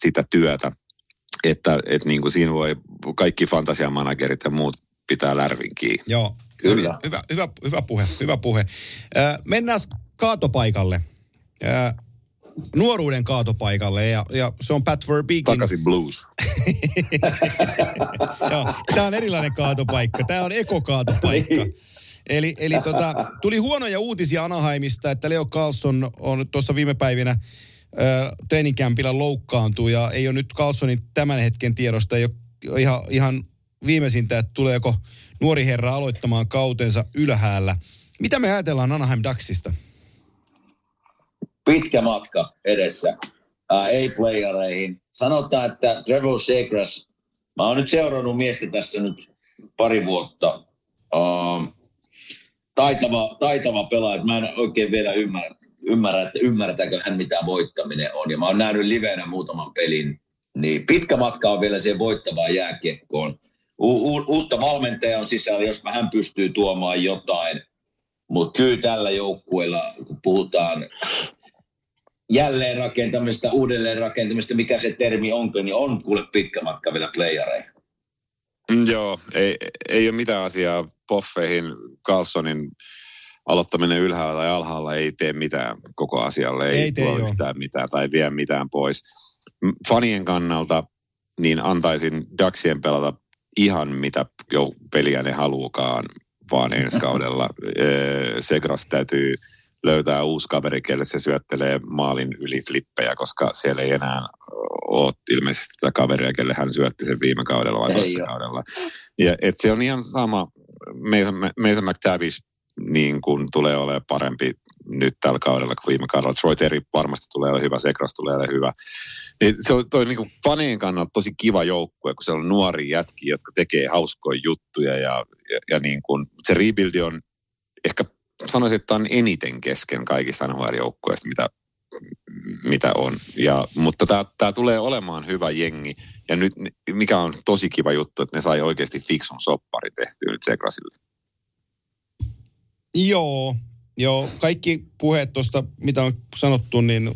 sitä työtä, että et niin kuin siinä voi kaikki fantasiamanagerit ja muut pitää lärvinkiä. Joo, Kyllä. Hyvä, hyvä, hyvä puhe, hyvä puhe. Äh, mennään kaatopaikalle. Äh, nuoruuden kaatopaikalle ja, ja se on Pat Verbeekin. Takaisin blues. Joo, tämä on erilainen kaatopaikka. Tämä on ekokaatopaikka. Eli, eli tota, tuli huonoja uutisia Anaheimista, että Leo Carlson on tuossa viime päivinä äh, treenikämpillä loukkaantunut ja ei ole nyt Carlsonin tämän hetken tiedosta. Ei ole ihan, ihan viimeisintä, että tuleeko nuori herra aloittamaan kautensa ylhäällä. Mitä me ajatellaan Anaheim Ducksista? Pitkä matka edessä. Äh, ei playereihin. Sanotaan, että Trevor Segras, mä oon nyt seurannut miestä tässä nyt pari vuotta. Äh, taitava, taitava pelaaja. Mä en oikein vielä ymmärrä, ymmärrä, että ymmärretäänkö hän mitä voittaminen on. Ja mä oon nähnyt livenä muutaman pelin. Niin pitkä matka on vielä siihen voittavaan jääkiekkoon. U- u- uutta valmentajaa on sisällä, jos hän pystyy tuomaan jotain. Mutta kyllä tällä joukkueella, kun puhutaan jälleenrakentamista, uudelleenrakentamista, mikä se termi onko, niin on kuule pitkä matka vielä playereihin. Mm, joo, ei, ei ole mitään asiaa poffeihin. Carlsonin aloittaminen ylhäällä tai alhaalla ei tee mitään koko asialle. Ei, ei tuo yhtään mitään tai vie mitään pois. Fanien kannalta niin antaisin Ducksien pelata ihan mitä jo peliä ne haluukaan, vaan ensi kaudella. Segras täytyy löytää uusi kaveri, kelle se syöttelee maalin yli flippejä, koska siellä ei enää ole ilmeisesti tätä kaveria, kelle hän syötti sen viime kaudella vai toisella kaudella. Ja, et se on ihan sama. Mason McTavish niin kuin tulee olemaan parempi nyt tällä kaudella kuin viime kaudella. Troy Terry varmasti tulee olemaan hyvä, Segras tulee olemaan hyvä. Niin se on toi niinku fanien kannalta tosi kiva joukkue, kun siellä on nuoria jätkiä, jotka tekee hauskoja juttuja ja, ja, ja niin kuin se rebuildi on ehkä sanoisin, että on eniten kesken kaikista N H L-joukkueista, mitä, mitä on. Ja, mutta tämä, tämä tulee olemaan hyvä jengi. Ja nyt, mikä on tosi kiva juttu, että ne sai oikeasti fiksun soppari tehtyä nyt Segrasilta. Joo, joo. Kaikki puheet tuosta, mitä on sanottu, niin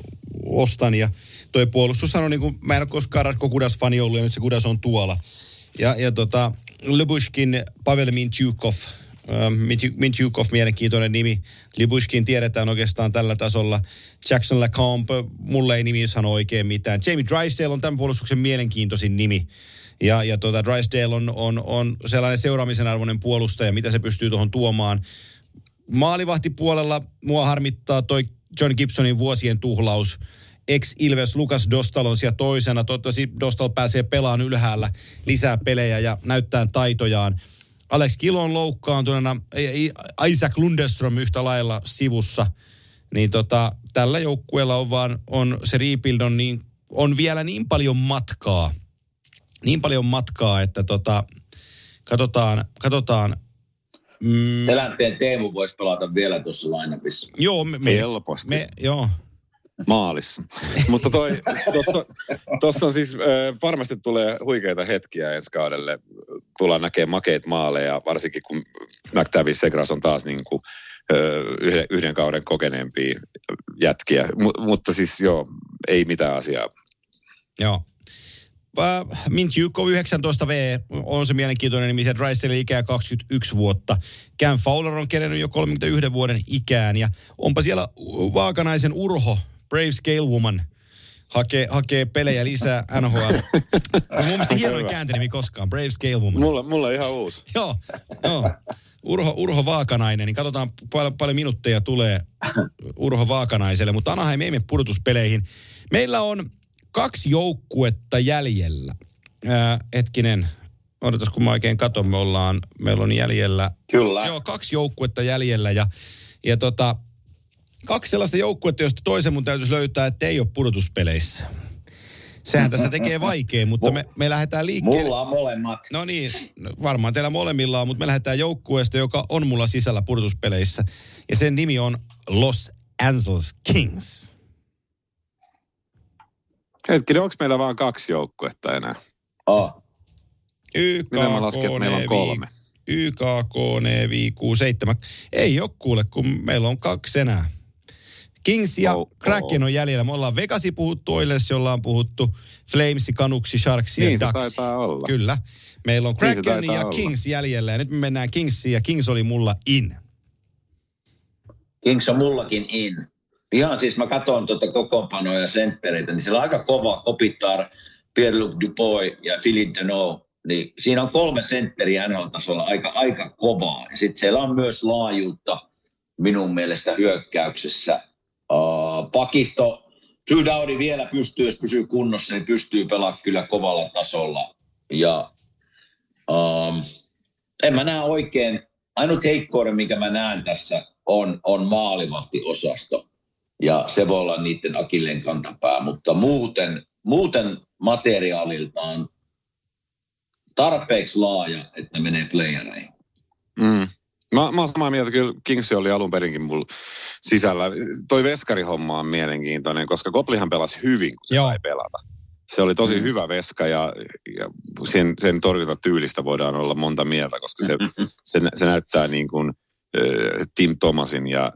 ostan. Ja toi puolustus sanoi, niin kuin mä en ole koskaan Ratko Kudas-fani ollut, ja nyt se Kudas on tuolla. Ja, ja tota, Lyubushkin, Pavel Mintyukov, Mintyukov, mielenkiintoinen nimi. Lyubushkin tiedetään oikeastaan tällä tasolla. Jackson Lacombe, mulle ei nimi sano oikein mitään. Jamie Drysdale on tämän puolustuksen mielenkiintoisin nimi. Ja, ja tota, Drysdale on, on, on sellainen seuraamisen arvoinen puolustaja, mitä se pystyy tuohon tuomaan. Maalivahtipuolella mua harmittaa toi John Gibsonin vuosien tuhlaus. Ex-Ilves Lukas Dostal on siellä toisena. Toivottavasti Dostal pääsee pelaan ylhäällä lisää pelejä ja näyttää taitojaan. Alex Kilon loukkaantuneena, Isaac Lundström yhtä lailla sivussa. Niin tota, tällä joukkueella on vaan, on se rebuild on, niin, on vielä niin paljon matkaa. Niin paljon matkaa, että tota, katsotaan, katsotaan. Mm. Selänteen Teemu voisi pelata vielä tuossa lainapissa. Joo, me, me helposti. Me, joo. Maalissa. Mutta toi, tossa, tossa on siis, äh, varmasti tulee huikeita hetkiä ensi kaudelle. Tullaan näkemään makeita maaleja, varsinkin kun McTavish Segras on taas niin kuin, äh, yhden, yhden kauden kokeneempia jätkiä. M- mutta siis joo, ei mitään asiaa. Joo. Mintyukko yhdeksäntoista vuotta on se mielenkiintoinen nimi, se Drysdale ikää kaksikymmentäyksi vuotta. Cam Fowler on kerennyt jo kolmekymmentäyhden vuoden ikään ja onpa siellä vaakanaisen Urho, Brave Scale Woman, hakee, hakee pelejä lisää N H L. Mun mielestä hienoin kääntenimi koskaan, Brave Scale Woman. Mulla, mulla on ihan uusi. Joo, joo. Urho, Urho Vaakanainen, niin katsotaan paljon, paljon minuutteja tulee Urho Vaakanaiselle, mutta Anaheim ei mene pudotuspeleihin. Meillä on kaksi joukkuetta jäljellä. Ää, hetkinen, odotas kun mä oikein katon, me ollaan, meillä on jäljellä. Kyllä. Joo, kaksi joukkuetta jäljellä ja, ja tota, kaksi sellaista joukkuetta, josta toisen mun täytyisi löytää, että ei ole pudotuspeleissä. Sehän tässä tekee vaikea, mutta me, me lähdetään liikkeelle. Mulla on molemmat. No niin, varmaan teillä molemmilla on, mutta me lähdetään joukkueesta, joka on mulla sisällä pudotuspeleissä. Ja sen nimi on Los Angeles Kings. Hetkinen, onko meillä vaan kaksi joukkuetta enää? Oh. Y K K, minä mä lasken, että meillä on kolme. Y K K, N V Q, seitsemän. Ei ole kuule, kun meillä on kaksi enää. Kings ja oh, Kraken on jäljellä. Me ollaan Vegasi puhuttu, Oilers, jolla on puhuttu, Flamesi, Canucksi, Sharksi niin, ja Ducksi. Kyllä. Meillä on niin, Kraken ja olla. Kings jäljellä. Ja nyt me mennään Kingsiin ja Kings oli mulla in. Kings on mullakin in. Ihan siis mä katson tuota kokoonpanoa ja senttereitä, niin siellä on aika kova Kopitar, Pierre-Luc Dubois ja Philippe Deneau. Niin siinä on kolme sentteriä N H L-tasolla aika, aika kovaa. Ja sitten siellä on myös laajuutta minun mielestä hyökkäyksessä. Uh, pakisto, Drew Doughty vielä pystyy, jos pysyy kunnossa, niin pystyy pelaamaan kyllä kovalla tasolla. Ja uh, en mä näe oikein, ainut heikkouden, minkä mä näen tässä, on, on maalivahtiosasto. Ja se voi olla niiden akilleen kantapää, mutta muuten, muuten materiaaliltaan tarpeeksi laaja, että menee playereihin. Mm. Mä, mä oon samaa mieltä, kyllä Kings oli alun perinkin mulla sisällä. Toi veskarihomma on mielenkiintoinen, koska Koplihan pelasi hyvin, kun se sai pelata. Se oli tosi mm. hyvä veska ja, ja sen, sen torjuntatyylistä voidaan olla monta mieltä, koska se, mm-hmm. se, se näyttää niin kuin Tim Thomasin ja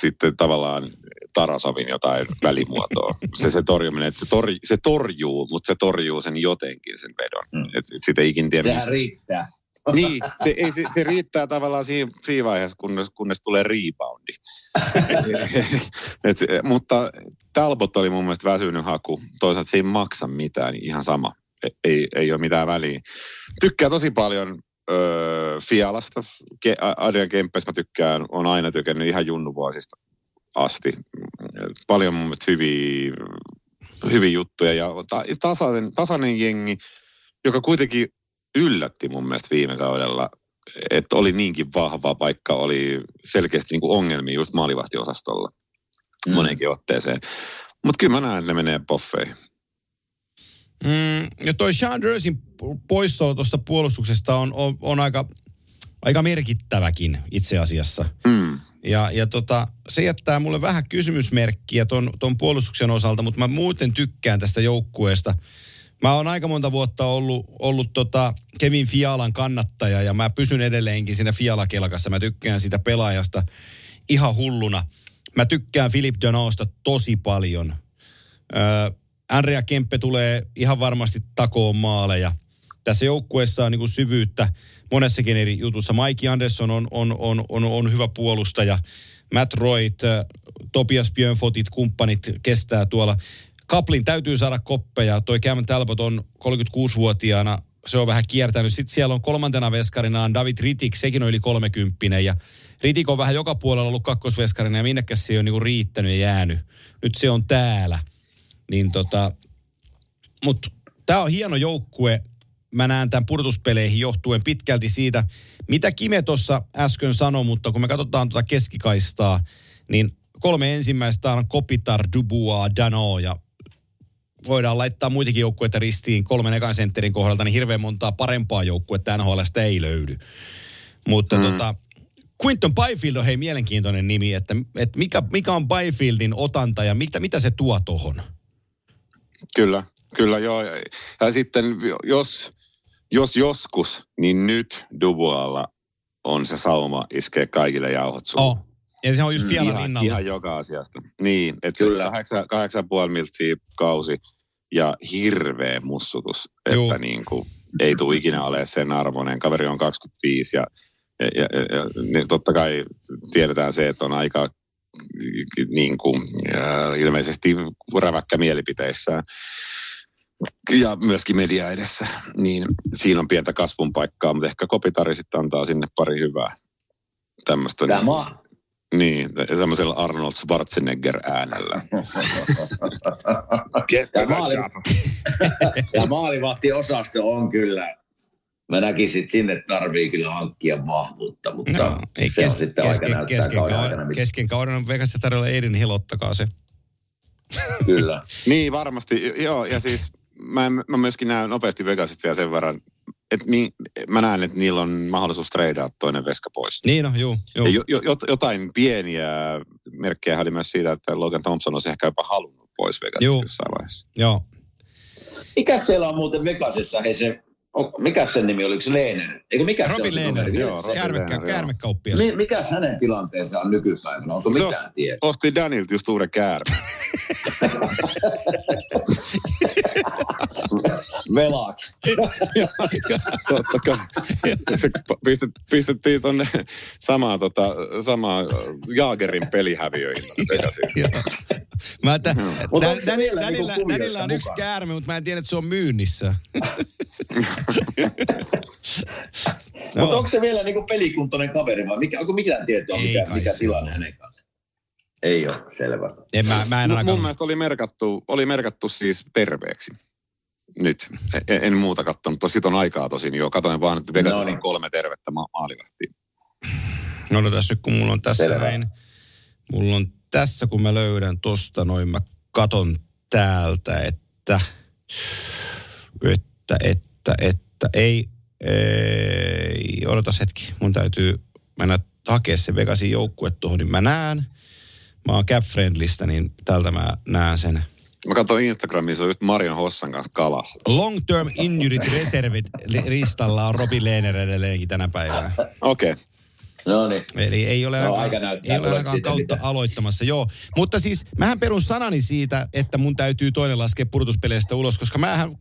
sitten tavallaan Tarasovin jotain välimuotoa. Se, se torjuminen, että torj, se torjuu, mutta se torjuu sen jotenkin sen vedon. Mm. Et, et sitä ikin tiedä. Sehän riittää. Niin, se, ei, se, se riittää tavallaan siinä, siinä vaiheessa, kunnes, kunnes tulee reboundi. Et, mutta Talbot oli mun mielestä väsynyt haku. Toisaalta se ei maksa mitään, niin ihan sama. Ei, ei ole mitään väliä. Tykkää tosi paljon Öö, Fialasta. Ke- Adrian Kempes mä tykkään, on aina tykännyt ihan junnuvuosista asti. Paljon mun mielestä hyviä, hyviä juttuja ja ta- tasainen, tasainen jengi, joka kuitenkin yllätti mun mielestä viime kaudella, että oli niinkin vahva, vaikka oli selkeästi niinku ongelmia just maalivahtiosastolla mm. monenkin otteeseen. Mutta kyllä mä näen, että ne menee poffeihin. Mm, ja toi Sean Dursin poissaolo tuosta puolustuksesta on, on, on aika, aika merkittäväkin itse asiassa. Mm. Ja, ja tota, se jättää mulle vähän kysymysmerkkiä ton, ton puolustuksen osalta, mutta mä muuten tykkään tästä joukkueesta. Mä oon aika monta vuotta ollut, ollut tota Kevin Fialan kannattaja ja mä pysyn edelleenkin siinä Fiala-kelkassa. Mä tykkään sitä pelaajasta ihan hulluna. Mä tykkään Philippe Deneausta tosi paljon. Öö, Andrea Kemppe tulee ihan varmasti takoon maaleja. Tässä joukkueessa on niin kuin syvyyttä monessakin eri jutussa. Mike Anderson on, on, on, on, on hyvä puolustaja. Matt Royt, Tobias Björnfotit, kumppanit kestää tuolla. Kaplin täytyy saada koppeja. Toi Cam Talbot on kolmekymmentäkuusivuotiaana. Se on vähän kiertänyt. Sitten siellä on kolmantena veskarinaan David Ritik, sekin on yli kolmekymppinen. Ja Ritik on vähän joka puolella ollut kakkosveskarina ja minnekäs se ei ole niin kuin riittänyt ja jäänyt. Nyt se on täällä. Niin tota, mutta tämä on hieno joukkue. Mä näen tämän pudotuspeleihin johtuen pitkälti siitä, mitä Kime tuossa äsken sanoi, mutta kun me katsotaan tuota keskikaistaa, niin kolme ensimmäistä on Kopitar, Dubois, Dano ja voidaan laittaa muitakin joukkueita ristiin kolmen ekan sentterin kohdalta, niin hirveän montaa parempaa joukkuetta N H L:stä ei löydy. Mutta mm. tota, Quinton Byfield on hei mielenkiintoinen nimi, että, että mikä, mikä on Byfieldin otanta ja mitä, mitä se tuo tohon? Kyllä, kyllä joo. Ja sitten jos, jos joskus, niin nyt Duboisalla on se sauma iskee kaikille jauhot sulle. Oh. Ja se on just vielä ihan, rinnalla. Ihan joka asiasta. Niin, että kahdeksan puoli miltsiä kausi ja hirveä mussutus, Juu. että niin kuin ei tule ikinä ole sen arvoinen. Kaveri on kaksikymmentäviisi ja, ja, ja, ja niin totta kai tiedetään se, että on aika niin kuin äh, ilmeisesti räväkkä mielipiteissään ja myöskin media edessä, niin siinä on pientä kasvun paikkaa, mutta ehkä Kopitari sitten antaa sinne pari hyvää tämmöistä. Tämä niin, tämmöisellä Arnold Schwarzenegger äänellä. ja, maali, ja maalivahtiosasto on kyllä. Mä näkisin, että sinne tarvii kyllä hankkia vahvuutta, mutta no, ei se kes, on sitten kesken, aika näyttää kesken kauden, kauden, aikana. Kesken kauden on Vegas ja tarjolla Eidin hilottakaa se. Kyllä. Niin, varmasti. Joo, ja siis mä, mä myöskin näen nopeasti Vegasit vielä sen verran, että mi, mä näen, että niillä on mahdollisuus treidaa toinen veska pois. Niin on, no, juu. juu. Jo, jo, jotain pieniä merkkejä oli myös siitä, että Logan Thompson olisi ehkä jopa halunnut pois Vegasissa jossain vaiheessa. Joo. Mikä siellä on muuten Vegasissa, hei se Mikä sen nimi oli? Oliko se Leinen? Eikö mikä Robi se Leiner, on? Joo, Robi Käärmekkä, Leiner, käärmekauppias. Mi, mikäs hänen tilanteensa on nykypäivänä? Onko mitään tietoa? Osti Danilt just uuden käärmeen. Velaksi. Totta kai. Se pistettiin tuonne samaan tota, sama Jaagerin pelihäviöihin. Mä tä, hmm. Dan, Danilla, Danilla, Danilla on yksi käärme, mutta mä en tiedä, että se on myynnissä. No. Mutta onko se vielä niinku pelikuntoinen kaveri vai mikä, onko mitään tietoa, ei mikä, mikä tilanne hänen kanssa? Ei ole, selvä. En mä, mä en mun, mun mielestä oli merkattu, oli merkattu siis terveeksi. Nyt. En, en muuta kattonut. Sit on aikaa tosin jo. Katoin vaan, että Vegas on kolme tervettä ma- maalivahtiin. No no tässä nyt, kun mulla on tässä selvä. Näin. Mulla on tässä, kun mä löydän tosta noin, mä katon täältä, että... Että, että, että, ei, ei, odotas hetki. Mun täytyy mennä hakea se Vegasin joukkue tuohon, niin mä näen. Mä oon Cap-friendlistä, niin tältä mä näen sen. Mä katsoin Instagramissa, se on just Marion Hossan kanssa kalassa. Long Term Injured Reserve listalla on Robi Lehner edelleenkin tänä päivänä. Okei. Okay. No niin. Eli ei ole ainakaan, no, näyttää, ei ole ainakaan kautta mitään aloittamassa, joo. Mutta siis, mähän perun sanani siitä, että mun täytyy toinen laskea pudotuspeleistä ulos, koska mähän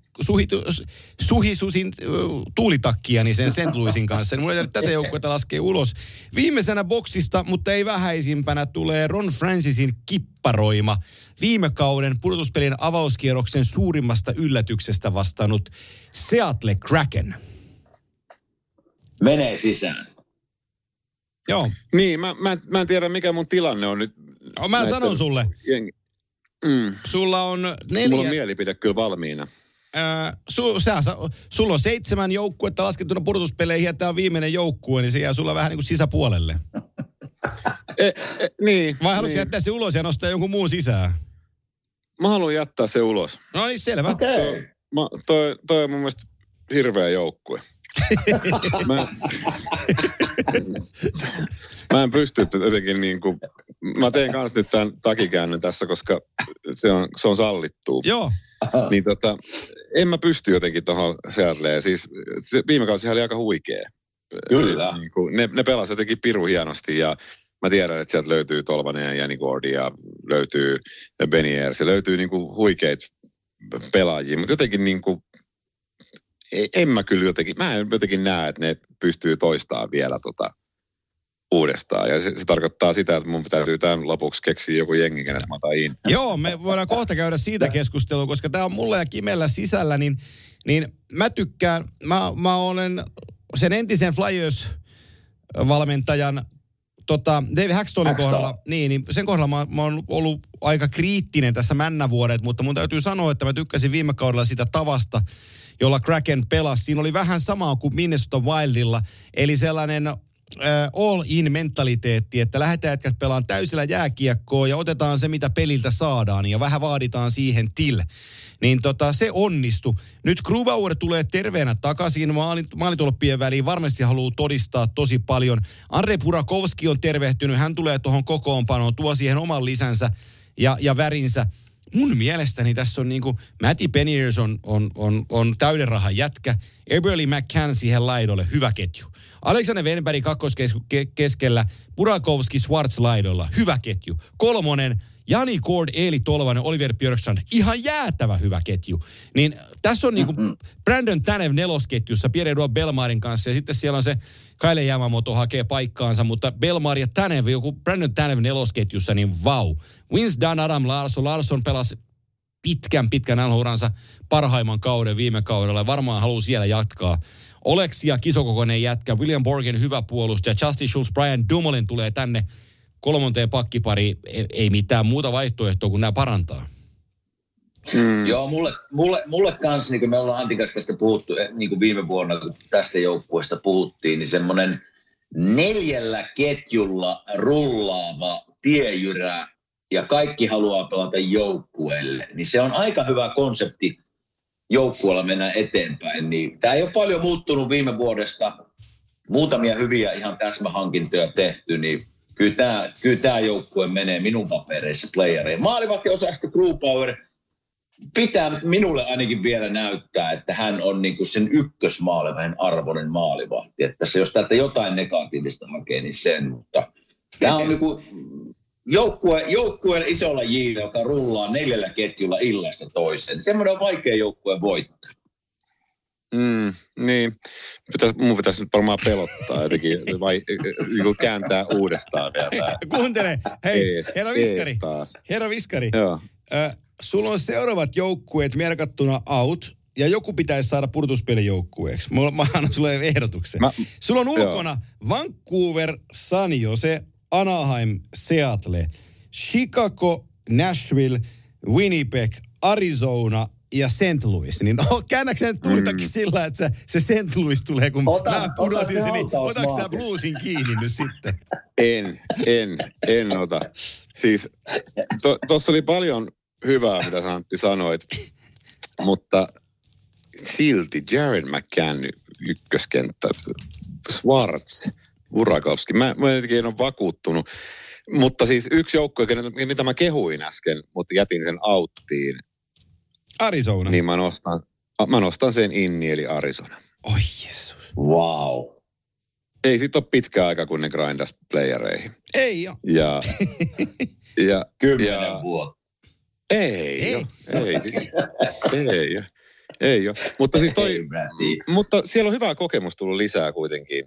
suhisusin tuulitakkiani sen Saint Louisin kanssa. Niin mun ei tarvitse tätä joukkuetta laskea ulos. Viimeisenä boksista, mutta ei vähäisimpänä, tulee Ron Francisin kipparoima. Viime kauden pudotuspelien avauskierroksen suurimmasta yllätyksestä vastannut Seattle Kraken. Menee sisään. Joo. Niin, mä, mä, mä en tiedä mikä mun tilanne on nyt. No, mä sanon sulle. Jengi. Mm. Sulla on neljä. Mulla on mielipide kyllä valmiina. Öö, su, sä, sulla on seitsemän joukkuetta laskettuna pudotuspeleihin ja tää on viimeinen joukkue, niin se jää sulla vähän niin kuin sisäpuolelle. e, e, niin. Vai haluatko niin jättää se ulos ja nostaa jonkun muun sisään? Mä haluan jättää se ulos. No niin, selvä. Okay. Toi, mä, toi, toi on mun mielestä hirveä joukkue. mä, mä en pysty jotenkin niin kuin, mä teen kanssa nyt tämän takikäännön tässä, koska se on, se on sallittua. Joo. Niin tota, en mä pysty jotenkin tuohon Seattleen. Siis se, viime kausi oli aika huikea. Kyllä. Niin kuin, ne, ne pelasivat jotenkin pirun hienosti ja mä tiedän, että sieltä löytyy Tolvanen ja Jani Gordi ja löytyy Beniers. Se löytyy niin kuin huikeita pelaajia, mutta jotenkin niin kuin Ei, en mä kyllä jotenkin, mä en jotenkin näe, että ne pystyy toistamaan vielä tota uudestaan. Ja se, se tarkoittaa sitä, että mun täytyy tämän lopuksi keksiä joku jengi, kenet mä otan in. Joo, me voidaan kohta käydä siitä keskustelua, koska tää on mulla ja Kimellä sisällä, niin, niin mä tykkään, mä, mä olen sen entisen Flyers-valmentajan tota, David Haxtonin kohdalla, niin, niin sen kohdalla mä, mä oon ollut aika kriittinen tässä männävuodet, mutta mun täytyy sanoa, että mä tykkäsin viime kaudella sitä tavasta, jolla Kraken pelasi. Siinä oli vähän samaa kuin Minnesota Wildilla, eli sellainen äh, all-in-mentaliteetti, että lähdetään jätkät pelaan täysillä jääkiekkoa ja otetaan se, mitä peliltä saadaan, ja vähän vaaditaan siihen till. Niin tota, se onnistui. Nyt Grubauer tulee terveenä takaisin maalitolppien väliin, varmasti haluaa todistaa tosi paljon. Andrei Burakovski on tervehtynyt, hän tulee tuohon kokoonpanoon, tuo siihen oman lisänsä ja, ja värinsä. Mun mielestäni tässä on niinku, Matty Beniers on, on, on, on täyden rahan jätkä. Eberle McCann siihen laidolle, hyvä ketju. Alexander Wenberg kakkoskeskellä, Burakovski Schwartz laidolla, hyvä ketju. Kolmonen, Jani Gord, Eeli Tolvanen, Oliver Björkstrand, ihan jäätävä hyvä ketju. Niin tässä on niinku Brandon Tanev nelosketjussa, Pierre-Edouard Belmarin kanssa, ja sitten siellä on se Kyle Yamamoto hakee paikkaansa, mutta Belmar ja Tanev, joku Brandon Tanev nelosketjussa, niin vau. Wins Dan Adam Larsson, Larsson pelasi pitkän, pitkän N H L-uransa parhaimman kauden viime kaudella, varmaan haluaa siellä jatkaa. Oleksia, kisokokoinen jätkä, William Borgen, hyvä puolustaja, Justin Schultz, Brian Dumoulin tulee tänne kolmonteen pakkipari, ei mitään muuta vaihtoehtoa kuin nämä parantaa. Mm. Joo, mulle, mulle, mulle kanssa, niin kuin me ollaan Antikassa tästä puhuttu, niin kuin viime vuonna kun tästä joukkueesta puhuttiin, niin semmoinen neljällä ketjulla rullaava tiejyrä ja kaikki haluaa pelata joukkueelle, niin se on aika hyvä konsepti joukkueella mennä eteenpäin. Niin, tämä ei ole paljon muuttunut viime vuodesta, muutamia hyviä ihan täsmähankintoja tehty, niin kyllä tämä, kyllä tämä joukkue menee minun papereissa playereihin. Maalivahti osaksi Grubauer, pitää minulle ainakin vielä näyttää, että hän on niin kuin sen ykkösmaalivahdin arvoinen maalivahti. Että se, jos täältä jotain negatiivista hakee, niin sen. Mutta tämä on niin kuin joukkue, joukkueen isolla jillä, joka rullaa neljällä ketjulla illasta toiseen. Semmoinen on vaikea joukkue voittaa. Mm, niin. Pitäis, mun pitäisi nyt varmaan pelottaa jotenkin, vai joku kääntää uudestaan vielä. Kuuntele, hei, herra Viskari, herra Viskari, äh, sulla on seuraavat joukkueet merkattuna out, ja joku pitäisi saada purtuspelijoukkueeksi. Mä, mä annan sulle ehdotuksen. Mä, sulla on ulkona joo. Vancouver, San Jose, Anaheim, Seattle, Chicago, Nashville, Winnipeg, Arizona, ja Saint Louis, niin käännäksä nyt tuuritakin mm. sillä, että se Saint Louis tulee, kun ota, mä pudotin sen, niin otatko sä bluesin kiinni nyt sitten? En, en, en ota. Siis tuossa oli paljon hyvää, mitä Santti sanoit, mutta silti Jared McCann ykköskenttä, Schwartz, Burakovski, mä, mä en ole vakuuttunut. Mutta siis yksi joukko, mitä mä kehuin äsken, mutta jätin sen auttiin, Arizona. Niin mä nostan, mä nostan sen inni, eli Arizona. Oi Jeesus. Wow. Ei sit ole pitkä aika, kun ne grindas playereihin. Ei joo. Ja, ja, Kymmenen ja, vuotta. Ei joo. Ei joo. Ei joo. Ei joo. Mutta siis toi, m- mutta siellä on hyvää kokemusta tullut lisää kuitenkin.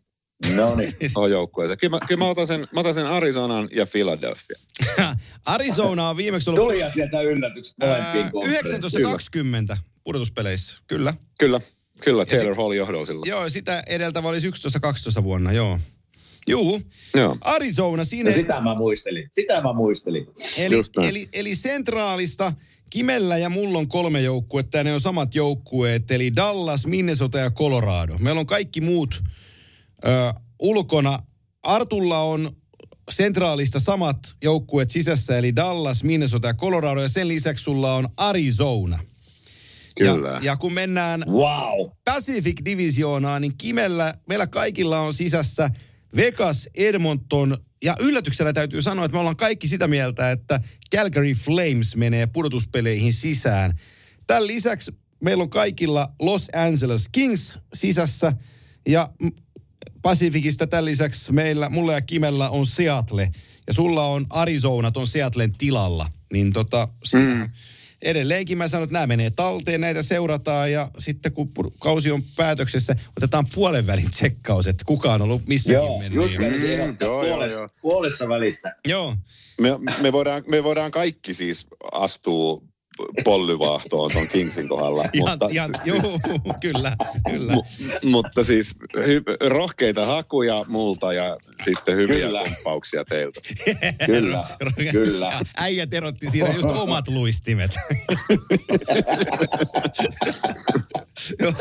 No niin. On joukkueessa. Kyllä, mä, kyllä mä, otan sen, mä otan sen Arizonan ja Philadelphia. Arizona on viimeksi ollut... Tuli sieltä yllätyksi. yhdeksäntoista kaksikymmentä pudotuspeleissä, kyllä. Kyllä, kyllä. Taylor Hall johdolla silloin. Joo, sitä edeltävä olisi yksitoista kaksitoista vuonna, joo. Juu. Joo. Arizona siinä... No sitä mä muistelin, sitä mä muistelin. Eli, eli, eli sentraalista... Kimellä ja mulla on kolme joukkuetta ja ne on samat joukkueet, eli Dallas, Minnesota ja Colorado. Meillä on kaikki muut... Öö, ulkona Artulla on sentraalista samat joukkueet sisässä, eli Dallas, Minnesota ja Colorado, ja sen lisäksi sulla on Arizona. Kyllä. Ja, ja kun mennään wow. Pacific Divisioonaan, niin Kimellä, meillä kaikilla on sisässä Vegas, Edmonton, ja yllätyksellä täytyy sanoa, että me ollaan kaikki sitä mieltä, että Calgary Flames menee pudotuspeleihin sisään. Tämän lisäksi meillä on kaikilla Los Angeles Kings sisässä, ja... Pacificista tämän lisäksi meillä, mulla ja Kimellä on Seattle, ja sulla on Arizona ton Seattlen tilalla. Niin tota, mm. edelleenkin mä sanon, että nämä menee talteen, näitä seurataan, ja sitten kun kausi on päätöksessä, otetaan puolen välin tsekkaus, että kuka on ollut missäkin joo, mennyt. Just mm, se, mm, joo, puole, joo, puolessa välissä. Joo. Me, me, voidaan, me voidaan kaikki siis astua pollyvaahtoon tuon Kingsin kohdalla. Ihan, mutta, ihan, joo, kyllä, kyllä. M- mutta siis hy- rohkeita hakuja multa ja sitten hyviä kompauksia teiltä. Kyllä, kyllä. Ja äijät erotti siinä just omat luistimet. Joo,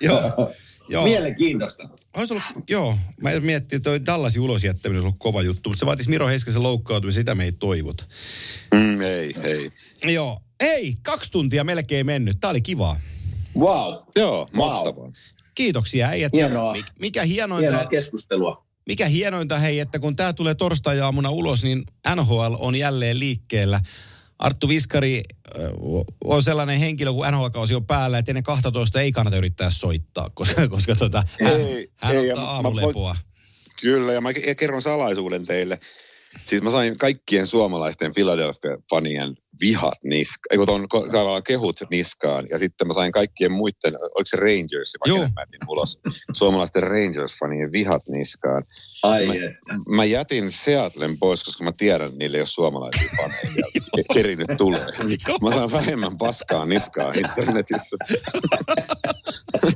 joo. Joo. Mielenkiintoista. Olisi ollut, joo. Mä miettii, että toi Dallasin ulosjättäminen olisi ollut kova juttu, mutta se vaatisi Miro Heiskasen loukkaantumisen, sitä me ei toivota. Mm, ei, ei. Joo. Hei, kaksi tuntia melkein mennyt. Tää oli kivaa. Wow. Joo, mahtavaa. Wow. Kiitoksia, äijät. Hienoa. Mikä, mikä hienointa... Hienoa keskustelua. Mikä hienointa, hei, että kun tää tulee torstai-aamuna ulos, niin N H L on jälleen liikkeellä. Arttu Viskari on sellainen henkilö, kun N H L-kausi on päällä, että ennen kaksitoista ei kannata yrittää soittaa, koska, koska tuota, hän, ei, hän ei, ottaa aamulepoa. Kyllä, ja mä kerron salaisuuden teille. Siis mä sain kaikkien suomalaisten Philadelphia-fanien vihat niskaan, ei kun tuon tavallaan kehut niskaan, ja sitten mä sain kaikkien muiden, oliko se Rangers, vai kenen mä jätin ulos, suomalaisten Rangers-fanien vihat niskaan. Ai mä, mä jätin Seattlen pois, koska mä tiedän, että niille ei ole suomalaisia faneja, eri nyt tulee. Mä saan vähemmän paskaa niskaan internetissä.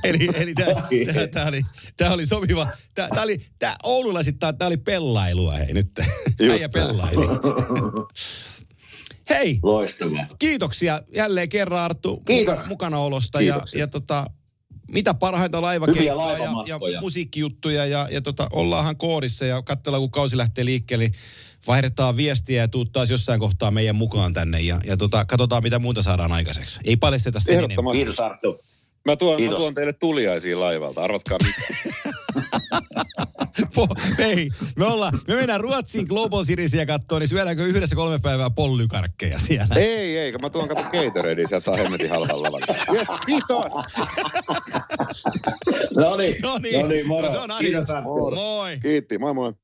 Eli, eli tämä oli, oli sopiva. Tämä oli, tää oululaisittain, tämä oli pellailua, hei nyt. Äijä pellaili. Hei, loistavaa. Kiitoksia jälleen kerran, Arttu, Kiitos. mukanaolosta. Kiitoksia. Ja, ja tota, mitä parhaita laivakeikkoja ja, ja musiikkijuttuja. Ja, ja tota, ollaanhan koodissa ja katsellaan, kun kausi lähtee liikkeelle, niin vaihdetaan viestiä ja tuut taas jossain kohtaa meidän mukaan tänne. Ja, ja tota, katsotaan, mitä muuta saadaan aikaiseksi. Ei paljasteta sen enemmän. Kiitos, Arttu. Mä tuon, mä tuon teille tuliaisia laivalta, arvatkaa mitä. Po- Hei, me, ollaan, me mennään Ruotsiin Global Seriesiä kattoon, niin syödäänkö yhdessä kolme päivää pollykarkkeja siellä? Ei, ei, kun mä tuon katso Gatoradein, sieltä on hemmetin halvalla. Yes, kiitos! No niin, no niin, moro. No, se on Adios. Moi. Kiitti, moi moi.